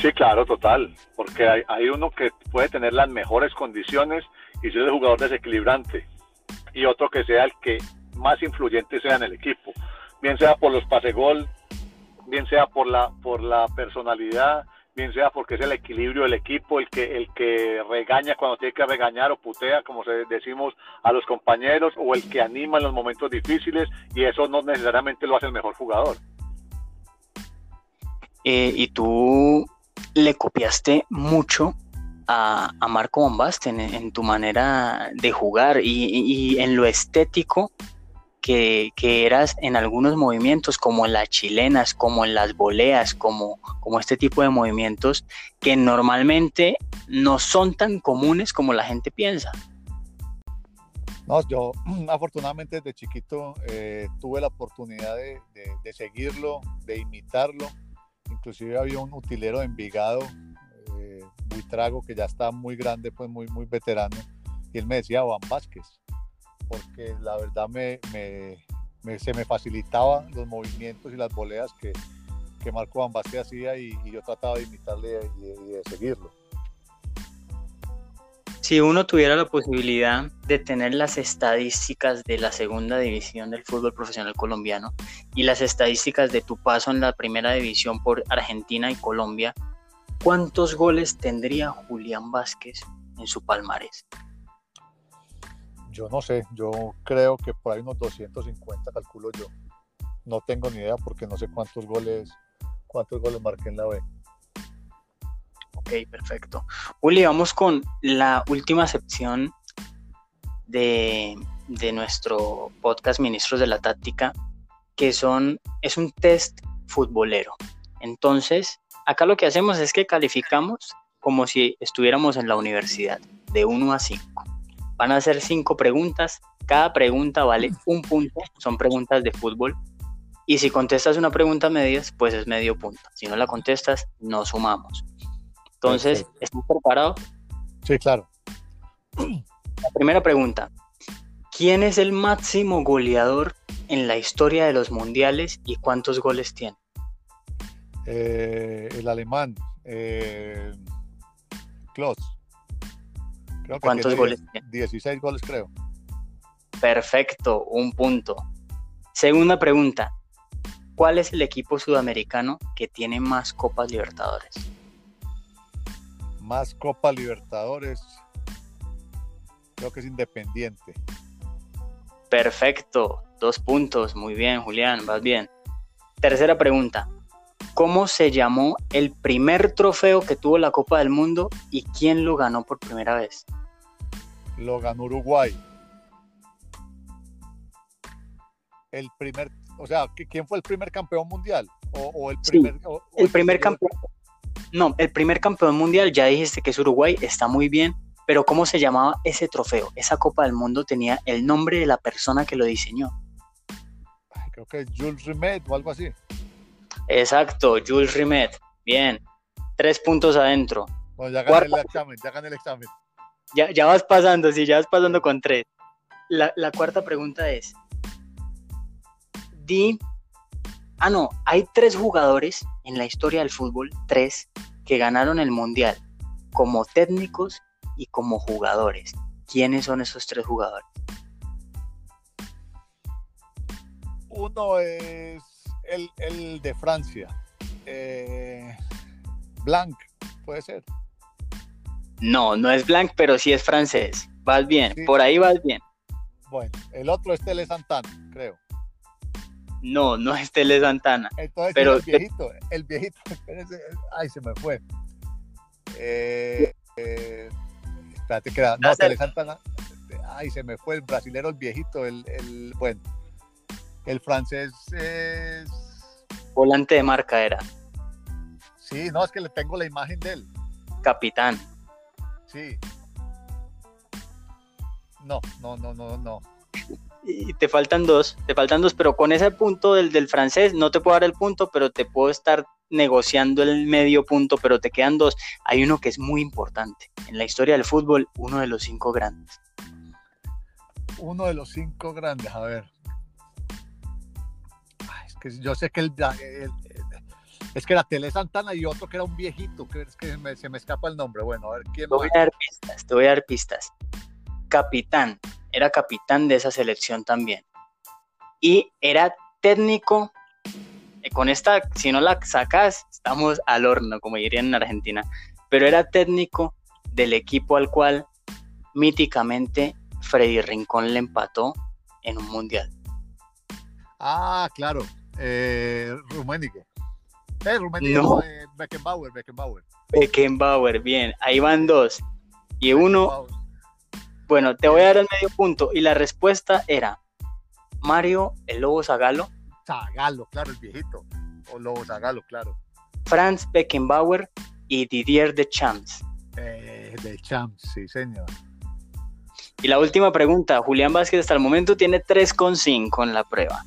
Sí, claro, total, porque hay, hay uno que puede tener las mejores condiciones y ser el jugador desequilibrante, y otro que sea el que más influyente sea en el equipo, bien sea por los pasegol, bien sea por la, por la personalidad, bien sea porque es el equilibrio del equipo, el que, el que regaña cuando tiene que regañar o putea, como decimos, a los compañeros, o el que anima en los momentos difíciles, y eso no necesariamente lo hace el mejor jugador. Eh, y tú le copiaste mucho a, a Marco Van Basten en, en tu manera de jugar y, y en lo estético que, que eras en algunos movimientos, como en las chilenas, como en las voleas, como, como este tipo de movimientos que normalmente no son tan comunes como la gente piensa. No, yo afortunadamente desde chiquito eh, tuve la oportunidad de, de, de seguirlo, de imitarlo. Inclusive había un utilero de Envigado, eh, Buitrago, que ya está muy grande, pues muy, muy veterano, y él me decía Van Vásquez, porque la verdad me, me, me, se me facilitaban los movimientos y las voleas que, que Marco Van Vásquez hacía, y, y yo trataba de imitarle y, y de seguirlo. Si uno tuviera la posibilidad de tener las estadísticas de la segunda división del fútbol profesional colombiano y las estadísticas de tu paso en la primera división por Argentina y Colombia, ¿cuántos goles tendría Julián Vásquez en su palmarés? Yo no sé, yo creo que por ahí unos doscientos cincuenta, calculo yo. No tengo ni idea porque no sé cuántos goles, cuántos goles marqué en la B. Ok, perfecto. Juli, vamos con la última sección de, de nuestro podcast Ministros de la Táctica, que son, es un test futbolero. Entonces, acá lo que hacemos es que calificamos como si estuviéramos en la universidad, de uno a cinco. Van a hacer cinco preguntas, cada pregunta vale un punto, son preguntas de fútbol, y si contestas una pregunta a medias, pues es medio punto. Si no la contestas, no sumamos. Entonces, ¿estás preparado? Sí, claro. La primera pregunta. ¿Quién es el máximo goleador en la historia de los mundiales y cuántos goles tiene? Eh, el alemán. Eh, Klose. Creo que ¿Cuántos tiene goles tiene? dieciséis goles, creo. Perfecto, un punto. Segunda pregunta. ¿Cuál es el equipo sudamericano que tiene más Copas Libertadores? Más Copa Libertadores, creo que es Independiente. Perfecto, dos puntos, muy bien, Julián, vas bien. Tercera pregunta, ¿cómo se llamó el primer trofeo que tuvo la Copa del Mundo y quién lo ganó por primera vez? Lo ganó Uruguay. El primer, o sea, ¿quién fue el primer campeón mundial? O, o el primer, sí, o, o el, el primer campeón. No, el primer campeón mundial, ya dijiste que es Uruguay, está muy bien, pero ¿cómo se llamaba ese trofeo? Esa Copa del Mundo tenía el nombre de la persona que lo diseñó. Creo que es Jules Rimet o algo así. Exacto, Jules Rimet. Bien, tres puntos adentro. Bueno, ya gané cuarta... el examen, ya gané el examen. Ya, ya vas pasando, sí, ya vas pasando con tres. La, la cuarta pregunta es, di... Ah, no, hay tres jugadores en la historia del fútbol, tres, que ganaron el Mundial, como técnicos y como jugadores. ¿Quiénes son esos tres jugadores? Uno es el, el de Francia, eh, Blanc, puede ser. No, no es Blanc, pero sí es francés. Vas bien, sí. Por ahí vas bien. Bueno, el otro es Tele Santana, creo. No, no es Tele Santana. Entonces, pero... el viejito, el viejito, espérense, ay, se me fue. Eh, eh, espérate, que no, no Tele Santana, ay, se me fue el brasilero, el viejito, el, el bueno, el francés es... Volante de marca era. Sí, no, es que le tengo la imagen de él. Capitán. Sí. No, no, no, no, no. Y te faltan dos, te faltan dos, pero con ese punto del, del francés no te puedo dar el punto, pero te puedo estar negociando el medio punto, pero te quedan dos. Hay uno que es muy importante en la historia del fútbol, uno de los cinco grandes. Uno de los cinco grandes, a ver. Ay, es que yo sé que el, el, el, es que la Tele Santana y otro que era un viejito, que es que se me, se me escapa el nombre. Bueno, a ver quién. Te voy a dar pistas, te voy a dar pistas. Capitán. Era capitán de esa selección también. Y era técnico. Con esta, si no la sacas, estamos al horno, como dirían en Argentina. Pero era técnico del equipo al cual míticamente Freddy Rincón le empató en un mundial. Ah, claro. Eh, Rummenigge. Eh, Rummenigge no. eh, Beckenbauer, Beckenbauer. Beckenbauer, bien. Ahí van dos. Y uno... Bueno, te voy a dar el medio punto. Y la respuesta era Mario el Lobo Zagallo. Zagallo, claro, el viejito. O Lobo Zagallo, claro. Franz Beckenbauer y Didier Deschamps. Eh, Deschamps, sí, señor. Y la última pregunta. Julián Vásquez hasta el momento tiene tres coma cinco en la prueba.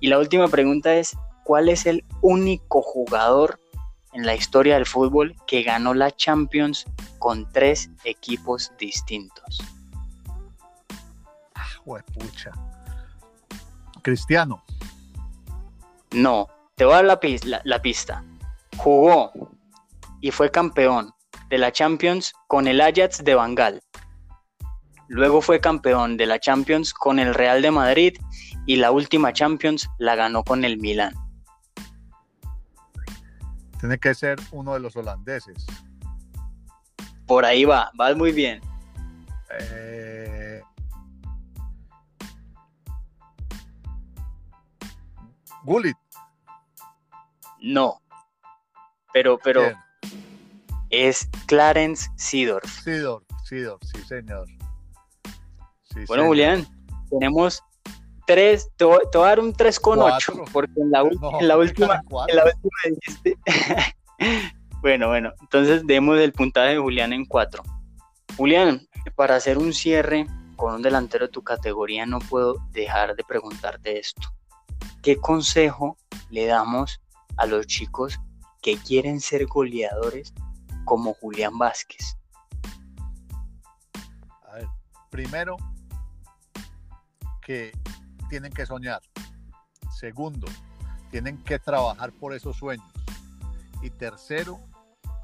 Y la última pregunta es, ¿cuál es el único jugador en la historia del fútbol que ganó la Champions con tres equipos distintos? Juepucha. Cristiano. No, te voy a dar la, la, la pista. Jugó y fue campeón de la Champions con el Ajax de Bangal. Luego fue campeón de la Champions con el Real de Madrid y la última Champions la ganó con el Milan. Tiene que ser uno de los holandeses. Por ahí va, vas muy bien. Eh... Gullit. No. Pero, pero bien. Es Clarence Seedorf. Seedorf, Seedorf, sí, señor. Sí, bueno, señor. Julián, tenemos tres, te voy a dar un tres coma ocho, porque en la, no, en la última, en la última dijiste. Bueno, bueno, entonces demos el puntaje de Julián en cuatro. Julián, para hacer un cierre con un delantero de tu categoría, no puedo dejar de preguntarte esto. ¿Qué consejo le damos a los chicos que quieren ser goleadores como Julián Vásquez? A ver, primero, que tienen que soñar. Segundo, tienen que trabajar por esos sueños. Y tercero,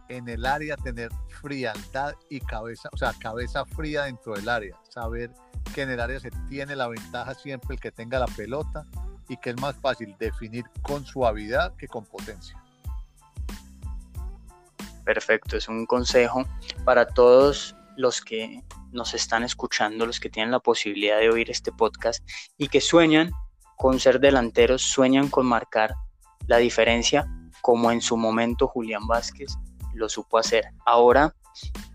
en el área tener frialdad y cabeza, o sea, cabeza fría dentro del área. Saber que en el área se tiene la ventaja siempre el que tenga la pelota, y que es más fácil definir con suavidad que con potencia. Perfecto, es un consejo para todos los que nos están escuchando, los que tienen la posibilidad de oír este podcast y que sueñan con ser delanteros, sueñan con marcar la diferencia, como en su momento Julián Vásquez lo supo hacer. Ahora,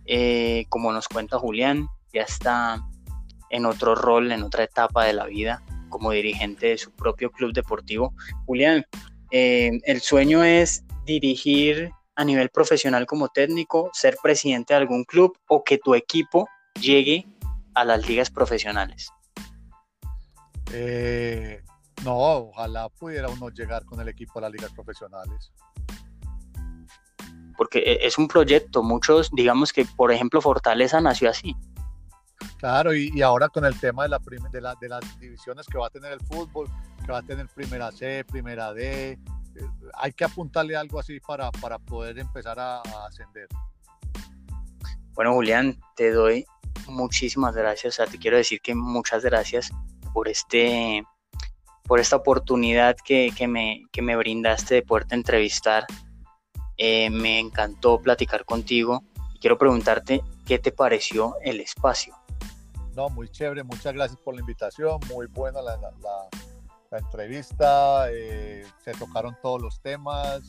eh, como nos cuenta Julián, ya está en otro rol, en otra etapa de la vida, como dirigente de su propio club deportivo. Julián, eh, el sueño es dirigir a nivel profesional como técnico, ser presidente de algún club o que tu equipo llegue a las ligas profesionales. Eh, no, ojalá pudiera uno llegar con el equipo a las ligas profesionales. Porque es un proyecto, muchos, digamos que por ejemplo Fortaleza nació así. Claro, y, y ahora con el tema de, la prim- de, la, de las divisiones que va a tener el fútbol, que va a tener primera C, primera D. Hay que apuntarle algo así para, para poder empezar a, a ascender. Bueno, Julián, te doy muchísimas gracias. O sea, te quiero decir que muchas gracias por este, por esta oportunidad que, que, me, que me brindaste de poderte entrevistar. Eh, me encantó platicar contigo. Y quiero preguntarte, ¿qué te pareció el espacio? No, muy chévere. Muchas gracias por la invitación. Muy buena la, la, la, la entrevista. Eh, se tocaron todos los temas.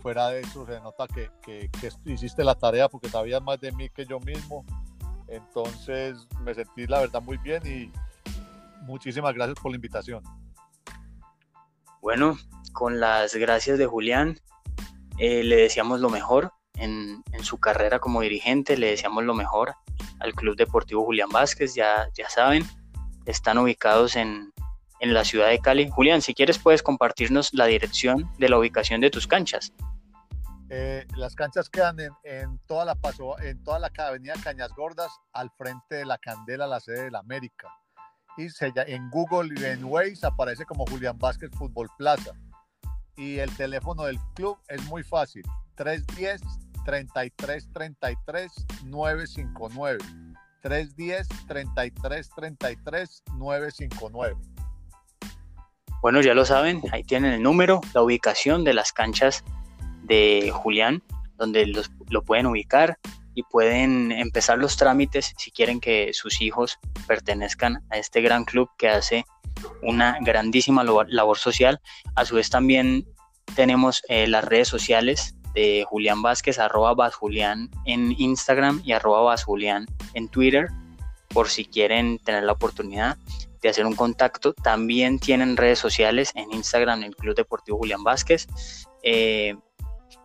Fuera de eso se nota que, que, que hiciste la tarea porque sabías más de mí que yo mismo. Entonces me sentí la verdad muy bien y muchísimas gracias por la invitación. Bueno, con las gracias de Julián, eh, le deseamos lo mejor en, en su carrera como dirigente, le deseamos lo mejor al Club Deportivo Julián Vásquez, ya, ya saben, están ubicados en, en la ciudad de Cali. Julián, si quieres puedes compartirnos la dirección de la ubicación de tus canchas. Eh, las canchas quedan en, en toda la paso, en toda la avenida Cañas Gordas, al frente de la Candela, la sede de la América. Y se, en Google y en Waze aparece como Julián Vásquez Fútbol Plaza. Y el teléfono del club es muy fácil, tres uno cero, tres tres tres tres, nueve cinco nueve. tres uno cero, tres tres tres tres, nueve cinco nueve. Bueno, ya lo saben, ahí tienen el número, la ubicación de las canchas de Julián, donde los, lo pueden ubicar y pueden empezar los trámites si quieren que sus hijos pertenezcan a este gran club que hace una grandísima labor social. A su vez también tenemos eh, las redes sociales de Julián Vásquez, arroba vasjulián en Instagram y arroba vasjulián en Twitter, por si quieren tener la oportunidad de hacer un contacto. También tienen redes sociales en Instagram, el Club Deportivo Julián Vásquez, eh,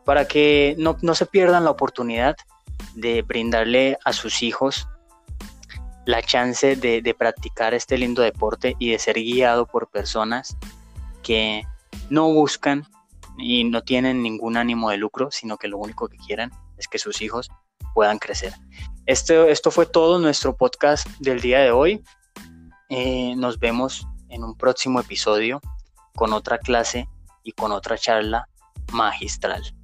para que no, no se pierdan la oportunidad de brindarle a sus hijos la chance de, de practicar este lindo deporte y de ser guiado por personas que no buscan y no tienen ningún ánimo de lucro, sino que lo único que quieren es que sus hijos puedan crecer. Esto, esto fue todo nuestro podcast del día de hoy. Eh, nos vemos en un próximo episodio con otra clase y con otra charla magistral.